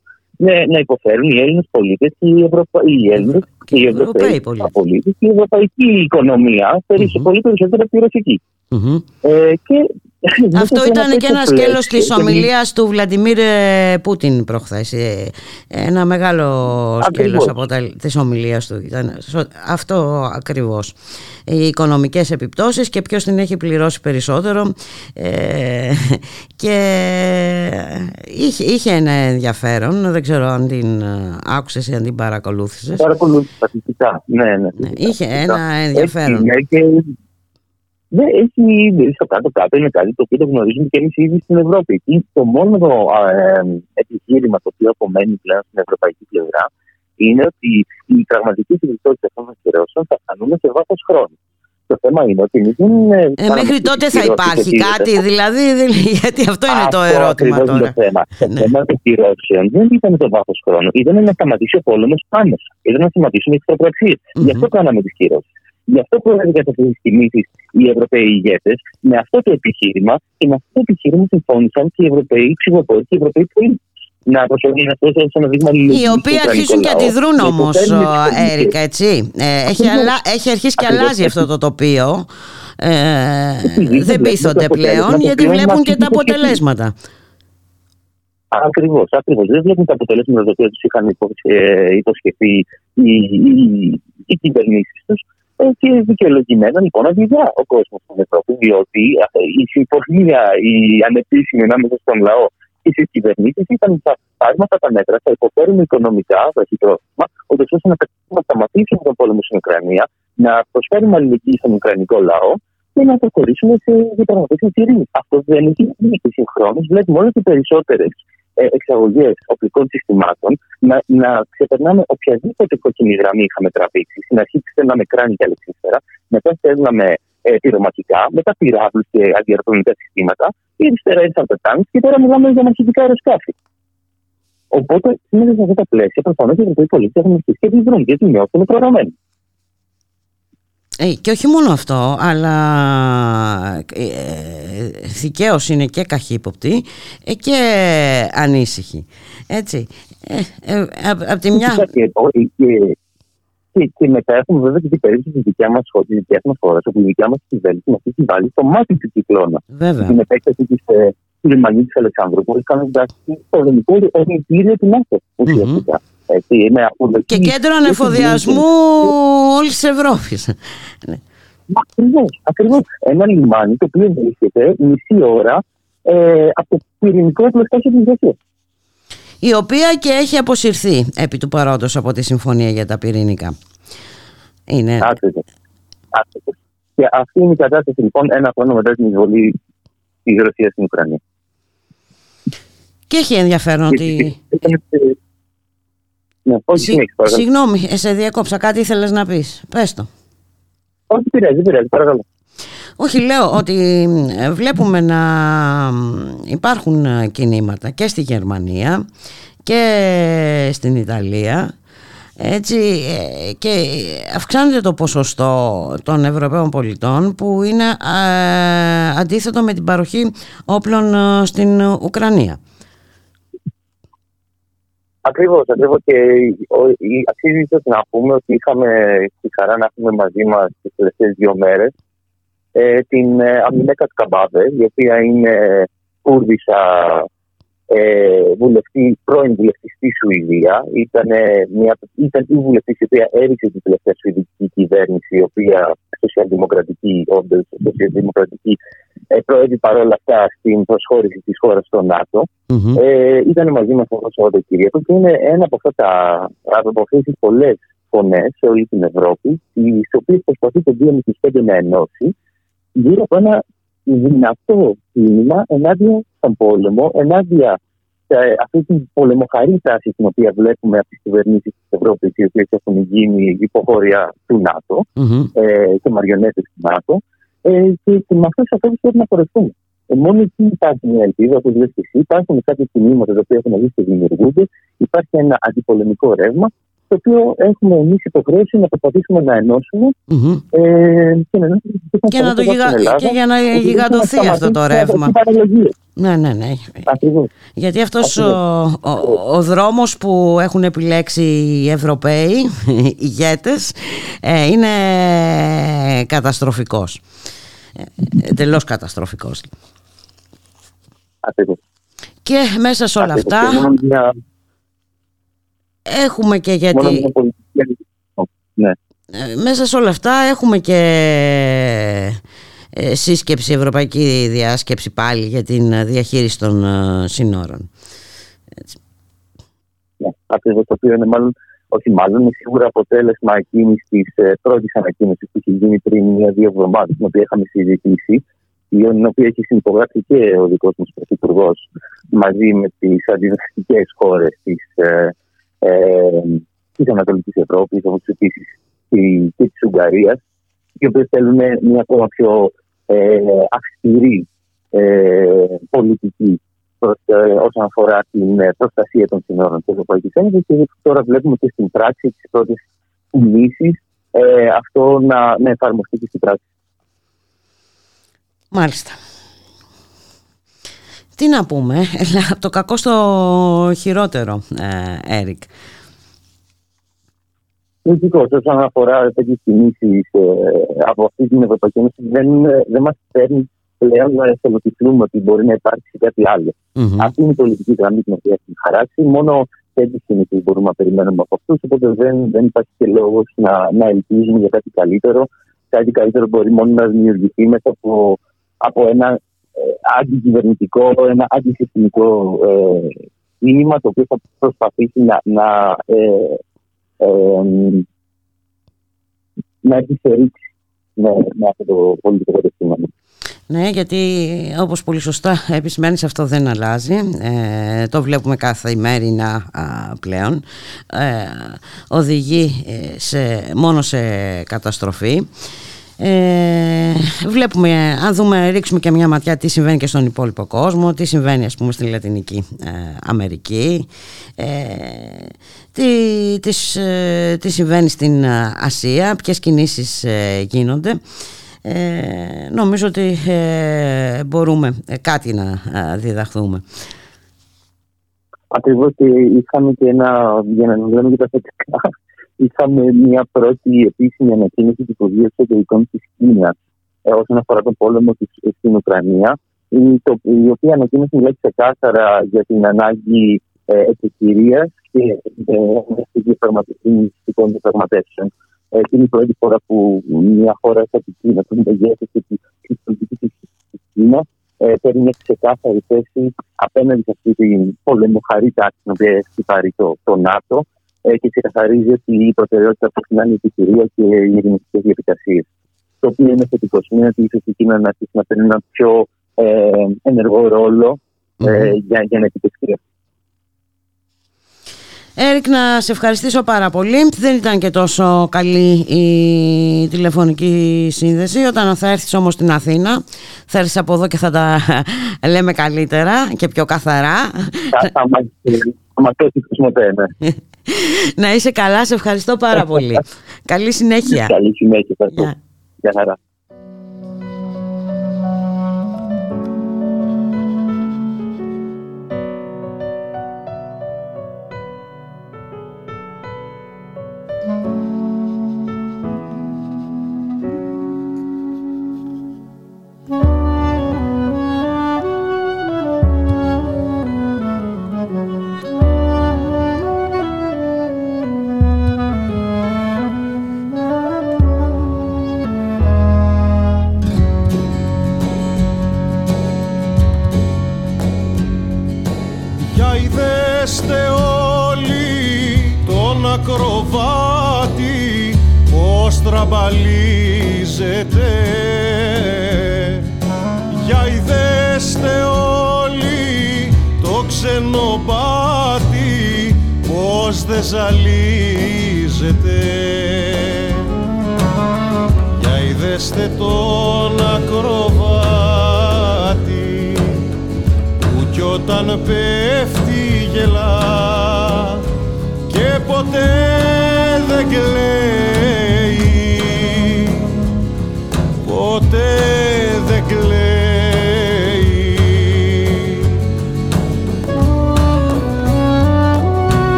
να υποφέρουν οι Έλληνες πολίτες, οι, Ευρωπα... οι Έλληνες, οι Ευρωπαίοι πολίτες, η ευρωπαϊκή οικονομία, mm-hmm. πολύ περισσότερο από τη ρωσική. Mm-hmm. Ε, και... Αυτό ήταν και ένα σκέλος της ομιλίας του Βλαντιμίρ Πούτιν προχθές. Ένα μεγάλο σκέλος από τα, της ομιλίας του ήταν αυτό ακριβώς. Οι οικονομικές επιπτώσεις και ποιος την έχει πληρώσει περισσότερο. Ε, και είχε, είχε ένα ενδιαφέρον. Δεν ξέρω αν την άκουσες ή αν την παρακολούθησες. Παρακολούθησα φυσικά. Ναι, ναι, φυσικά. Είχε ένα ενδιαφέρον. Ναι, έχει στο κάτω-κάτω, είναι κάτι το οποίο το γνωρίζουμε και εμείς ήδη στην Ευρώπη. Και το μόνο ε, επιχείρημα το οποίο απομένει πλέον στην ευρωπαϊκή πλευρά είναι ότι οι πραγματικές επιπτώσεις αυτών των κυρώσεων θα φανούν σε βάθος χρόνου. Το θέμα είναι ότι εμείς δεν. Ε, μέχρι τότε θα υπάρχει κάτι, δηλαδή, δηλαδή, γιατί αυτό είναι το ερώτημα. Αυτό είναι το θέμα. Το θέμα των κυρώσεων δεν ήταν το βάθος χρόνου. Ήταν να σταματήσει ο πόλεμος πάνω. Ήταν να σταματήσουν οι εκτροπραξίες. Γι' αυτό κάναμε τις κυρώσεις. Γι' αυτό που έλεγαν αυτές τις κινήσεις οι Ευρωπαίοι ηγέτες, με αυτό το επιχείρημα, και με αυτό το επιχείρημα συμφώνησαν και οι Ευρωπαίοι ψηφοφόροι και οι Ευρωπαίοι πολίτες. Να προσφέρουν αυτό ένα δείγμα λογικής. Οι οποίοι αρχίζουν και αντιδρούν όμως, Έρικα, έτσι. Έχει, αλα... έχει αρχίσει και αλλάζει αυτό το τοπίο. Ε, δεν πείθονται πλέον, γιατί βλέπουν και τα αποτελέσματα. Ακριβώς, ακριβώς. Δεν βλέπουν τα αποτελέσματα τα οποία τους είχαν υποσχεθεί οι κυβερνήσεις τους. Και δικαιολογημένα λοιπόν αντιδρά ο κόσμος στην Ευρώπη, διότι η συμφωνία, η ανεπίσημη ανάμεσα στον λαό και στις κυβερνήσεις ήταν τα πράγματα, τα μέτρα, τα υποφέρουμε οικονομικά, βραχυπρόθεσμα, ούτως ώστε να σταματήσουμε τον πόλεμο στην Ουκρανία, να προσφέρουμε αλληλεγγύη στον Ουκρανικό λαό και να προχωρήσουμε σε διαπραγματεύσεις ειρήνης. Αυτό δεν έχει γίνει και συγχρόνως. Βλέπουμε όλες τις περισσότερες εξαγωγές οπλικών συστημάτων να, να ξεπερνάμε οποιαδήποτε κόκκινη γραμμή είχαμε τραβήξει. Στην αρχή ξέναμε κράνη και αλεξίσφαιρα, μετά στέλναμε ε, πυρωματικά, μετά πυράβλους και αντιαρκτονικά συστήματα, ή αριστερά ήρθαν τα τάγκ, και τώρα μιλάμε για μαχητικά αεροσκάφη. Οπότε σήμερα σε αυτά τα πλαίσια προφανώς οι Ευρωπαίοι πολίτες έχουν αρχίσει και αντιδρούν, γιατί νιώθουν προγραμμένοι. Ε, και όχι μόνο αυτό, αλλά ε, δικαίως είναι και καχύποπτοι ε, και ανήσυχοι. Έτσι. Ε, ε, από απ τη μια... Και, και μετά έχουμε βέβαια και την περίπτωση τη δικιά μα χώρα, όπου η δικιά μα κυβέρνηση μα έχει βάλει στο μάτι του κυκλώνα. Βέβαια. Την επέκταση τη Λιμανή τη Αλεξανδρούπολη, κάνοντα το ελληνικό οδηγητήριο του ΝΑΤΟ. Ουσιαστικά. Και κέντρο ανεφοδιασμού όλη τη Ευρώπη. Ακριβώς. Ένα λιμάνι το οποίο βρίσκεται μισή ώρα από το πυρηνικό πλεστάσιο τη Ρωσία. Η οποία και έχει αποσυρθεί επί του παρόντος από τη Συμφωνία για τα Πυρηνικά. Είναι... Άκριβο. Και αυτή είναι η κατάσταση λοιπόν ένα χρόνο μετά την εισβολή της Ρωσίας στην Ουκρανία. Και έχει ενδιαφέρον και ότι... Και... Ναι, όχι, Συ... συνέχει, συγγνώμη, σε διακόψα. Κάτι ήθελες να πεις. Πες το. Όχι, πειράζει, πειράζει. Παρακαλώ. Όχι, λέω ότι βλέπουμε να υπάρχουν κινήματα και στη Γερμανία και στην Ιταλία, έτσι, και αυξάνεται το ποσοστό των Ευρωπαίων πολιτών που είναι ε, αντίθετο με την παροχή όπλων στην Ουκρανία. Ακριβώς, ακριβώς, και αξίζει να πούμε ότι είχαμε τη χαρά να έχουμε μαζί μας τις τελευταίες δύο μέρες Ε, την ε, Αμινέκα Σκαμπάβε, η οποία είναι Κούρδισσα ε, βουλευτή, πρώην βουλευτή στη Σουηδία. Ήτανε μια, ήταν η βουλευτή η οποία έριξε την τελευταία σουηδική κυβέρνηση, η οποία σοσιαλδημοκρατική, όντως σοσιαλδημοκρατική, ε, προέβη παρόλα αυτά στην προσχώρηση της χώρας στο ΝΑΤΟ. Mm-hmm. Ε, ήταν μαζί μας το Σαββατοκύριακο και είναι ένα από αυτά τα αποφασίσει πολλές φωνές σε όλη την Ευρώπη, τις οποίες προσπαθεί το ντι άι ι εμ είκοσι πέντε να ενώσει, γύρω από ένα δυνατό κίνημα ενάντια στον πόλεμο, ενάντια σε αυτή την πολεμοχαρή τάση την οποία βλέπουμε από τις κυβερνήσεις της Ευρώπης, οι οποίες έχουν γίνει υποχώρια του ΝΑΤΟ mm-hmm. ε, και μαριονέτες του ΝΑΤΟ, ε, και, και με αυτές τις αυτές πρέπει να χωρεθούμε. Ε, μόνο εκεί υπάρχει μια ελπίδα, όπως λες και εσύ, υπάρχουν κάποια κινήματα τα οποία έχουν αρχίσει και δημιουργούνται, υπάρχει ένα αντιπολεμικό ρεύμα, το οποίο έχουμε εμείς υποχρέωση να προσπαθήσουμε να ενώσουμε mm-hmm. ε, και να, και να το γιγα... Ελλάδα, και για να γιγαντωθεί να αυτό το ρεύμα. Ναι, ναι, ναι. Ακριβώς. Γιατί αυτός Ακριβώς. Ο, ο, ο δρόμος που έχουν επιλέξει οι Ευρωπαίοι οι ηγέτες ε, είναι καταστροφικός. Ε, τελώς καταστροφικός. Ακριβώς. Και μέσα σε όλα Ακριβώς. αυτά... Ακριβώς. Έχουμε και γιατί ναι. μέσα σε όλα αυτά έχουμε και σύσκεψη, ευρωπαϊκή διάσκεψη πάλι για την διαχείριση των συνόρων. Ναι, ακριβώς, το οποίο είναι μάλλον, όχι μάλλον, είναι σίγουρα αποτέλεσμα εκείνης της πρώτης ανακοίνωσης που είχε γίνει πριν μια-δύο εβδομάδες, την οποία είχαμε συζητήσει, την οποία έχει συνυπογράψει και ο δικός μας πρωθυπουργός μαζί με τις αντιδραστικές χώρες της Ε, της Ανατολικής Ευρώπης, όπως επίσης και της Ουγγαρίας, οι οποίες θέλουν μια ακόμα πιο ε, αυστηρή ε, πολιτική προς, ε, όσον αφορά την προστασία των συνόρων της Ευρωπαϊκής Ένωσης, και τώρα βλέπουμε και στην πράξη τις πρώτες κινήσεις ε, αυτό να, να εφαρμοστεί και στην πράξη. Μάλιστα. Τι να πούμε, από το κακό στο χειρότερο, Έρικ. Λογικό, όσον αφορά τέτοιες κινήσεις από αυτή την Ευρωπαϊκή Ένωση, δεν, δεν μας παίρνει πλέον να εθελοτυφλούμε ότι μπορεί να υπάρξει κάτι άλλο. Mm-hmm. Αυτή είναι η πολιτική γραμμή την οποία έχει χαράξει. Μόνο τέτοιες κινήσεις μπορούμε να περιμένουμε από αυτούς, οπότε δεν, δεν υπάρχει και λόγος να, να ελπίζουμε για κάτι καλύτερο. Κάτι καλύτερο μπορεί μόνο να δημιουργηθεί μέσα από, από ένα αντικυβερνητικό, ένα αντισυστημικό ε, κίνημα, το οποίο θα προσπαθήσει να, να, ε, ε, να επιφερήξει με, με αυτό το πολιτικό κατεύθυνο. Ναι, γιατί όπως πολύ σωστά επισημαίνεις, αυτό δεν αλλάζει. Ε, το βλέπουμε κάθε ημέρα πλέον. Ε, οδηγεί σε, μόνο σε καταστροφή. Ε, βλέπουμε, αν δούμε, ρίξουμε και μια ματιά τι συμβαίνει και στον υπόλοιπο κόσμο, τι συμβαίνει ας πούμε στη Λατινική ε, Αμερική, ε, τι, τις, ε, τι συμβαίνει στην Ασία, ποιες κινήσεις ε, γίνονται. Ε, νομίζω ότι ε, μπορούμε ε, κάτι να ε, διδαχθούμε. Ακριβώς, είχαμε και ένα, για να μιλάμε και τα θετικά, είχαμε μια πρώτη επίσημη ανακοίνωση της Υπουργείου Εξωτερικών της Κίνας ε, όσον αφορά τον πόλεμο της, στην Ουκρανία, η, το, η οποία ανακοίνωση μιλάει ξεκάθαρα για την ανάγκη ε, εκκυρίας και διαπραγματευτικών διαπραγματεύσεων. Είναι η πρώτη φορά που μια χώρα σαν την Κίνα, που είναι το γέθος και την πολιτική της Κίνας, παίρνει μια ξεκάθαρη θέση απέναντι σε αυτή την πολεμοχαρή τάξη την οποία χτυπάρει το ΝΑΤΟ και ξεκαθαρίζει ότι η προτεραιότητα θα είναι η Συρία και οι ειρηνευτικές διαδικασίες. Το οποίο είναι θετικό, σημαίνει ότι ίσως η Κίνα να αρχίσει να παίρνει ένα πιο ενεργό ρόλο για να επιτευχθεί. Έρικ, να σε ευχαριστήσω πάρα πολύ. Δεν ήταν και τόσο καλή η τηλεφωνική σύνδεση. Όταν θα έρθεις όμως στην Αθήνα, θα έρθεις από εδώ και θα τα λέμε καλύτερα και πιο καθαρά. Θα ματώσει η κοσμοτένα. Να είσαι καλά, σε ευχαριστώ πάρα πολύ. Καλή συνέχεια. Καλή συνέχεια, ευχαριστώ. Γεια χαρά.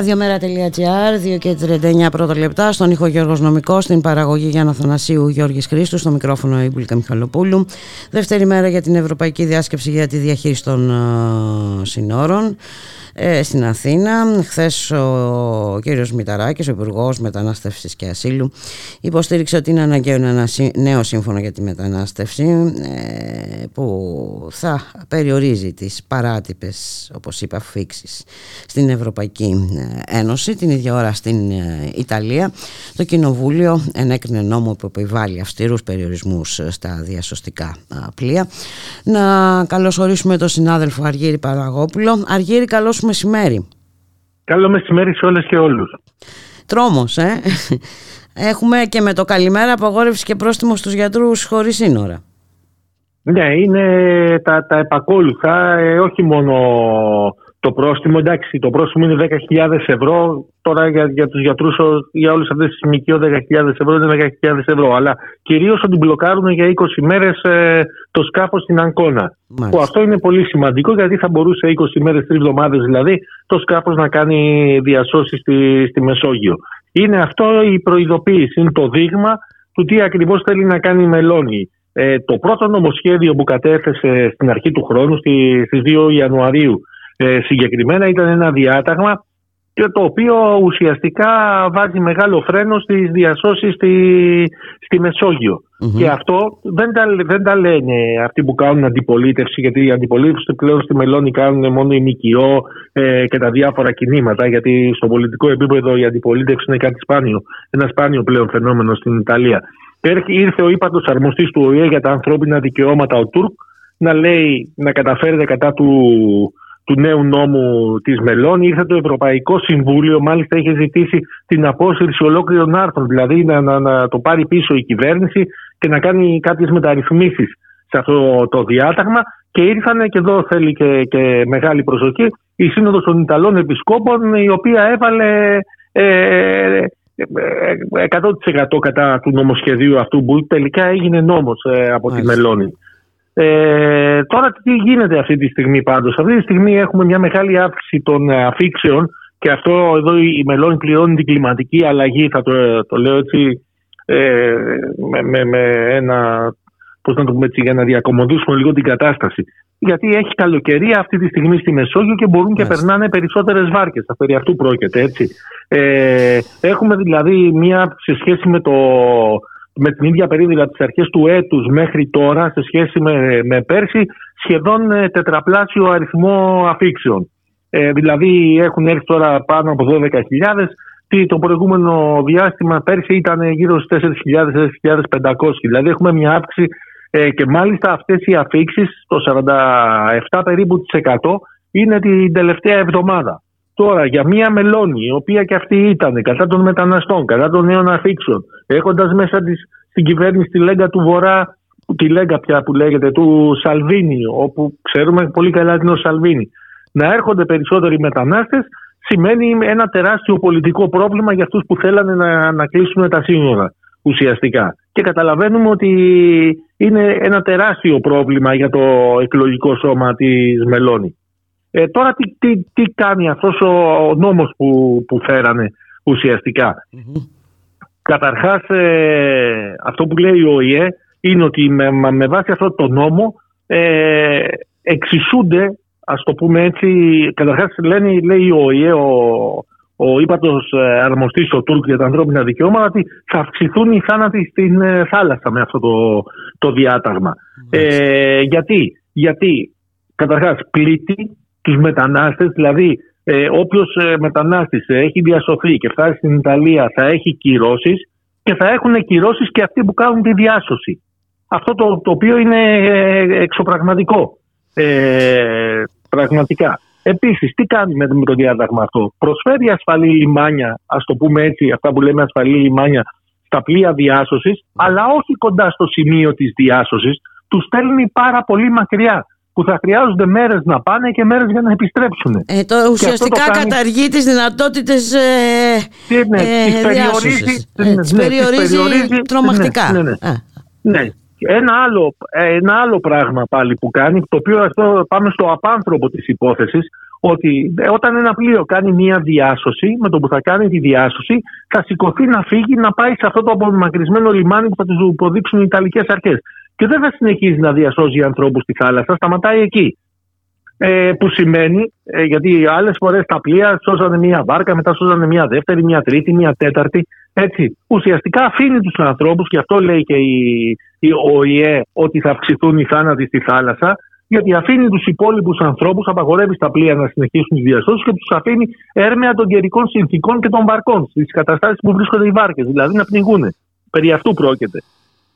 Radiomera.gr, δύο και τριάντα εννιά πρώτα λεπτά. Στον ήχο Γιώργος Νομικός, στην παραγωγή Γιάννα Αθανασίου, Γιώργης Χρήστος, στο μικρόφωνο η Μπουλίκα Μιχαλοπούλου. Δεύτερη μέρα για την Ευρωπαϊκή Διάσκεψη για τη Διαχείριση των ε, Συνόρων ε, στην Αθήνα. Χθες ο κύριος Μηταράκης, ο Υπουργός Μετανάστευσης και Ασύλου, υποστήριξε ότι είναι αναγκαίο ένα νέο σύμφωνο για τη μετανάστευση ε, που θα περιορίζει τις παράτυπες, όπως είπα, φίξεις στην Ευρωπαϊκή Ένωση. Την ίδια ώρα στην Ιταλία το Κοινοβούλιο ενέκρινε νόμο που επιβάλλει αυστηρούς περιορισμούς στα διασωστικά πλοία. Να καλωσορίσουμε τον συνάδελφο Αργύρη Παναγόπουλο. Αργύρη, καλώς μεσημέρι. Καλό μεσημέρι σε όλες και όλους. Τρόμος, ε. Έχουμε και με το καλημέρα απαγόρευση και πρόστιμο στους γιατρούς χωρίς σύνορα. Ναι, είναι τα, τα επακόλουθα, ε, όχι μόνο... Το πρόστιμο, εντάξει, το πρόστιμο είναι δέκα χιλιάδες ευρώ. Τώρα για, για τους γιατρούς, για όλες αυτές τις ΜΚΟ, δέκα χιλιάδες ευρώ είναι δέκα χιλιάδες ευρώ. Αλλά κυρίως ότι μπλοκάρουν για είκοσι μέρες ε, το σκάφος στην Αγκώνα. Που αυτό είναι πολύ σημαντικό, γιατί θα μπορούσε είκοσι μέρες, τρεις εβδομάδες δηλαδή, το σκάφος να κάνει διασώσεις στη, στη Μεσόγειο. Είναι αυτό η προειδοποίηση, είναι το δείγμα του τι ακριβώς θέλει να κάνει η Μελώνη. Ε, το πρώτο νομοσχέδιο που κατέθεσε στην αρχή του χρόνου, στη, στις δύο Ιανουαρίου, Ε, συγκεκριμένα ήταν ένα διάταγμα το οποίο ουσιαστικά βάζει μεγάλο φρένο στις διασώσεις στη, στη Μεσόγειο. Mm-hmm. Και αυτό δεν τα, δεν τα λένε αυτοί που κάνουν αντιπολίτευση, γιατί η αντιπολίτευση πλέον στη Μελώνη κάνουν μόνο οι ΜΚΟ ε, και τα διάφορα κινήματα, γιατί στο πολιτικό επίπεδο η αντιπολίτευση είναι κάτι σπάνιο, ένα σπάνιο πλέον φαινόμενο στην Ιταλία. Ήρθε ο ύπατος αρμοστής του ΟΗΕ για τα ανθρώπινα δικαιώματα, ο Τούρκ, να λέει, να καταφέρεται κατά του... του νέου νόμου της Μελώνη. Ήρθε το Ευρωπαϊκό Συμβούλιο, μάλιστα είχε ζητήσει την απόσυρση ολόκληρων άρθρων, δηλαδή να, να, να το πάρει πίσω η κυβέρνηση και να κάνει κάποιες μεταρρυθμίσεις σε αυτό το διάταγμα. Και ήρθανε, και εδώ θέλει και, και μεγάλη προσοχή, η Σύνοδος των Ιταλών Επισκόπων, η οποία έβαλε ε, εκατό τοις εκατό κατά του νομοσχεδίου αυτού που τελικά έγινε νόμος ε, από τη Μελώνη. Ε, τώρα τι γίνεται αυτή τη στιγμή πάντως? Αυτή τη στιγμή έχουμε μια μεγάλη αύξηση των αφήξεων, και αυτό εδώ η Μελώνη πληρώνει την κλιματική αλλαγή, θα το, το λέω έτσι ε, με, με, με ένα, πώς να το πούμε έτσι, για να διακομωδούσουμε λίγο την κατάσταση. Γιατί έχει καλοκαιρία αυτή τη στιγμή στη Μεσόγειο και μπορούν και περνάνε περισσότερες βάρκες. Θα περί αυτού πρόκειται, έτσι. Ε, έχουμε δηλαδή μια, σε σχέση με το... με την ίδια περίοδο, από τις αρχές του έτους μέχρι τώρα, σε σχέση με, με πέρσι, σχεδόν τετραπλάσιο αριθμό αφήξεων. Ε, δηλαδή έχουν έρθει τώρα πάνω από δώδεκα χιλιάδες. Τι, το προηγούμενο διάστημα πέρσι ήταν γύρω στις τέσσερις χιλιάδες με τέσσερις χιλιάδες πεντακόσια. Δηλαδή έχουμε μια αύξηση ε, και μάλιστα αυτές οι αφήξεις, το σαράντα επτά τοις εκατό περίπου, είναι την τελευταία εβδομάδα. Τώρα, για μία Μελώνη, η οποία και αυτή ήταν κατά των μεταναστών, κατά των νέων αφήξεων, έχοντας μέσα της, στην κυβέρνηση τη Λέγκα του Βορρά, τη Λέγκα πια που λέγεται, του Σαλβίνη, όπου ξέρουμε πολύ καλά την ο Σαλβίνη, να έρχονται περισσότεροι μετανάστες, σημαίνει ένα τεράστιο πολιτικό πρόβλημα για αυτούς που θέλανε να, να κλείσουν τα σύνορα ουσιαστικά. Και καταλαβαίνουμε ότι είναι ένα τεράστιο πρόβλημα για το εκλογικό σώμα της Μελώνη. Ε, τώρα τι, τι, τι κάνει αυτός ο νόμος που, που φέρανε ουσιαστικά? Mm-hmm. Καταρχάς ε, αυτό που λέει ο ΟΗΕ είναι ότι με, με βάση αυτό το νόμο ε, εξισούνται, ας το πούμε έτσι, καταρχάς λένε, λέει ο ΟΗΕ, ο, ο ύπατος αρμοστής ο Τούρκ για τα ανθρώπινα δικαιώματα, ότι θα αυξηθούν οι θάνατοι στην ε, θάλασσα με αυτό το, το διάταγμα. Mm-hmm. ε, γιατί, γιατί καταρχάς πλήττει τους μετανάστες, δηλαδή ε, όποιος ε, μετανάστης ε, έχει διασωθεί και φτάσει στην Ιταλία, θα έχει κυρώσεις, και θα έχουν κυρώσεις και αυτοί που κάνουν τη διάσωση. Αυτό το, το οποίο είναι εξωπραγματικό. Ε, πραγματικά. Επίσης, τι κάνει με, με το διάταγμα αυτό? Προσφέρει ασφαλή λιμάνια, ας το πούμε έτσι, αυτά που λέμε ασφαλή λιμάνια, στα πλοία διάσωσης, αλλά όχι κοντά στο σημείο της διάσωσης, τους στέλνει πάρα πολύ μακριά, που θα χρειάζονται μέρες να πάνε και μέρες για να επιστρέψουν. Ε, το ουσιαστικά το κάνει... καταργεί τις δυνατότητες ε, ε, ε, διάσωσης. Τις περιορίζει, ε, τις περιορίζει, τις περιορίζει τρομακτικά. Ναι, ναι. ναι. ναι. Ένα άλλο, ένα άλλο πράγμα πάλι που κάνει, το οποίο αυτό πάμε στο απάνθρωπο της υπόθεσης, ότι όταν ένα πλοίο κάνει μία διάσωση, με το που θα κάνει τη διάσωση, θα σηκωθεί να φύγει, να πάει σε αυτό το απομακρυσμένο λιμάνι που θα του υποδείξουν οι Ιταλικές αρχές. Και δεν θα συνεχίζει να διασώζει ανθρώπους στη θάλασσα, σταματάει εκεί. Ε, που σημαίνει, ε, γιατί άλλες φορές τα πλοία σώζανε μία βάρκα, μετά σώζανε μία δεύτερη, μία τρίτη, μία τέταρτη. Έτσι. Ουσιαστικά αφήνει τους ανθρώπους, γι' αυτό λέει και η, η ο η ε ότι θα αυξηθούν οι θάνατοι στη θάλασσα, γιατί αφήνει τους υπόλοιπους ανθρώπους, απαγορεύει στα πλοία να συνεχίσουν τις διασώσεις και τους αφήνει έρμεα των καιρικών συνθήκων και των βαρκών, στις καταστάσεις που βρίσκονται οι βάρκες, δηλαδή να πνιγούνε. Περί αυτού πρόκειται.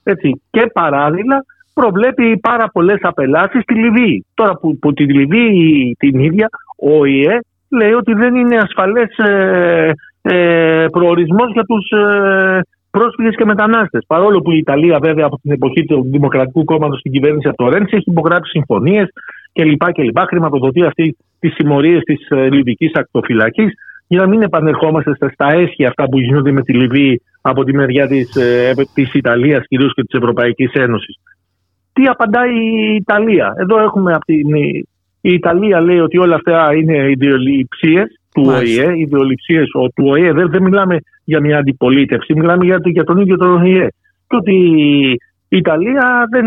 Έτσι. Και παράλληλα, προβλέπει πάρα πολλές απελάσεις στη Λιβύη. Τώρα που, που τη Λιβύη την ίδια, ο ΟΗΕ λέει ότι δεν είναι ασφαλές ε, ε, προορισμός για τους ε, πρόσφυγες και μετανάστες. Παρόλο που η Ιταλία, βέβαια, από την εποχή του Δημοκρατικού Κόμματος στην κυβέρνηση από το Ρέντσι, έχει υπογράψει συμφωνίες κλπ. κλπ. Χρηματοδοτεί αυτή τις συμμορίες της Λιβικής ακτοφυλακής, για να μην επανερχόμαστε στα αίσια αυτά που γίνονται με τη Λιβύη από τη μεριά της, ε, της Ιταλίας κυρίως και της Ευρωπαϊκής Ένωσης. Τι απαντάει η Ιταλία? Εδώ έχουμε από την... Η Ιταλία λέει ότι όλα αυτά είναι ιδεολειψίες του ΟΗΕ. Ιδεολειψίες του ΟΗΕ. Δεν, δεν μιλάμε για μια αντιπολίτευση, μιλάμε για, για τον ίδιο τον ΟΗΕ. Και ότι η Ιταλία δεν,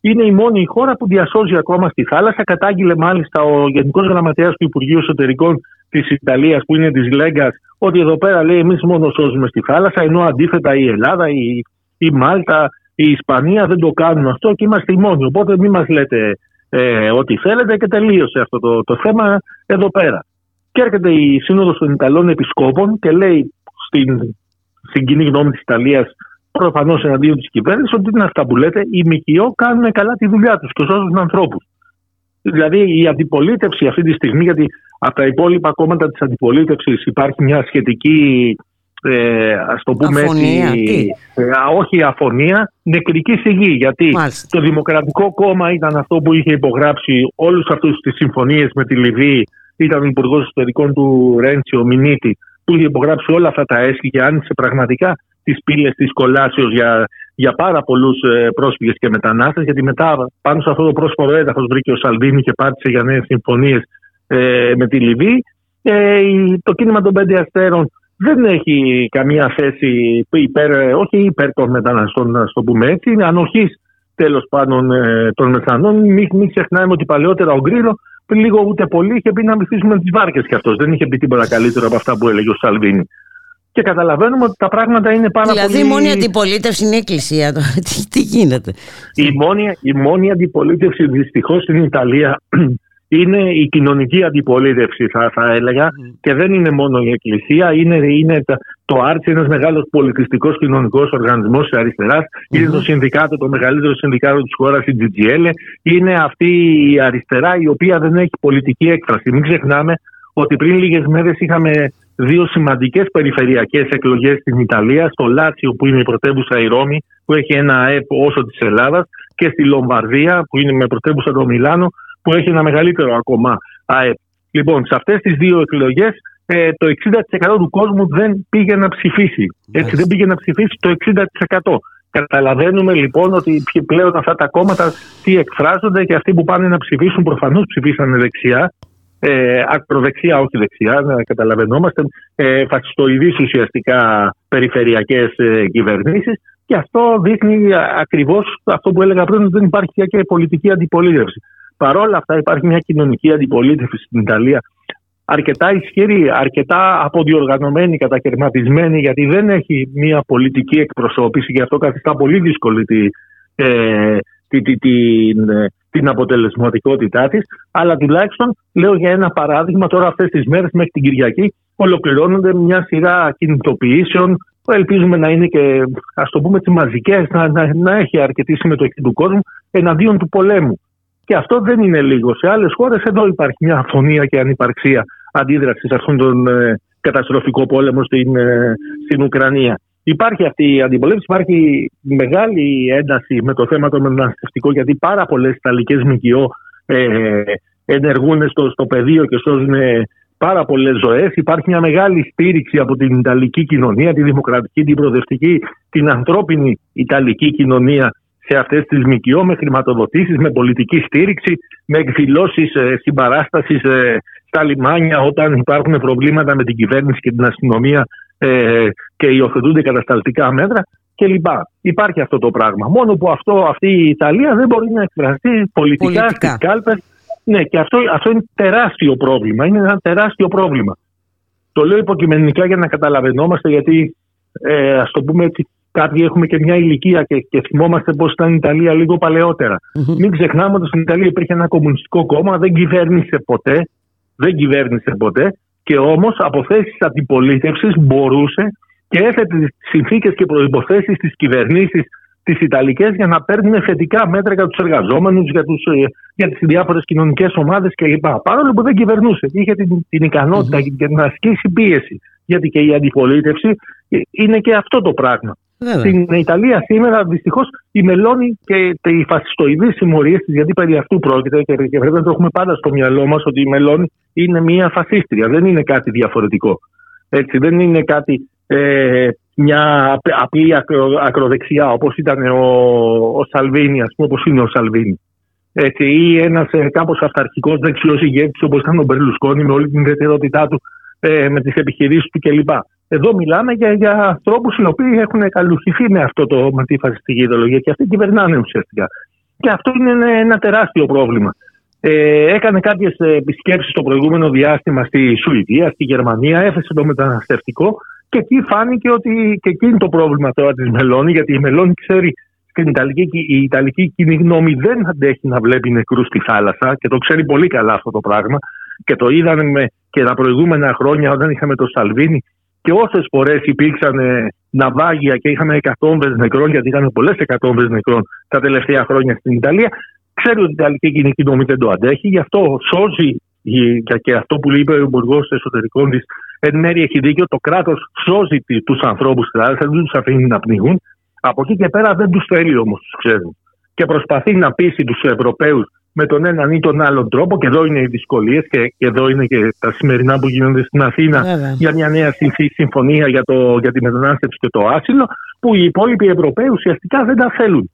είναι η μόνη χώρα που διασώζει ακόμα στη θάλασσα. Κατάγγειλε μάλιστα ο Γενικός Γραμματέας του Υπουργείου Εσωτερικών της Ιταλίας, που είναι της Λέγκας, ότι εδώ πέρα λέει εμείς μόνο σώζουμε στη θάλασσα, ενώ αντίθετα η Ελλάδα, η, η Μάλτα, η Ισπανία δεν το κάνουν αυτό και είμαστε οι μόνοι. Οπότε μην μας λέτε ε, ό,τι θέλετε, και τελείωσε αυτό το, το θέμα εδώ πέρα. Και έρχεται η Σύνοδος των Ιταλών Επισκόπων και λέει στην, στην κοινή γνώμη της Ιταλίας, προφανώς εναντίον της κυβέρνησης, ότι είναι αυτά που λέτε, οι ΜΚΟ κάνουν καλά τη δουλειά τους και σώζουν ανθρώπους. Δηλαδή η αντιπολίτευση αυτή τη στιγμή, γιατί από τα υπόλοιπα κόμματα της αντιπολίτευσης υπάρχει μια σχετική... Ε, ας το πούμε αφωνία, έτσι, ε, όχι αφωνία, νεκρική σιγή, γιατί μάλιστα. Το Δημοκρατικό Κόμμα ήταν αυτό που είχε υπογράψει όλους αυτούς τις συμφωνίες με τη Λιβύη, ήταν ο Υπουργός Εσωτερικών του Ρέντσι, ο Μινίτη, που είχε υπογράψει όλα αυτά τα έσχη και άνοιξε πραγματικά τις πύλες της κολάσεως για, για πάρα πολλούς ε, πρόσφυγες και μετανάστες, γιατί μετά πάνω σε αυτό το πρόσφορο έδαφος βρήκε ο Σαλβίνη και πάτησε για νέες συμφωνίες ε, με τη Λιβύη. Ε, το κίνημα των Πέντε Αστέρων δεν έχει καμία θέση υπέρ, όχι υπέρ των μεταναστών, να το πούμε έτσι, είναι ανοχής τέλος πάντων των μεθανών. Μην, μην ξεχνάμε ότι παλαιότερα ο Γκρίλο, πριν λίγο ούτε πολύ, είχε πει να μυθίσουμε τις βάρκες κι αυτός. Δεν είχε πει τίποτα καλύτερο από αυτά που έλεγε ο Σαλβίνη. Και καταλαβαίνουμε ότι τα πράγματα είναι πάρα δηλαδή, πολύ... Δηλαδή η μόνη αντιπολίτευση είναι η Εκκλησία. τι, τι γίνεται? Η μόνη, η μόνη αντιπολίτευση δυστυχώς στην Ιταλία... είναι η κοινωνική αντιπολίτευση, θα, θα έλεγα, mm. και δεν είναι μόνο η Εκκλησία. Είναι, είναι το Άρτσι, ένας μεγάλος πολιτιστικός κοινωνικός οργανισμός της αριστεράς. Mm. Είναι το συνδικάτο, το μεγαλύτερο συνδικάτο της χώρας, η τζι τζι ελ. Είναι αυτή η αριστερά η οποία δεν έχει πολιτική έκφραση. Μην ξεχνάμε ότι πριν λίγες μέρες είχαμε δύο σημαντικές περιφερειακές εκλογές στην Ιταλία. Στο Λάτσιο, που είναι η πρωτεύουσα η Ρώμη, που έχει ένα ΑΕΠ όσο της Ελλάδας, και στη Λομβαρδία, που είναι με πρωτεύουσα το Μιλάνο, που έχει ένα μεγαλύτερο ακόμα ΑΕΠ. Λοιπόν, σε αυτές τις δύο εκλογές ε, το εξήντα τοις εκατό του κόσμου δεν πήγε να ψηφίσει. Έτσι, δεν πήγε να ψηφίσει το εξήντα τοις εκατό. Καταλαβαίνουμε λοιπόν ότι πλέον αυτά τα κόμματα τι εκφράζονται, και αυτοί που πάνε να ψηφίσουν προφανώς ψηφίσανε δεξιά, ε, ακροδεξιά, όχι δεξιά, να καταλαβαίνόμαστε, ε, φασιστοειδείς ουσιαστικά περιφερειακές ε, κυβερνήσεις. Και αυτό δείχνει ακριβώς αυτό που έλεγα πριν, ότι δεν υπάρχει πια και πολιτική αντιπολίτευση. Παρ' όλα αυτά υπάρχει μια κοινωνική αντιπολίτευση στην Ιταλία αρκετά ισχυρή, αρκετά αποδιοργανωμένη, κατακαιρματισμένη, γιατί δεν έχει μια πολιτική εκπροσώπηση, γι' αυτό καθιστά πολύ δύσκολη τη, ε, τη, τη, τη, την αποτελεσματικότητά της. Αλλά τουλάχιστον, λέω για ένα παράδειγμα, τώρα αυτές τις μέρες μέχρι την Κυριακή ολοκληρώνονται μια σειρά κινητοποιήσεων που ελπίζουμε να είναι και, ας το πούμε, τις μαζικές, να, να, να έχει αρκετή συμμετοχή του κόσμου εναντίον του πολέμου. Και αυτό δεν είναι λίγο. Σε άλλες χώρες εδώ υπάρχει μια αφωνία και ανυπαρξία αντίδρασης σε αυτόν τον ε, καταστροφικό πόλεμο στην, ε, στην Ουκρανία. Υπάρχει αυτή η αντιπολίτευση, υπάρχει μεγάλη ένταση με το θέμα το μεταναστευτικό, γιατί πάρα πολλές ιταλικές ΜΚΟ ε, ενεργούν στο, στο πεδίο και σώζουν ε, πάρα πολλές ζωές. Υπάρχει μια μεγάλη στήριξη από την Ιταλική κοινωνία, τη δημοκρατική, την προοδευτική, την ανθρώπινη Ιταλική κοινωνία, σε αυτές τις ΜΚΟ με χρηματοδοτήσεις, με πολιτική στήριξη, με εκδηλώσεις ε, συμπαράστασης ε, στα λιμάνια όταν υπάρχουν προβλήματα με την κυβέρνηση και την αστυνομία ε, και υιοθετούνται κατασταλτικά μέτρα κλπ. Υπάρχει αυτό το πράγμα. Μόνο που αυτό, αυτή η Ιταλία δεν μπορεί να εκφραστεί πολιτικά, πολιτικά. στις κάλπες. Ναι, και αυτό, αυτό είναι τεράστιο πρόβλημα. Είναι ένα τεράστιο πρόβλημα. Το λέω υποκειμενικά για να καταλαβαίνόμαστε, γιατί ε, ας το πούμε έτσι, κάποιοι έχουμε και μια ηλικία και, και θυμόμαστε πώς ήταν η Ιταλία λίγο παλαιότερα. Mm-hmm. Μην ξεχνάμε ότι στην Ιταλία υπήρχε ένα κομμουνιστικό κόμμα, δεν κυβέρνησε ποτέ, δεν κυβέρνησε ποτέ και όμως από θέσεις αντιπολίτευσης μπορούσε και έθετε τις συνθήκες και προϋποθέσεις της κυβέρνησης τις Ιταλικές για να παίρνουν θετικά μέτρα για τους εργαζόμενους, για, τους, για τις διάφορες κοινωνικές ομάδες κλπ. Παρόλο που δεν κυβερνούσε, είχε την, την ικανότητα mm-hmm. και την ασκήσει πίεση. Γιατί και η αντιπολίτευση είναι και αυτό το πράγμα. Βέβαια. Στην Ιταλία σήμερα δυστυχώς η μελώνει και οι φασιστοειδείς συμμορίες της, γιατί περί αυτού πρόκειται και πρέπει να το έχουμε πάντα στο μυαλό μας ότι η μελώνει είναι μια φασίστρια, δεν είναι κάτι διαφορετικό. Έτσι, δεν είναι κάτι ε, μια απλή ακρο, ακροδεξιά όπως ήταν ο, ο Σαλβίνη, ας πούμε, όπως είναι ο Σαλβίνη. Έτσι, ή ένας ε, κάπως αυταρχικός δεξιός ηγέτης όπως ήταν ο Μπερλουσκόνη με όλη την ιδιαιτερότητά του, ε, με τις επιχειρήσεις του κλπ. Εδώ μιλάμε για, για ανθρώπους οι οποίοι έχουν καλουχηθεί με αυτό το με τη φασιστική ιδεολογία και αυτοί κυβερνάνε ουσιαστικά. Και αυτό είναι ένα, ένα τεράστιο πρόβλημα. Ε, έκανε κάποιες επισκέψεις το προηγούμενο διάστημα στη Σουηδία, στη Γερμανία, έφεσε το μεταναστευτικό και εκεί φάνηκε ότι και εκεί είναι το πρόβλημα τώρα της Μελώνη, γιατί η Μελώνη ξέρει στην Ιταλική, η Ιταλική κοινή γνώμη δεν αντέχει να βλέπει νεκρούς στη θάλασσα και το ξέρει πολύ καλά αυτό το πράγμα και το είδαμε και τα προηγούμενα χρόνια όταν είχαμε τον Σαλβίνη. Και όσες φορές υπήρξαν ναυάγια και είχαμε εκατόμβες νεκρών, γιατί είχαμε πολλές εκατόμβες νεκρών τα τελευταία χρόνια στην Ιταλία, ξέρει ότι η Ιταλική κοινή γνώμη δεν το αντέχει. Γι' αυτό σώζει, και αυτό που είπε ο Υπουργός Εσωτερικών της, εν μέρει έχει δίκιο, το κράτος σώζει τους ανθρώπους της Ελλάδας, δεν τους αφήνει να πνιγούν. Από εκεί και πέρα δεν τους θέλει όμως, τους ξέρουν. Και προσπαθεί να πείσει τους Ευρωπαίους με τον έναν ή τον άλλον τρόπο, και εδώ είναι οι δυσκολίες και, και εδώ είναι και τα σημερινά που γίνονται στην Αθήνα Βέβαια. για μια νέα συμφωνία για, το, για τη μετανάστευση και το άσυλο, που οι υπόλοιποι Ευρωπαίοι ουσιαστικά δεν τα θέλουν.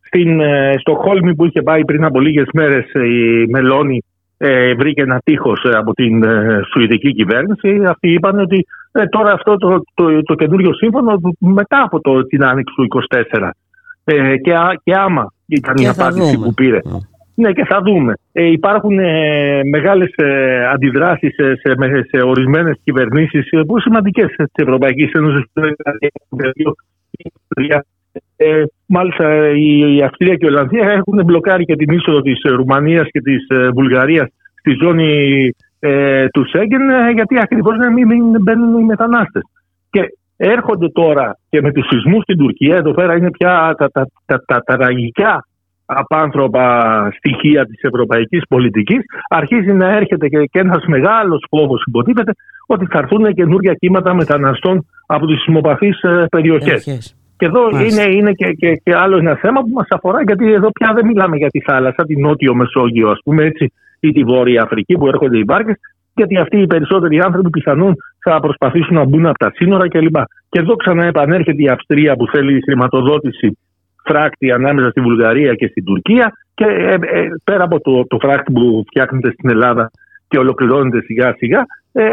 Στην ε, Στοκχόλμη που είχε πάει πριν από λίγες μέρες η Μελώνη ε, βρήκε ένα τείχος από την ε, Σουηδική κυβέρνηση. Αυτοί είπαν ότι ε, τώρα αυτό το, το, το, το καινούριο σύμφωνο μετά από το, την άνοιξη του είκοσι τέσσερα ε, και, και άμα ήταν και η απάντηση που πήρε. Ναι, και θα δούμε. Ε, υπάρχουν ε, μεγάλες ε, αντιδράσεις ε, σε, σε, σε ορισμένες κυβερνήσεις ε, που είναι σημαντικές της Ευρωπαϊκής Ένωσης. Ε, μάλιστα η, η Αυστρία και η Ολλανδία έχουν μπλοκάρει και την είσοδο της Ρουμανίας και της ε, Βουλγαρίας στη ζώνη ε, του Σέγγεν, ε, γιατί ακριβώς να μην, μην μπαίνουν οι μετανάστες. Και έρχονται τώρα και με τους σεισμούς στην Τουρκία, εδώ πέρα είναι πια τα, τα, τα, τα, τα τραγικά απάνθρωπα στοιχεία της ευρωπαϊκής πολιτικής, αρχίζει να έρχεται και, και ένας μεγάλος φόβος, υποτίθεται, ότι θα έρθουν καινούργια κύματα μεταναστών από τις σεισμοπαθείς περιοχές. Και εδώ είναι, είναι και, και, και άλλο ένα θέμα που μας αφορά, γιατί εδώ πια δεν μιλάμε για τη θάλασσα, τη Νότιο Μεσόγειο, ας πούμε έτσι, ή τη Βόρεια Αφρική που έρχονται οι βάρκες, γιατί αυτοί οι περισσότεροι άνθρωποι πιθανόν θα προσπαθήσουν να μπουν από τα σύνορα κλπ. Και εδώ ξανά επανέρχεται η Αυστρία που θέλει χρηματοδότηση φράκτη ανάμεσα στη Βουλγαρία και στην Τουρκία και ε, ε, πέρα από το, το φράκτη που φτιάχνεται στην Ελλάδα και ολοκληρώνεται σιγά σιγά ε,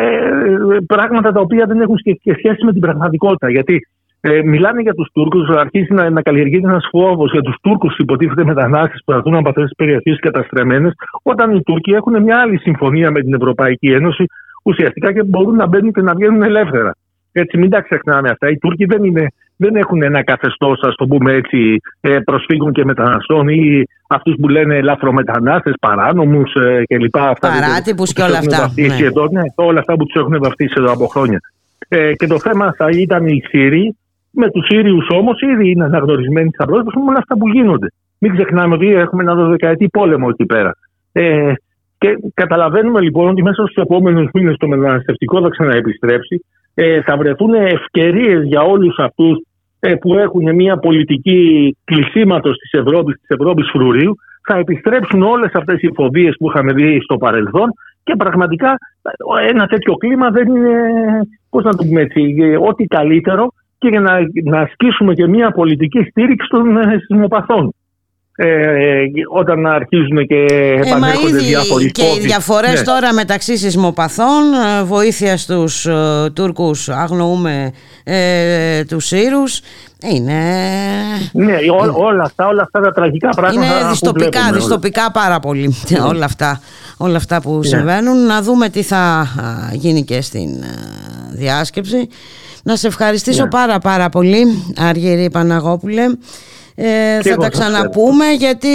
πράγματα τα οποία δεν έχουν και σχέση με την πραγματικότητα, γιατί ε, μιλάνε για τους Τούρκους, αρχίζει να, να καλλιεργείται ένας φόβος για τους Τούρκους υποτίθεται μετανάστες που θα δουν από αυτές τις περιοχές καταστρεμμένες, όταν οι Τούρκοι έχουν μια άλλη συμφωνία με την Ευρωπαϊκή Ένωση ουσιαστικά και μπορούν να μπαίνουν και να βγαίνουν ελεύθερα. Έτσι, μην τα ξεχνάμε αυτά. Οι Τούρκοι δεν, είναι, δεν έχουν ένα καθεστώς, ας το πούμε έτσι, προσφύγων και μεταναστών ή αυτούς που λένε ελαφρομετανάστες, παράνομους κλπ. Παράτυπους και όλα αυτά. Ναι. Εδώ, ναι, όλα αυτά που τους έχουν βαφτίσει εδώ από χρόνια. Ε, και το θέμα θα ήταν οι Σύριοι. Με τους Σύριους όμως ήδη είναι αναγνωρισμένοι στα πρόσφατα όλα αυτά που γίνονται. Μην ξεχνάμε ότι έχουμε ένα δωδεκαετή πόλεμο εκεί πέρα. Ε, και καταλαβαίνουμε λοιπόν ότι μέσα στους επόμενους μήνες το μεταναστευτικό θα ξαναεπιστρέψει. Θα βρεθούν ευκαιρίες για όλους αυτούς που έχουν μια πολιτική κλεισίματος της Ευρώπης, της Ευρώπης φρουρίου. Θα επιστρέψουν όλες αυτές οι φοβίες που είχαμε δει στο παρελθόν και πραγματικά ένα τέτοιο κλίμα δεν είναι, πώς να το πούμε έτσι, ό,τι καλύτερο και για να, να ασκήσουμε και μια πολιτική στήριξη των σεισμοπαθών. Ε, όταν αρχίζουν και επανέρχονται ε, διάφοροι και οι διαφορές ναι. τώρα μεταξύ σεισμοπαθών, βοήθεια στους ε, Τούρκους, αγνοούμε ε, τους Σύρους, είναι... Ναι, ό, όλα, αυτά, όλα αυτά τα τραγικά πράγματα είναι δυστοπικά, δυστοπικά πάρα πολύ ναι. όλα, αυτά, όλα αυτά που ναι. συμβαίνουν. Να δούμε τι θα γίνει και στην διάσκεψη. Να σε ευχαριστήσω ναι. πάρα πάρα πολύ, Αργύρη Παναγόπουλε. Ε, θα τα ξαναπούμε, γιατί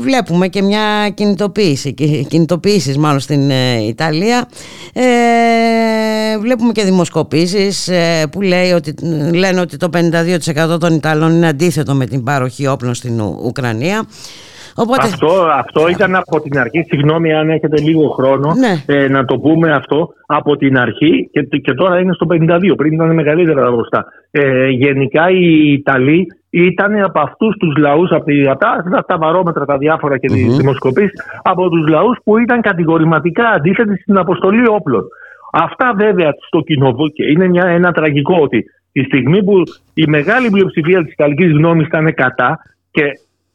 βλέπουμε και μια κινητοποίηση, κινητοποίησεις μάλλον στην ε, Ιταλία. Ε, βλέπουμε και δημοσκοπήσεις ε, που λέει ότι, λένε ότι το πενήντα δύο τοις εκατό των Ιταλών είναι αντίθετο με την παροχή όπλων στην Ου, Ουκρανία. Οπότε... Αυτό, αυτό ήταν από την αρχή, συγγνώμη αν έχετε λίγο χρόνο ναι. ε, να το πούμε αυτό, από την αρχή και, και τώρα είναι στο πενήντα δύο, πριν ήταν μεγαλύτερα τα μπροστά. Ε, γενικά οι Ιταλοί ήταν από αυτούς τους λαούς, από τα, τα βαρόμετρα τα διάφορα και τις mm-hmm. δημοσκοπήσεις, από τους λαούς που ήταν κατηγορηματικά αντίθετοι στην αποστολή όπλων. Αυτά βέβαια στο κοινοβούλιο είναι μια, ένα τραγικό, ότι τη στιγμή που η μεγάλη πλειοψηφία της ιταλικής γνώμης ήταν κατά και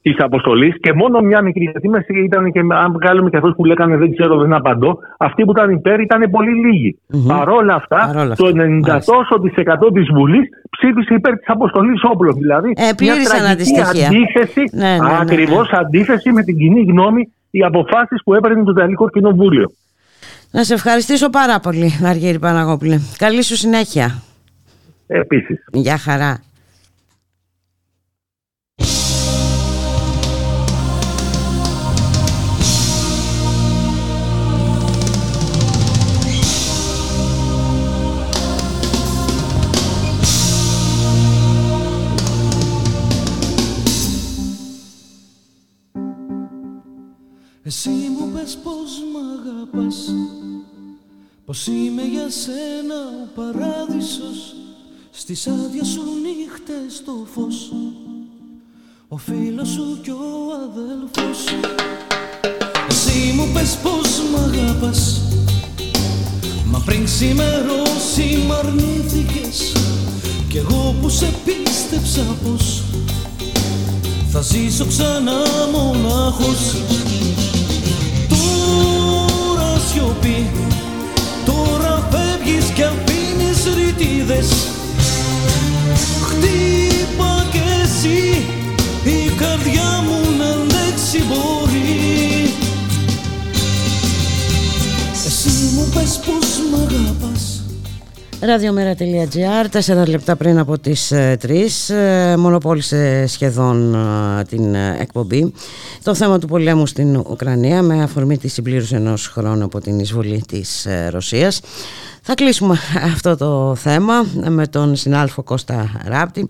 της αποστολής, και μόνο μια μικρή, γιατί ήταν και αν βγάλουμε και αυτούς που λέγανε δεν ξέρω, δεν απαντώ, αυτοί που ήταν υπέρ ήταν πολύ λίγοι. Mm-hmm. Παρόλα αυτά, Παρόλα το ενενήντα τοις εκατό της Βουλής ψήφισε υπέρ της αποστολής όπλων. Δηλαδή, ε, μια τραγική αντίθεση, ναι, ναι, ναι, ακριβώς ναι. αντίθεση με την κοινή γνώμη, οι αποφάσεις που έπαιρνε το Ιταλικό Κοινοβούλιο. Να σε ευχαριστήσω πάρα πολύ, Αργύρη Παναγόπουλε. Καλή σου συνέχεια. Επίσης. Γεια χαρά. Εσύ μου πες πως μ' αγαπάς, πως είμαι για σένα ο παράδεισος. Στις άδειες σου νύχτες το φως, ο φίλος σου κι ο αδελφός σου. Εσύ μου πες πως μ' αγαπάς, μα πριν ξημερώσει μ' αρνήθηκες. Κι εγώ που σε πίστεψα πως θα ζήσω ξανά μονάχος. Σιωπή. Τώρα φεύγεις και αφήνεις ρητίδες. Χτύπα κι εσύ, η καρδιά μου να αντέξει μπορεί. Εσύ μου πες πως μ' αγαπάς. Ραδιομέρα.gr, τέσσερα λεπτά πριν από τις τρεις, μονοπόλησε σχεδόν την εκπομπή το θέμα του πολέμου στην Ουκρανία με αφορμή τη συμπλήρωση ενός χρόνου από την εισβολή της Ρωσίας. Θα κλείσουμε αυτό το θέμα με τον συνάδελφο Κώστα Ράπτη,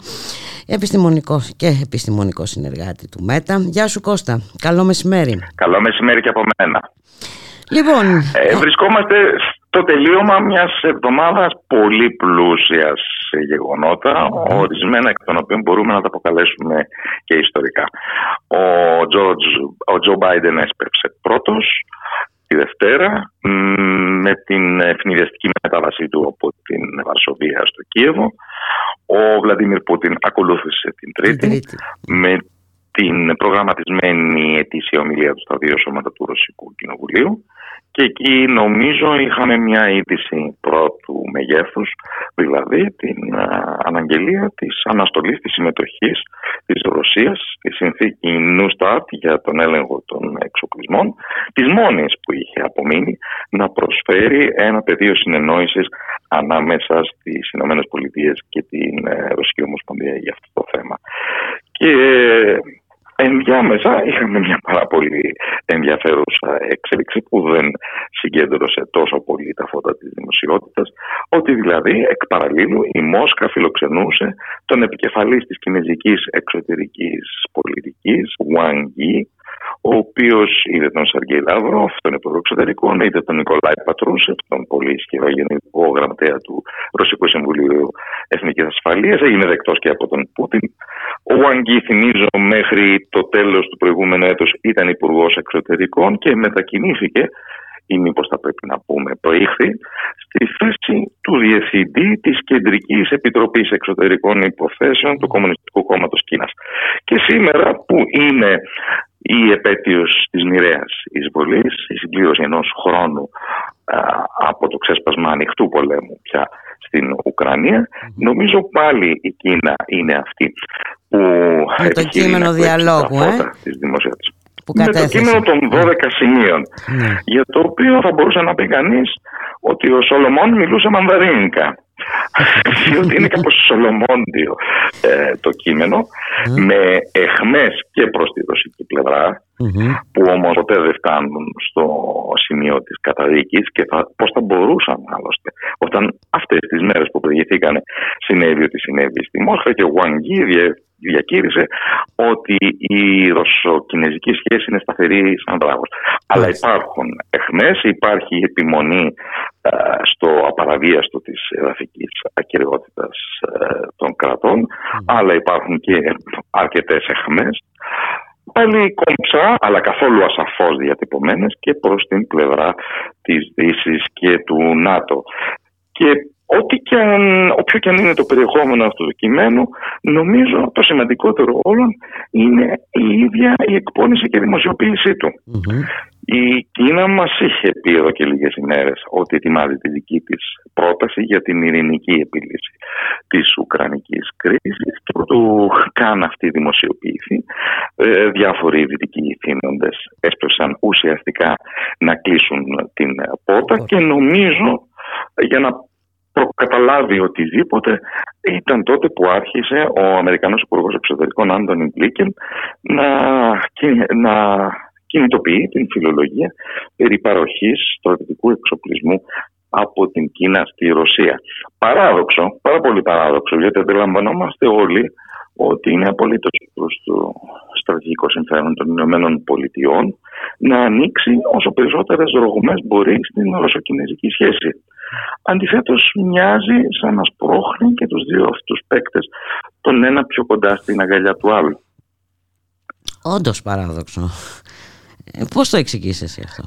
επιστημονικό και επιστημονικό συνεργάτη του ΜΕΤΑ. Γεια σου Κώστα, καλό μεσημέρι. Καλό μεσημέρι και από μένα. Λοιπόν, ε, βρισκόμαστε στο τελείωμα μιας εβδομάδας πολύ πλούσιας σε γεγονότα, ορισμένα εκ των οποίων μπορούμε να τα αποκαλέσουμε και ιστορικά. Ο, Τζορτζ, ο Τζο Μπάιντεν έσπευσε πρώτος τη Δευτέρα με την ευνηδιαστική μετάβασή του από την Βαρσοβία στο Κίεβο. Ο Βλαντίμιρ Πούτιν ακολούθησε την Τρίτη με την προγραμματισμένη ετήσια ομιλία του στα δύο σώματα του Ρωσικού Κοινοβουλίου, και εκεί νομίζω είχαμε μια είδηση πρώτου μεγέθους, δηλαδή την α, αναγγελία της αναστολής της συμμετοχής της Ρωσίας στη συνθήκη Νου Σταρτ για τον έλεγχο των εξοπλισμών, της μόνης που είχε απομείνει να προσφέρει ένα πεδίο συνεννόησης ανάμεσα στις Ηνωμένες Πολιτείες και την ε, Ρωσική Ομοσπονδία για αυτό το θέμα. Και... ενδιάμεσα είχαμε μια πάρα πολύ ενδιαφέρουσα εξέλιξη που δεν συγκέντρωσε τόσο πολύ τα φώτα της δημοσιότητας, ότι δηλαδή εκ παραλλήλου η Μόσχα φιλοξενούσε τον επικεφαλής της κινέζικης εξωτερικής πολιτικής, Wang Yi, ο οποίος είδε τον Σεργκέι Λαβρόφ, τον υπουργό εξωτερικών, είδε τον Νικολάη Πατρούσεφ, τον πολύ ισχυρό γενικό γραμματέα του Ρωσικού Συμβουλίου Εθνικής Ασφαλείας, έγινε δεκτός και από τον Πούτιν. Ο Wang Yi, θυμίζω, μέχρι το τέλος του προηγούμενου έτους ήταν υπουργός εξωτερικών και μετακινήθηκε ή μήπως θα πρέπει να πούμε προήχθη, στη θέση του Διευθυντή της Κεντρικής Επιτροπής Εξωτερικών Υποθέσεων του Κομμουνιστικού Κόμματος Κίνας. Και σήμερα που είναι η επέτειος της μοιραίας εισβολής, η συμπλήρωση ενός χρόνου α, από το ξέσπασμα ανοιχτού πολέμου πια στην Ουκρανία, νομίζω πάλι η Κίνα είναι αυτή που με το κείμενο διαλόγου ε? της δημοσίας της. Με το κείμενο των δώδεκα σημείων, ναι. για το οποίο θα μπορούσε να πει κανείς ότι ο Σολομών μιλούσε μανδαρίνικα. Διότι είναι κάπως σολομόντιο ε, το κείμενο, mm. με εχμές και προς τη ρωσική πλευρά, mm-hmm. που όμως ποτέ δεν φτάνουν στο σημείο της καταδίκης. Και θα, πώς θα μπορούσαν άλλωστε, όταν αυτές τις μέρες που προηγηθήκανε συνέβη ότι συνέβη στη Μόσχα και ο Wang Yi διακήρυξε ότι η ρωσοκινεζική σχέση είναι σταθερή σαν βράχος. Αλλά υπάρχουν εχμές, υπάρχει επιμονή α, στο απαραβίαστο της εδαφικής ακεραιότητας των κρατών, mm. αλλά υπάρχουν και αρκετές εχμές, πάλι κόμψα, αλλά καθόλου ασαφώς διατυπωμένες και προς την πλευρά της Δύσης και του ΝΑΤΟ. Και ό,τι και αν, όποιο και αν είναι το περιεχόμενο αυτού του κειμένου, νομίζω το σημαντικότερο όλων είναι η ίδια η εκπόνηση και η δημοσιοποίησή του. Mm-hmm. Η Κίνα μας είχε πει εδώ και λίγες ημέρες ότι ετοιμάζει τη δική της πρόταση για την ειρηνική επίλυση της ουκρανικής κρίσης. Προτού καν αυτή δημοσιοποιηθεί, διάφοροι δυτικοί θύνοντες έσπευσαν ουσιαστικά να κλείσουν την πόρτα και νομίζω για να προκαταλάβει οτιδήποτε ήταν τότε που άρχισε ο Αμερικανός Υπουργός Εξωτερικών Άντον Μπλίνκεν να, να κινητοποιεί την φιλολογία περί παροχής στρατιωτικού εξοπλισμού από την Κίνα στη Ρωσία. Παράδοξο, πάρα πολύ παράδοξο, γιατί αντιλαμβανόμαστε όλοι ότι είναι απολύτως προς το στρατηγικό συμφέρον των Ηνωμένων Πολιτειών να ανοίξει όσο περισσότερες ρογμές μπορεί στην ρωσοκινεζική σχέση. Αντιθέτως, μοιάζει σαν να σπρώχνει και τους δύο αυτούς παίκτες τον ένα πιο κοντά στην αγκαλιά του άλλου. Όντως παράδοξο. Πώς το εξηγείς εσύ αυτό?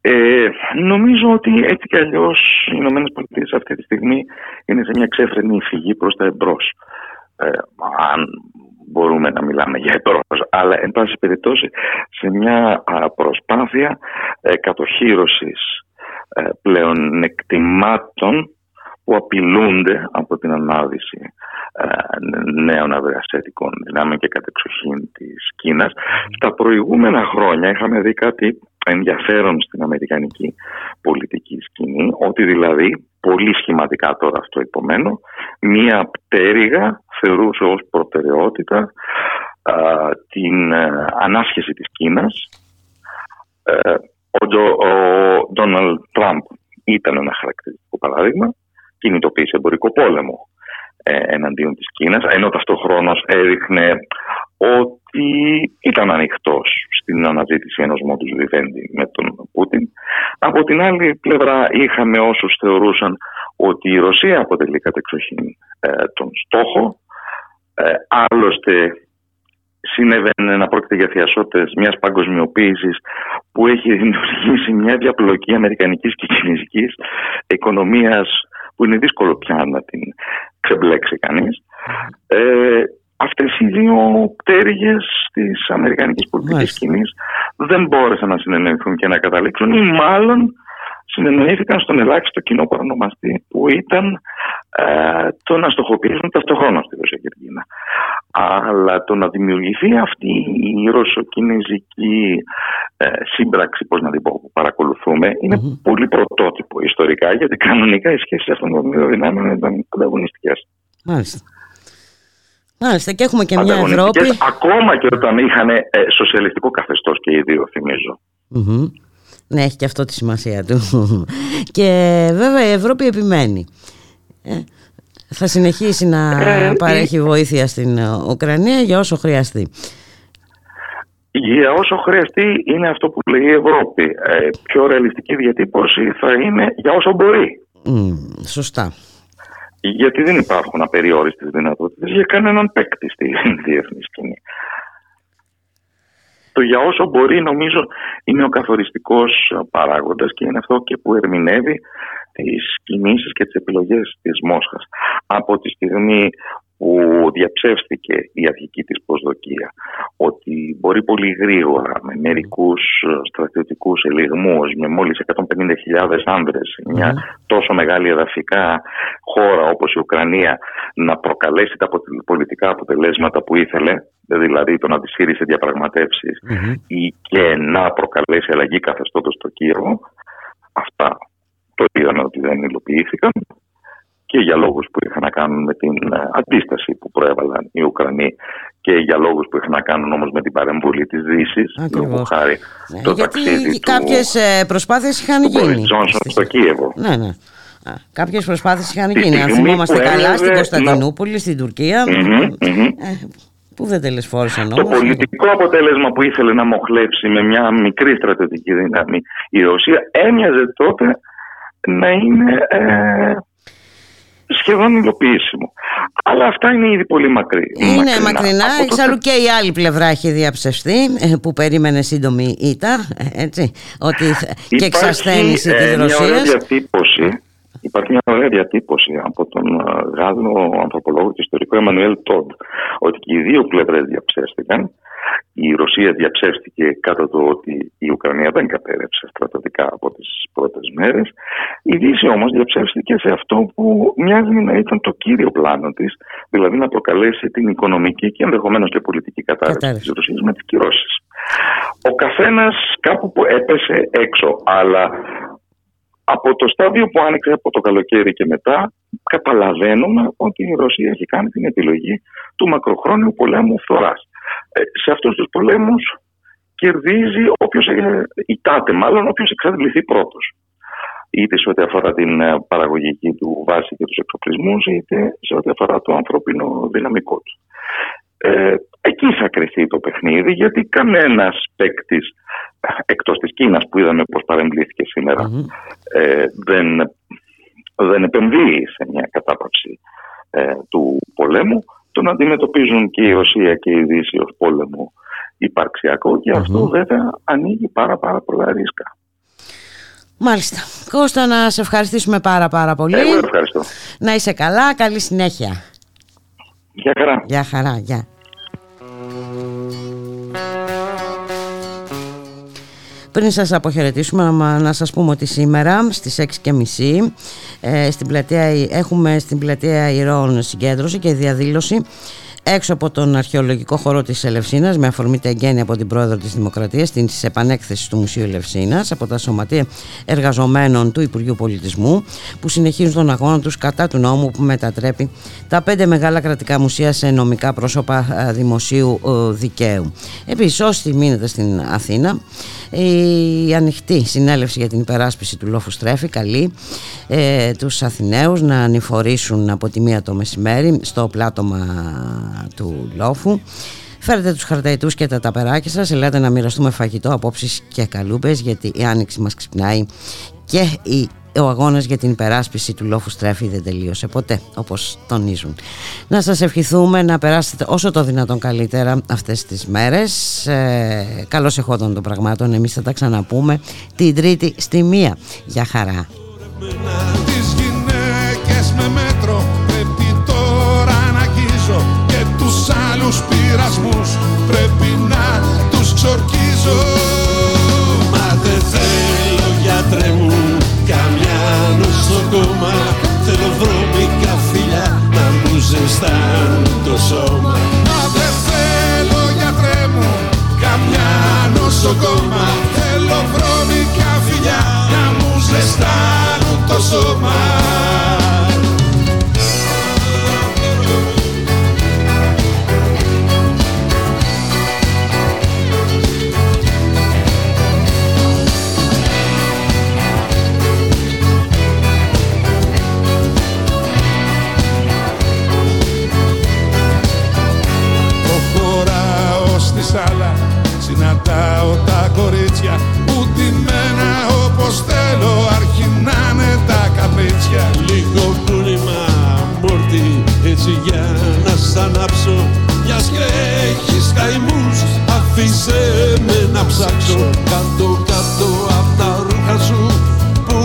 Ε, νομίζω ότι έτσι κι αλλιώς οι ΗΠΑ αυτή τη στιγμή είναι σε μια ξέφρενη φυγή προς τα εμπρός. Ε, αν μπορούμε να μιλάμε για εμπρός, αλλά εν πάση περιπτώσει σε μια προσπάθεια ε, κατοχύρωσης ε, πλεονεκτημάτων που απειλούνται από την ανάδυση ε, νέων αδρασιατικών δυνάμεων και κατεξοχήν της Κίνας. Στα προηγούμενα χρόνια είχαμε δει κάτι ενδιαφέρον στην αμερικανική πολιτική σκηνή, ότι δηλαδή, πολύ σχηματικά τώρα αυτό υπομένω, μία πτέρυγα θεωρούσε ως προτεραιότητα α, την α, ανάσχεση της Κίνας. Ε, ο Ντόναλντ Τραμπ ήταν ένα χαρακτηριστικό παράδειγμα, κινητοποίησε εμπορικό πόλεμο ε, εναντίον της Κίνας, ενώ ταυτόχρονος έδειχνε ότι ήταν ανοιχτός στην αναζήτηση ενός μόντους βιβέντη με τον Πούτιν. Από την άλλη πλευρά είχαμε όσους θεωρούσαν ότι η Ρωσία αποτελεί κατεξοχήν ε, τον στόχο. Ε, άλλωστε συνέβαινε να πρόκειται για θειασότες μιας παγκοσμιοποίησης που έχει δημιουργήσει μια διαπλοκή αμερικανικής και κινέζικης οικονομίας που είναι δύσκολο πια να την ξεμπλέξει κανείς. Ε, Αυτές οι δύο πτέρυγες της αμερικανικής πολιτικής σκηνής δεν μπόρεσαν να συνεννοηθούν και να καταλήξουν, ή μάλλον συνεννοήθηκαν στον ελάχιστο κοινό παρονομαστή που ήταν ε, το να στοχοποιήσουν ταυτόχρονα στη Ρωσία και την Κίνα. Αλλά το να δημιουργηθεί αυτή η ρωσοκινεζική ε, σύμπραξη, πώς να την πω, που παρακολουθούμε, είναι mm-hmm. πολύ πρωτότυπο ιστορικά, γιατί κανονικά οι σχέσεις αυτών των δύο δυνάμεων ήταν ανταγωνιστικές. Μάλιστα. Μάλιστα, και έχουμε και μια Ευρώπη. Ακόμα και όταν είχαν ε, σοσιαλιστικό καθεστώς και οι δύο, θυμίζω. Mm-hmm. Ναι, έχει και αυτό τη σημασία του. Και βέβαια η Ευρώπη επιμένει. Ε, θα συνεχίσει να ε, παρέχει ε, βοήθεια στην Ουκρανία για όσο χρειαστεί. Για όσο χρειαστεί είναι αυτό που λέει η Ευρώπη. Ε, πιο ρεαλιστική διατύπωση θα είναι για όσο μπορεί. Mm, σωστά. Γιατί δεν υπάρχουν απεριόριστες δυνατότητες για κανέναν παίκτη στη διεθνή σκηνή. το για όσο μπορεί νομίζω είναι ο καθοριστικός παράγοντας και είναι αυτό και που ερμηνεύει τις κινήσεις και τις επιλογές της Μόσχας. Από τη στιγμή που διαψεύστηκε η αρχική της προσδοκία ότι μπορεί πολύ γρήγορα με μερικούς στρατιωτικούς ελιγμούς, με μόλις εκατόν πενήντα χιλιάδες άνδρες, μια τόσο μεγάλη εδαφικά χώρα όπως η Ουκρανία, να προκαλέσει τα πολιτικά αποτελέσματα που ήθελε, δηλαδή το να τη χειρίσει διαπραγματεύσεις mm-hmm. ή και να προκαλέσει αλλαγή καθεστώτος στο Κίεβο. Αυτά το είδαμε ότι δεν υλοποιήθηκαν, και για λόγους που είχαν να κάνουν με την αντίσταση που προέβαλαν οι Ουκρανοί και για λόγους που είχαν να κάνουν όμως με την παρεμβολή της Δύσης. Ακριβώς. Χάρη, ναι, το γιατί κάποιες προσπάθειες είχαν γίνει. Του Μπόρις Τζόνσον στο Κίεβο. Ναι, ναι. Α, κάποιες προσπάθειες είχαν τη γίνει. Αν θυμόμαστε καλά, έλεγε, στην Κωνσταντινούπολη, ναι. στην Τουρκία. Mm-hmm, mm-hmm. Ε, που δεν τελεσφόρησαν όμως. Το πολιτικό αποτέλεσμα που ήθελε να μοχλέψει με μια μικρή στρατιωτική δύναμη η Ρωσία έμοιαζε τότε να είναι... Ε, σχεδόν υλοποιήσιμο. Αλλά αυτά είναι ήδη πολύ μακρύ. Είναι μακρινά. μακρινά. Εξάλλου και η άλλη πλευρά έχει διαψευστεί, που περίμενε σύντομη ήττα. Έτσι, ότι υπάρχει, και εξασθένιση ε, της Ρωσίας. Μια ωραία διατύπωση, υπάρχει μια ωραία διατύπωση από τον Γάλλο ανθρωπολόγο και ιστορικό Εμμανουέλ Τόντ, ότι και οι δύο πλευρές διαψεύστηκαν. Η Ρωσία διαψεύστηκε κάτω το ότι η Ουκρανία δεν κατέρρευσε στρατιωτικά από τις πρώτες μέρες. Η Δύση όμως διαψεύστηκε σε αυτό που μοιάζει να ήταν το κύριο πλάνο της, δηλαδή να προκαλέσει την οικονομική και ενδεχομένως και πολιτική κατάρρευση της Ρωσίας με τις κυρώσεις. Ο καθένας κάπου που έπεσε έξω, αλλά από το στάδιο που άνοιξε από το καλοκαίρι και μετά, καταλαβαίνουμε ότι η Ρωσία έχει κάνει την επιλογή του μακροχρόνιου πολέμου φθοράς. Σε αυτούς τους πολέμους κερδίζει όποιος ητάται, μάλλον όποιος εξαντληθεί πρώτος. Είτε σε ό,τι αφορά την παραγωγική του βάση και τους εξοπλισμούς, είτε σε ό,τι αφορά το ανθρώπινο δυναμικό του. Ε, εκεί θα κρυφτεί το παιχνίδι, γιατί κανένας παίκτης εκτός της Κίνας που είδαμε πως παρεμβλήθηκε σήμερα mm-hmm. ε, δεν, δεν επεμβεί σε μια κατάπαυση ε, του πολέμου. Τον αντιμετωπίζουν και η Ρωσία και η Δύση ως πόλεμο υπαρξιακό και mm-hmm. αυτό βέβαια ανοίγει πάρα πάρα πολλά ρίσκα. Μάλιστα. Κώστα, να σε ευχαριστήσουμε πάρα πάρα πολύ. Εγώ ευχαριστώ. Να είσαι καλά, καλή συνέχεια. Γεια χαρά. Γεια χαρά, γεια. Πριν σας αποχαιρετήσουμε, να σας πούμε ότι σήμερα στις έξι και μισή ε, στην πλατεία, έχουμε στην πλατεία Ηρών συγκέντρωση και διαδήλωση έξω από τον αρχαιολογικό χώρο της Ελευσίνας με αφορμή τα εγγένεια από την πρόεδρο της Δημοκρατίας της επανέκθεσης του Μουσείου Ελευσίνας από τα σωματεία εργαζομένων του Υπουργείου Πολιτισμού, που συνεχίζουν τον αγώνα τους κατά του νόμου που μετατρέπει τα πέντε μεγάλα κρατικά μουσεία σε νομικά πρόσωπα δημοσίου δικαίου. Επίσης, όσοι μείνετε στην Αθήνα, η ανοιχτή συνέλευση για την υπεράσπιση του λόφου Στρέφη καλεί ε, τους Αθηναίους να ανηφορήσουν από τη μία το μεσημέρι στο πλάτωμα του λόφου. Φέρετε τους χαρταϊτούς και τα ταπεράκια σας, ελάτε να μοιραστούμε φαγητό, απόψεις και καλούπες, γιατί η άνοιξη μας ξυπνάει και η ο αγώνας για την υπεράσπιση του λόφου Στρέφη δεν τελείωσε ποτέ, όπως τονίζουν. Να σας ευχηθούμε να περάσετε όσο το δυνατόν καλύτερα αυτές τις μέρες. Ε, καλώς εχόντων των πραγμάτων. Εμείς θα τα ξαναπούμε την Τρίτη στη Μία. Γεια χαρά. Τις γυναίκες με μέτρο πρέπει τώρα να αγγίζω, και τους άλλους πειρασμούς πρέπει να τους ξορκίζω. Μα δεν θέλω γιατρέ μου στο κόμμα, θέλω βρώμικα φιλιά να μου ζεστάνουν το σώμα. Μα δεν θέλω γιατρέ μου καμιά νοσοκόμα, θέλω βρώμικα φιλιά να μου ζεστάνουν το σώμα. Συναντάω τα κορίτσια που τιμένα όπως θέλω, αρχινάνε τα καπρίτσια. Λίγο πούλημα μόρτι έτσι για να σ' ανάψω, μιας και έχεις καημούς, αφήσε με να ψάξω κάτω-κάτω απ' τα ρούχα σου που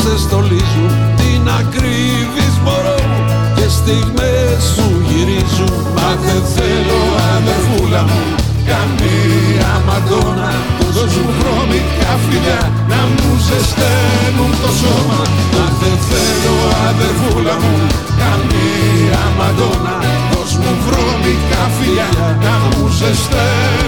σε στολίζουν. Την ακρίβεις μωρό μου και στιγμές σου γυρίζουν. Μα δεν θέλω αδερφούλα μου καμία μαντώνα, τόσο σου βρώμικα φιλιά να μου ζεσταίνουν το σώμα. Μα δεν θέλω αδερφούλα μου καμία μαντώνα, τόσο μου βρώμικα φιλιά να μου ζεσταίνουν.